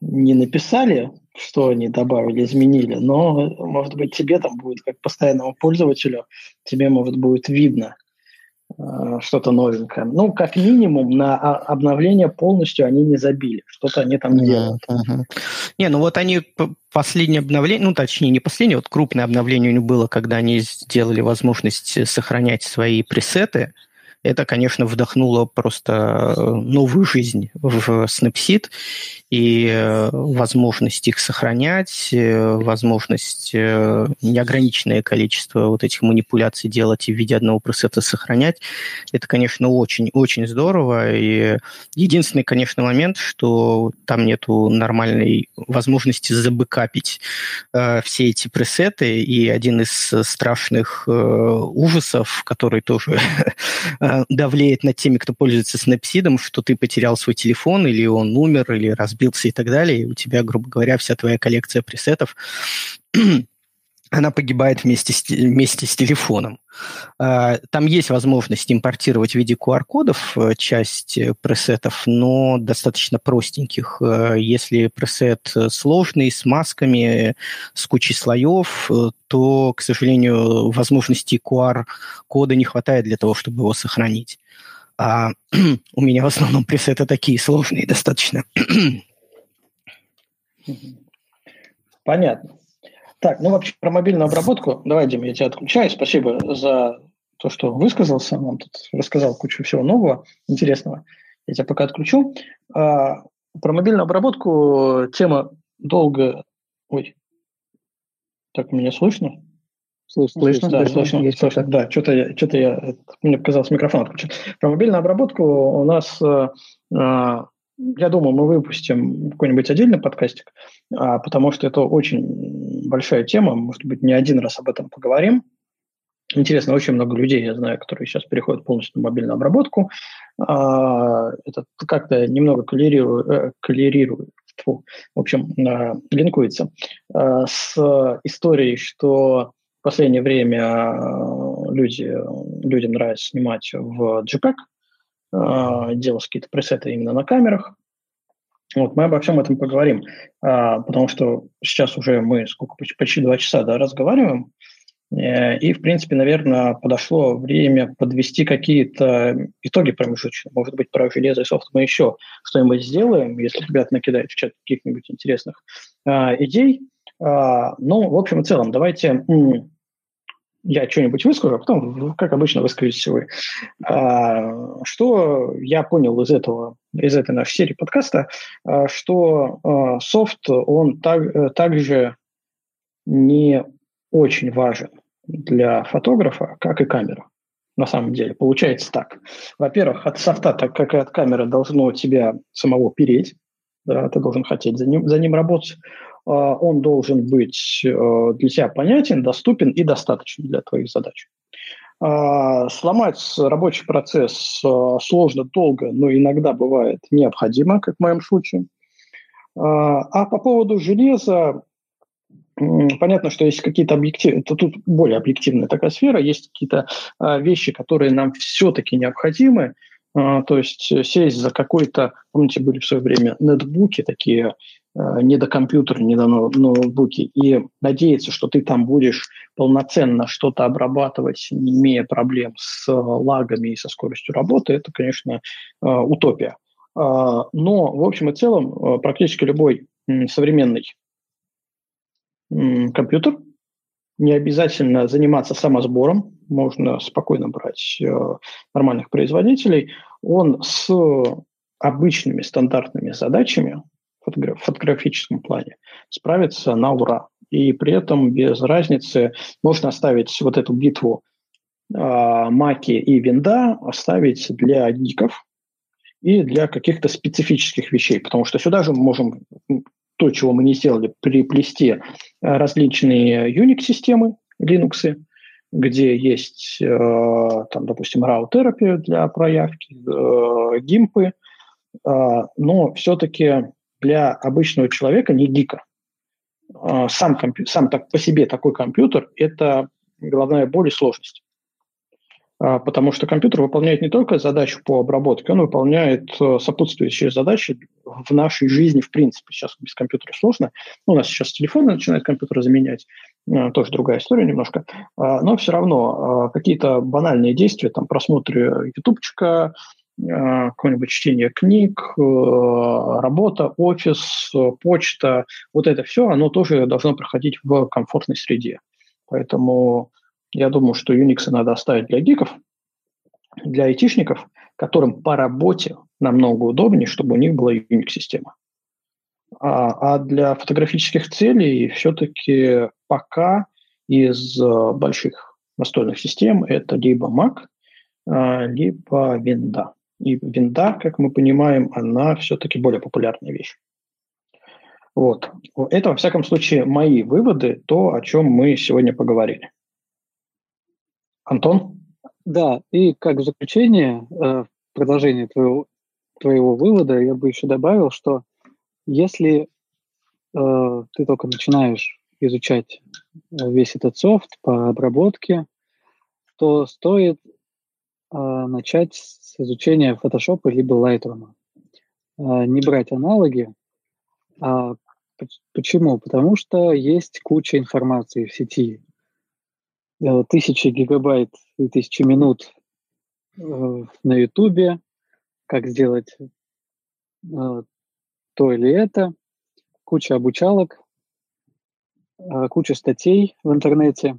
не написали, что они добавили, изменили, но, может быть, тебе там будет, как постоянному пользователю, тебе, может, будет видно что-то новенькое. Ну, как минимум, на обновление полностью они не забили. Что-то они там не делают. Ага. Не, ну вот они последнее обновление, ну, точнее, не последнее, вот крупное обновление у них было, когда они сделали возможность сохранять свои пресеты. Это, конечно, вдохнуло просто новую жизнь в Snapseed и возможность их сохранять, возможность неограниченное количество вот этих манипуляций делать и в виде одного пресета сохранять. Это, конечно, очень-очень здорово. И единственный, конечно, момент, что там нету нормальной возможности забэкапить все эти пресеты. И один из страшных ужасов, который тоже давлеет над теми, кто пользуется Snapseed, что ты потерял свой телефон, или он умер, или разбился и так далее, и у тебя, грубо говоря, вся твоя коллекция пресетов, она погибает вместе с телефоном. Там есть возможность импортировать в виде QR-кодов часть пресетов, но достаточно простеньких. Если пресет сложный, с масками, с кучей слоев, то, к сожалению, возможности QR-кода не хватает для того, чтобы его сохранить. А у меня в основном пресеты такие сложные достаточно. Понятно. Так, ну вообще про мобильную обработку. Давай, Дим, я тебя отключаю. Спасибо за то, что высказался. Нам тут рассказал кучу всего нового, интересного. Я тебя пока отключу. Про мобильную обработку тема долго... Ой, так меня слышно? Слышно, да, слышно. Да, что-то я... Мне показалось, микрофон отключен. Про мобильную обработку у нас... Я думаю, мы выпустим какой-нибудь отдельный подкастик, потому что это очень большая тема. Может быть, не один раз об этом поговорим. Интересно, очень много людей, я знаю, которые сейчас переходят полностью на мобильную обработку. Это как-то немного коллерирует. В общем, линкуется с историей, что В последнее время людям нравится снимать в JPEG, делать какие-то пресеты именно на камерах. Вот, мы обо всем этом поговорим, потому что сейчас уже мы почти 2 часа разговариваем, и, в принципе, наверное, подошло время подвести какие-то итоги промежуточные. Может быть, про железо и софт мы еще что-нибудь сделаем, если ребята накидают в чат каких-нибудь интересных идей. Ну, в общем и целом, давайте я что-нибудь выскажу, а потом, как обычно, выскажетесь вы. Что я понял из этой нашей серии подкаста, что софт, он также не очень важен для фотографа, как и камера. На самом деле, получается так. Во-первых, от софта, так как и от камеры, должно тебя самого переть. Да, ты должен хотеть за ним работать. Он должен быть для тебя понятен, доступен и достаточен для твоих задач. Сломать рабочий процесс сложно, долго, но иногда бывает необходимо, как в моем случае. А по поводу железа, понятно, что есть какие-то объективные, тут более объективная такая сфера, есть какие-то вещи, которые нам все-таки необходимы. То есть сесть за какой-то, помните, были в свое время нетбуки такие, не до компьютера, не до ноутбуки, и надеяться, что ты там будешь полноценно что-то обрабатывать, не имея проблем с лагами и со скоростью работы, это, конечно, утопия. Но, в общем и целом, практически любой современный компьютер, не обязательно заниматься самосбором, можно спокойно брать нормальных производителей, он с обычными стандартными задачами в фотографическом плане справится на ура. И при этом без разницы можно оставить вот эту битву Маки и Винда, оставить для гиков и для каких-то специфических вещей, потому что сюда же мы можем то, чего мы не сделали, приплести различные Unix-системы, Linux, где есть, там, допустим, RAW терапия для проявки, гимпы, но все-таки для обычного человека, не гика, сам так по себе такой компьютер – это головная боль и сложность. Потому что компьютер выполняет не только задачу по обработке, он выполняет сопутствующие задачи в нашей жизни в принципе. Сейчас без компьютера сложно. У нас сейчас телефоны начинают компьютеры заменять. Тоже другая история немножко. Но все равно какие-то банальные действия, там просмотр ютубчика, какое-нибудь чтение книг, работа, офис, почта, вот это все, оно тоже должно проходить в комфортной среде. Поэтому я думаю, что Unix надо оставить для гиков, для айтишников, которым по работе намного удобнее, чтобы у них была Unix-система. А для фотографических целей все-таки пока из больших настольных систем это либо Mac, либо Windows. И Windows, как мы понимаем, она все-таки более популярная вещь. Вот. Это, во всяком случае, мои выводы, то, о чем мы сегодня поговорили. Антон? Да, и как заключение, в продолжение твоего вывода, я бы еще добавил, что если ты только начинаешь изучать весь этот софт по обработке, то стоит начать с изучения Photoshop либо Lightroom. Не брать аналоги. Почему? Потому что есть куча информации в сети. 1000 гигабайт и 1000 минут на Ютубе, как сделать то или это, куча обучалок, куча статей в интернете.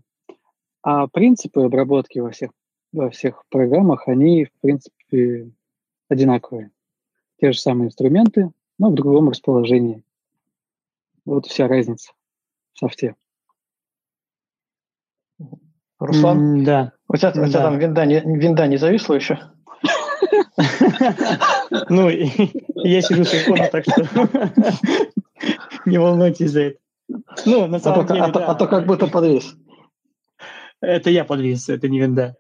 А принципы обработки во всех программах, они, в принципе, одинаковые. Те же самые инструменты, но в другом расположении. Вот вся разница в софте. Руслан? Да. У тебя там винда не зависла еще? Ну, я сижу с иконой, так что не волнуйтесь за это. Ну, на самом деле, а то как будто подвис. Это я подвис, это не винда.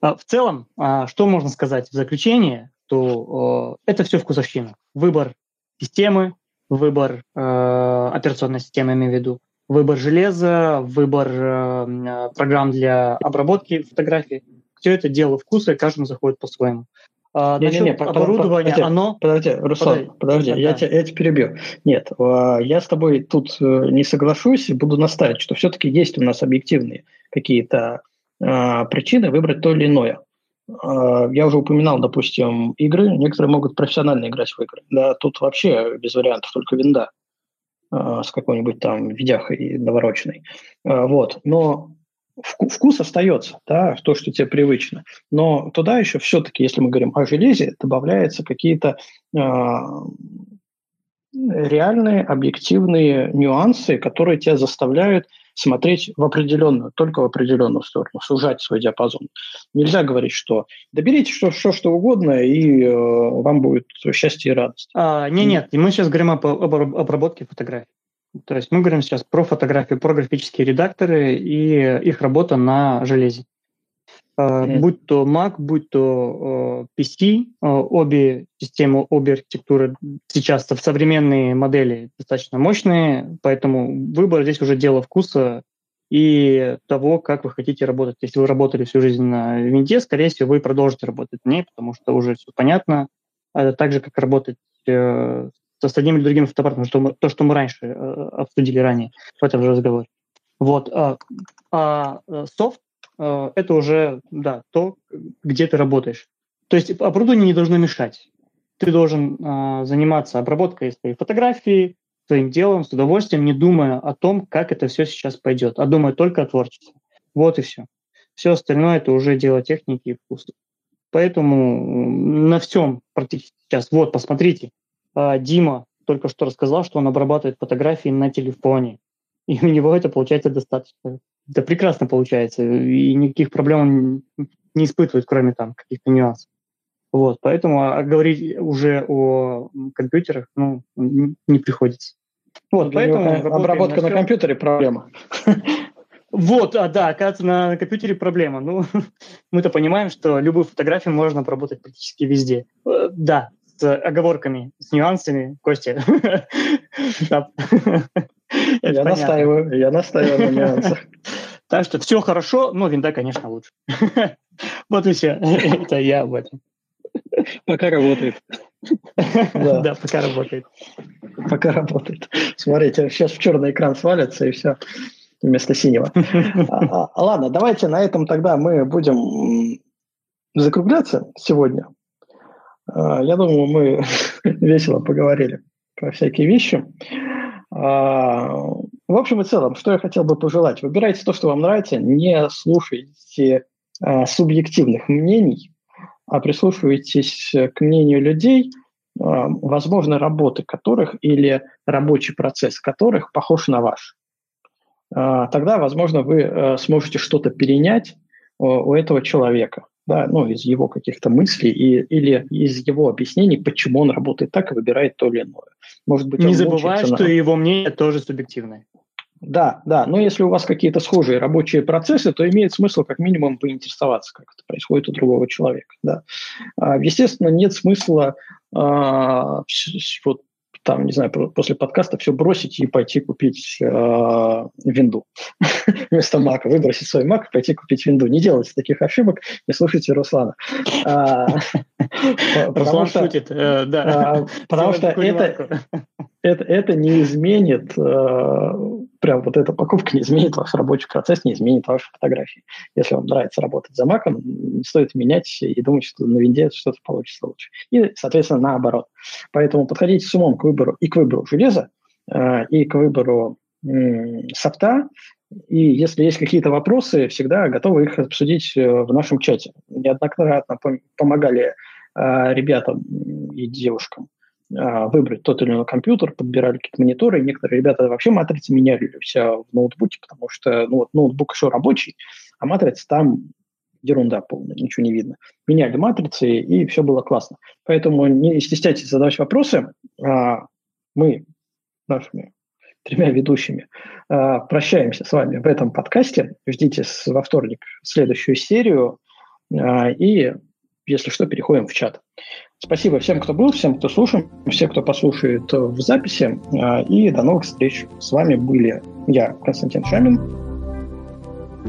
В целом, что можно сказать в заключение, то это все вкусовщина. Выбор системы, выбор операционной системы, я имею в виду, выбор железа, выбор программ для обработки фотографий. Все это дело вкуса, и каждому заходит по-своему. Оборудование, оно... Подожди, Руслан, подожди, я тебя перебью. Нет, я с тобой тут не соглашусь и буду настаивать, что все-таки есть у нас объективные какие-то причины выбрать то или иное. Я уже упоминал, допустим, игры. Некоторые могут профессионально играть в игры. Да, тут вообще без вариантов, только винда с какой-нибудь там видяхой навороченной. Вот. Но вкус остается, да, то, что тебе привычно. Но туда еще все-таки, если мы говорим о железе, добавляются какие-то реальные, объективные нюансы, которые тебя заставляют смотреть в определенную, только в определенную сторону, сужать свой диапазон. Нельзя говорить, что доберите что угодно, и вам будет счастье и радость. Нет, мы сейчас говорим об обработке фотографий. То есть мы говорим сейчас про фотографии, про графические редакторы и их работа на железе. Будь то Mac, будь то PC, обе системы, обе архитектуры сейчас современные модели достаточно мощные, поэтому выбор здесь уже дело вкуса и того, как вы хотите работать. Если вы работали всю жизнь на винде, скорее всего, вы продолжите работать на ней, потому что уже все понятно. Это так же, как работать с одним или другим фотоаппаратом, что мы раньше обсудили ранее в этом же разговоре. Вот. Софт это уже, да, то, где ты работаешь. То есть оборудование не должно мешать. Ты должен заниматься обработкой своей фотографии, своим делом, с удовольствием, не думая о том, как это все сейчас пойдет, а думая только о творчестве. Вот и все. Все остальное – это уже дело техники и вкуса. Поэтому на всем практически сейчас. Вот, посмотрите, Дима только что рассказал, что он обрабатывает фотографии на телефоне. И у него это получается достаточно. Да, прекрасно получается, и никаких проблем он не испытывает, кроме там каких-то нюансов. Вот, поэтому говорить уже о компьютерах, не приходится. Вот, поэтому обработка на компьютере проблема. Вот, да, оказывается, на компьютере проблема. Ну, мы-то понимаем, что любую фотографию можно обработать практически везде. Да, с оговорками, с нюансами, Костя. Я настаиваю на нюансах. Так что все хорошо, но винда, конечно, лучше. Вот и все. Это я об этом. Пока работает. Да, пока работает. Пока работает. Смотрите, сейчас в черный экран свалится, и все вместо синего. Ладно, давайте на этом тогда мы будем закругляться сегодня. Я думаю, мы весело поговорили про всякие вещи. В общем и целом, что я хотел бы пожелать. Выбирайте то, что вам нравится, не слушайте субъективных мнений, а прислушивайтесь к мнению людей, возможно, работы которых или рабочий процесс которых похож на ваш. Тогда, возможно, вы сможете что-то перенять у этого человека, да, из его каких-то мыслей или из его объяснений, почему он работает так и выбирает то или иное. Может быть, не забывая, что его мнение тоже субъективное. Да, но если у вас какие-то схожие рабочие процессы, то имеет смысл как минимум поинтересоваться, как это происходит у другого человека. Да. Естественно, нет смысла после подкаста все бросить и пойти купить винду. Вместо Мака выбросить свой Мак и пойти купить винду. Не делайте таких ошибок, не слушайте Руслана. Руслан шутит, да. Потому что это не изменит, прям вот эта покупка не изменит ваш рабочий процесс, не изменит ваши фотографии. Если вам нравится работать за Маком, не стоит менять и думать, что на винде что-то получится лучше. И, соответственно, наоборот. Поэтому подходите с умом к выбору и к выбору железа, и к выбору софта. И если есть какие-то вопросы, всегда готовы их обсудить в нашем чате. Неоднократно помогали ребятам и девушкам выбрать тот или иной компьютер, подбирали какие-то мониторы. Некоторые ребята вообще матрицы меняли вся в ноутбуке, потому что ноутбук еще рабочий, а матрица там ерунда полная, ничего не видно. Меняли матрицы, и все было классно. Поэтому не стесняйтесь задавать вопросы. Мы нашими 3 ведущими прощаемся с вами в этом подкасте. Ждите во вторник следующую серию. И, если что, переходим в чат. Спасибо всем, кто был, всем, кто слушал, всем, кто послушает в записи. И до новых встреч. С вами были я, Константин Шамин.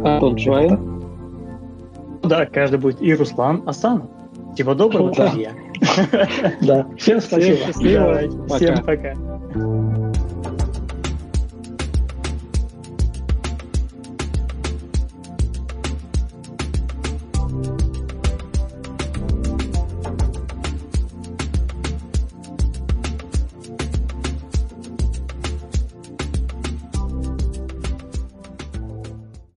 Антон Швайн. Да, каждый будет. И Руслан Асланов. Всего доброго, друзья. Да. Всем спасибо. Всем пока.